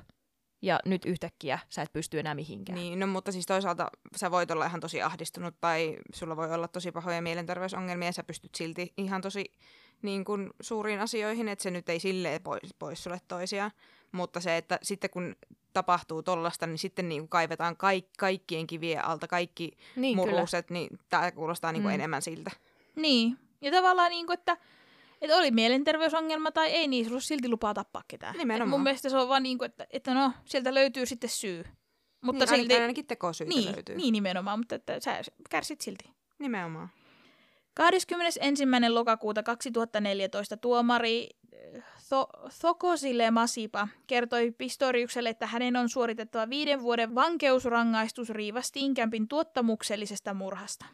ja nyt yhtäkkiä sä et pysty enää mihinkään. Niin, no mutta siis toisaalta sä voit olla ihan tosi ahdistunut tai sulla voi olla tosi pahoja mielenterveysongelmia ja sä pystyt silti ihan tosi niin kuin suuriin asioihin, että se nyt ei silleen pois sulle toisiaan. Mutta se, että sitten kun tapahtuu tollasta, niin sitten niin kuin kaivetaan kaikkien kivien alta kaikki niin, muruset, kyllä. Niin tämä kuulostaa niin kuin enemmän siltä. Niin. Ja tavallaan, niin kuin, että oli mielenterveysongelma tai ei, niin sulla silti lupaa tappaa ketään. Nimenomaan. Et mun mielestä se on vaan niin kuin, että no, sieltä löytyy sitten syy. Mutta niin, silti... Ainakin tekosyytä niin, löytyy. Niin, nimenomaan, mutta että sä kärsit silti. Nimenomaan. 21. lokakuuta 2014 tuomari Thokosile Masipa kertoi Pistoriukselle, että hänen on suoritettava 5 vuoden vankeusrangaistus Reeva Steenkampin tuottamuksellisesta murhasta.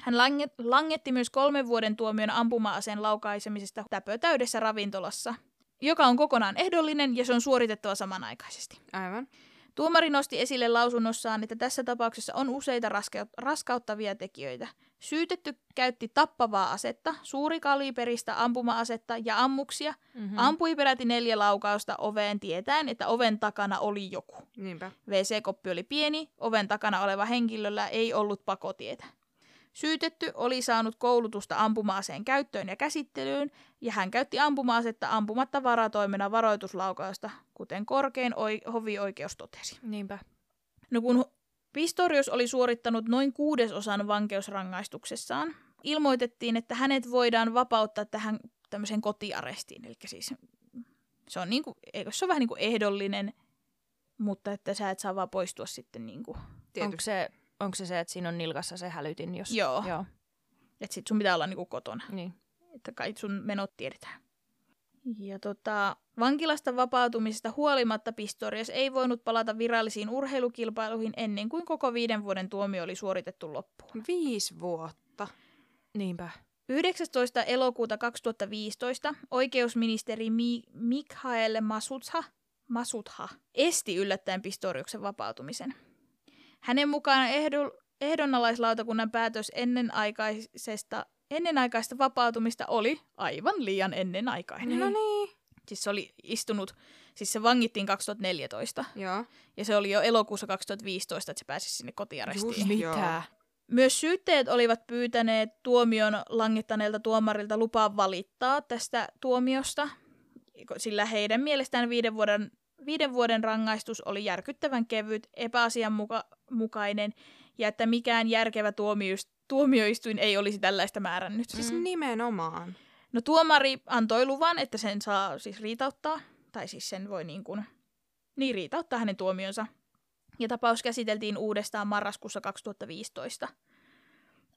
Hän langetti myös 3 vuoden tuomion ampuma-aseen laukaisemisesta täpötäydessä ravintolassa, joka on kokonaan ehdollinen ja se on suoritettava samanaikaisesti. Aivan. Tuomari nosti esille lausunnossaan, että tässä tapauksessa on useita raskauttavia tekijöitä. Syytetty käytti tappavaa asetta, suurikaliiperistä ampuma-asetta ja ammuksia, ampui peräti 4 laukausta oveen tietäen, että oven takana oli joku. Niinpä. WC-koppi oli pieni, oven takana oleva henkilöllä ei ollut pakotietä. Syytetty oli saanut koulutusta ampuma-aseen käyttöön ja käsittelyyn, ja hän käytti ampuma-asetta ampumatta varatoimena varoituslaukausta, kuten korkein hovioikeus totesi. Niinpä. No kun Pistorius oli suorittanut noin 1/6 vankeusrangaistuksessaan, ilmoitettiin, että hänet voidaan vapauttaa tähän tämmöiseen kotiarestiin. Eli siis se on, niinku, se on vähän niin kuin ehdollinen, mutta että sä et saa vaan poistua sitten niin kuin. Onko se, että siinä on nilkassa se hälytin? Jos... Joo. Että sit sun pitää olla niinku kotona. Niin. Että kai sun menot tiedetään. Ja vankilasta vapautumisesta huolimatta Pistorius ei voinut palata virallisiin urheilukilpailuihin ennen kuin koko 5 vuoden tuomio oli suoritettu loppuun. 5 vuotta. Niinpä. 19. elokuuta 2015 oikeusministeri Mikhail Masutha esti yllättäen Pistoriuksen vapautumisen. Hänen mukaan ehdonalaislautakunnan päätös ennenaikaista vapautumista oli aivan liian ennenaikainen. No niin. Siis se oli se vangittiin 2014. Joo. Ja se oli jo elokuussa 2015, että se pääsi sinne kotiarestiin. Just mitä? Myös syytteet olivat pyytäneet tuomion langettaneelta tuomarilta lupaa valittaa tästä tuomiosta, sillä heidän mielestään 5 vuoden rangaistus oli järkyttävän kevyt, epäasianmukainen ja että mikään järkevä tuomioistuin ei olisi tällaista määrännyt. Siis nimenomaan. No tuomari antoi luvan, että sen saa siis riitauttaa, tai siis sen voi niin riitauttaa hänen tuomionsa. Ja tapaus käsiteltiin uudestaan marraskuussa 2015.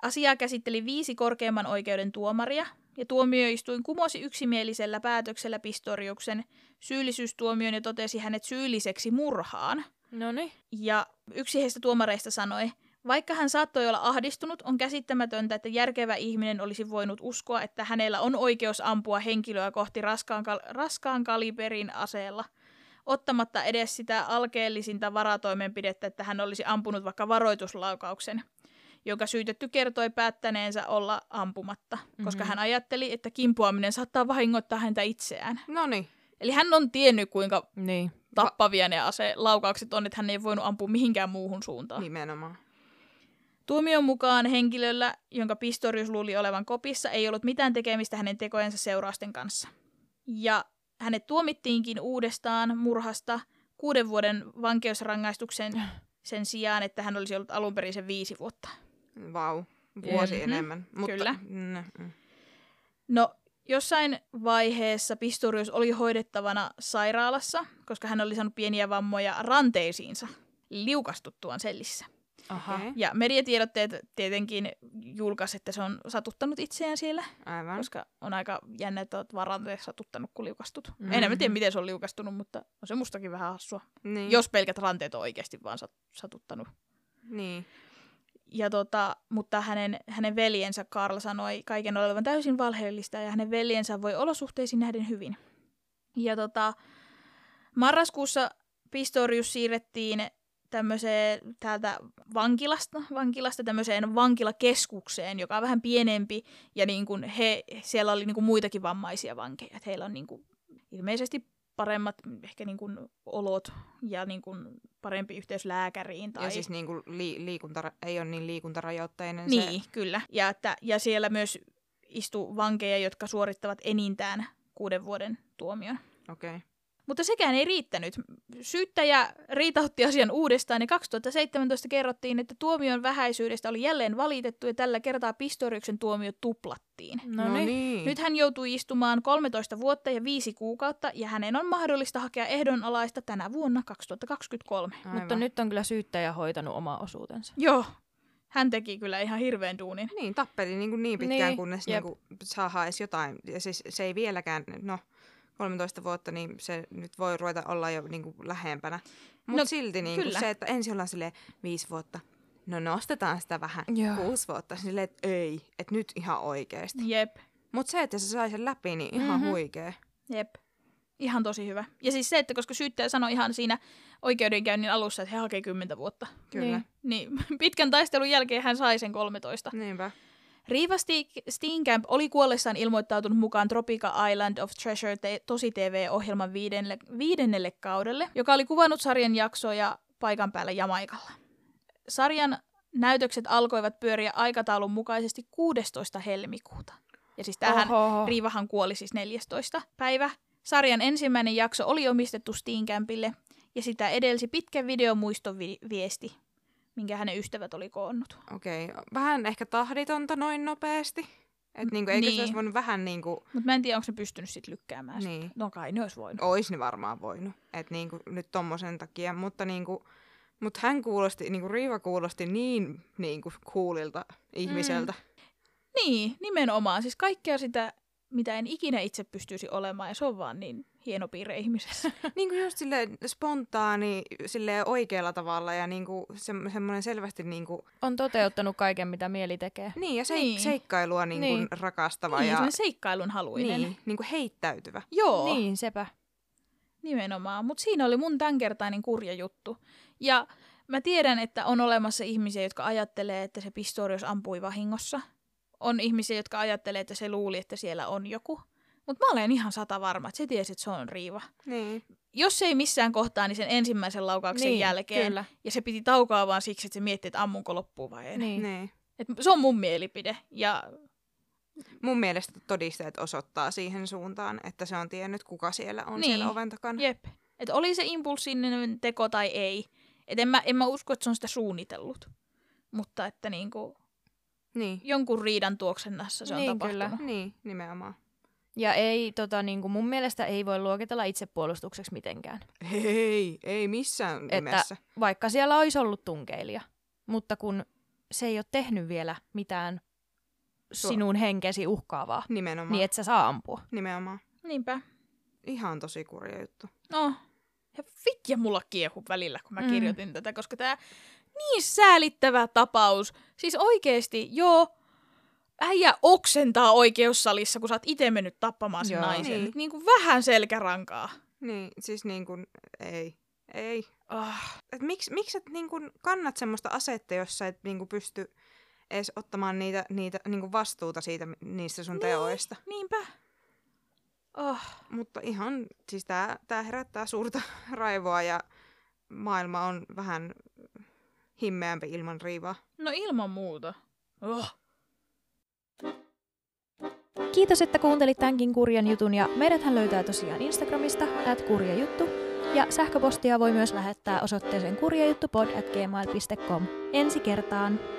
Asiaa käsitteli 5 korkeimman oikeuden tuomaria, ja tuomioistuin kumosi yksimielisellä päätöksellä Pistoriuksen syyllisyystuomion ja totesi hänet syylliseksi murhaan. Noniin. Ja yksi heistä tuomareista sanoi, vaikka hän saattoi olla ahdistunut, on käsittämätöntä, että järkevä ihminen olisi voinut uskoa, että hänellä on oikeus ampua henkilöä kohti raskaan kaliberin aseella, ottamatta edes sitä alkeellisinta varatoimenpidettä, että hän olisi ampunut vaikka varoituslaukauksen, joka syytetty kertoi päättäneensä olla ampumatta, koska hän ajatteli, että kimpuaminen saattaa vahingoittaa häntä itseään. Noniin. Eli hän on tiennyt, kuinka tappavia ne laukaukset on, että hän ei voinut ampua mihinkään muuhun suuntaan. Nimenomaan. Tuomion mukaan henkilöllä, jonka Pistorius luuli olevan kopissa, ei ollut mitään tekemistä hänen tekojensa seurausten kanssa. Ja hänet tuomittiinkin uudestaan murhasta 6 vuoden vankeusrangaistuksen sen sijaan, että hän olisi ollut alun perin sen 5 vuotta. Vau, vuosi enemmän. Mutta, kyllä. No, jossain vaiheessa Pistorius oli hoidettavana sairaalassa, koska hän oli saanut pieniä vammoja ranteisiinsa liukastuttuaan sellissä. Aha. Ja mediatiedotteet tietenkin julkaisi, että se on satuttanut itseään siellä. Aivan. Koska on aika jännä, että olet varanteessa satuttanut, kun liukastut. Mm-hmm. En mä tiedä, miten se on liukastunut, mutta on se mustakin vähän hassua. Niin. Jos pelkät ranteet on oikeasti vaan satuttanut. Niin. Ja mutta hänen veljensä Carl sanoi kaiken olevan täysin valheellista, ja hänen veljensä voi olosuhteisiin nähden hyvin. Ja marraskuussa Pistorius siirrettiin täältä vankilasta tämmöiseen vankilakeskukseen, joka on vähän pienempi, ja siellä oli muitakin vammaisia vankeja. Et heillä on ilmeisesti paremmat ehkä olot ja parempi yhteys lääkäriin. Tai... Ja siis ei ole niin liikuntarajoitteinen se. Niin, kyllä. Ja siellä myös istuu vankeja, jotka suorittavat enintään 6 vuoden tuomion. Okei. Okay. Mutta sekään ei riittänyt. Syyttäjä riitautti asian uudestaan ja 2017 kerrottiin, että tuomion vähäisyydestä oli jälleen valitettu ja tällä kertaa Pistoriuksen tuomio tuplattiin. No niin. Nyt hän joutui istumaan 13 vuotta ja 5 kuukautta ja hänen on mahdollista hakea ehdonalaista tänä vuonna 2023. Aivan. Mutta nyt on kyllä syyttäjä hoitanut omaa osuutensa. Joo. Hän teki kyllä ihan hirveän duunin. Niin, tappeli niin pitkään, kunnes saadaan edes jotain. Ja siis, se ei vieläkään... 13 vuotta, niin se nyt voi ruveta olla jo lähempänä. Mutta silti se, että ensin ollaan silleen 5 vuotta, nostetaan sitä vähän, 6 vuotta, silleen, että ei, että nyt ihan oikeasti. Jep. Mutta se, että se sai sen läpi, niin ihan huikee. Jep. Ihan tosi hyvä. Ja siis se, että koska syyttäjä sanoi ihan siinä oikeudenkäynnin alussa, että he hakee 10 vuotta. Kyllä. Niin pitkän taistelun jälkeen hän sai sen 13. Niinpä. Reeva Steenkamp oli kuollessaan ilmoittautunut mukaan Tropica Island of Treasure tosi-tv-ohjelman 5. kaudelle, joka oli kuvannut sarjan jaksoja paikan päällä Jamaikalla. Sarjan näytökset alkoivat pyöriä aikataulun mukaisesti 16. helmikuuta. Ja siis Riivahan kuoli siis 14. päivä. Sarjan ensimmäinen jakso oli omistettu Steenkampille ja sitä edelsi pitkä videomuistoviesti, minkä hänen ystävät oli koonnut. Okei. Vähän ehkä tahditonta noin nopeasti. Että eikö se olisi voinut vähän Mutta mä en tiedä, onko ne pystynyt sit lykkäämään sitä. No kai ne olisi voinut. Ois ne varmaan voinut. Että nyt tommosen takia. Mutta mut hän kuulosti, Reeva kuulosti niin coolilta ihmiseltä. Niin, nimenomaan. Siis kaikkea sitä, mitä en ikinä itse pystyisi olemaan. Ja se on vaan niin hieno piirre ihmisessä. Just silleen spontaani, silleen oikealla tavalla ja semmoinen selvästi on toteuttanut kaiken, mitä mieli tekee. Niin, ja seikkailua rakastava. Niin, ja semmoinen seikkailun haluinen. Niin, heittäytyvä. Joo. Niin, sepä. Nimenomaan. Mutta siinä oli mun tämänkertainen kurja juttu. Ja mä tiedän, että on olemassa ihmisiä, jotka ajattelee, että se Pistorius ampui vahingossa. On ihmisiä, jotka ajattelee, että se luuli, että siellä on joku. Mutta mä olen ihan 100% varma, että se tiesi, että se on Reeva. Niin. Jos ei missään kohtaa, niin sen ensimmäisen laukauksen jälkeen. Kyllä. Ja se piti taukoa vaan siksi, että se mietti, että ammunko loppuu vai ei. Niin. Et se on mun mielipide. Ja... Mun mielestä todisteet osoittaa siihen suuntaan, että se on tiennyt, kuka siellä on siellä oven takana. Jep. Et oli se impulsiivinen teko tai ei. Et en mä usko, että se on sitä suunnitellut. Mutta että jonkun riidan tuoksennassa se on tapahtunut. Kyllä. Niin, nimenomaan. Ja ei, mun mielestä ei voi luokitella itsepuolustukseksi mitenkään. Ei missään nimessä. Että vaikka siellä olisi ollut tunkeilija, mutta kun se ei ole tehnyt vielä mitään sinun henkesi uhkaavaa, nimenomaan. Niin et sä saa ampua. Nimenomaan. Niinpä. Ihan tosi kurja juttu. No, ja vitja mulla kiehu välillä, kun mä kirjoitin tätä, koska tää niin säälittävä tapaus. Siis oikeesti, äijä oksentaa oikeussalissa, kun sä oot ite mennyt tappamaan sen naisen. Niin. Vähän selkärankaa. Niin, siis ei. Oh. Miksi sä kannat semmoista asetta, jos sä et pysty edes ottamaan niitä vastuuta niistä sun teoista? Niinpä. Oh. Mutta ihan, siis tää herättää suurta raivoa ja maailma on vähän himmeämpi ilman Reevaa. No ilman muuta. Oh. Kiitos, että kuuntelit tämänkin kurjan jutun ja meidäthän löytää tosiaan Instagramista @kurjajuttu ja sähköpostia voi myös lähettää osoitteeseen kurjajuttupod@gmail.com. Ensi kertaan!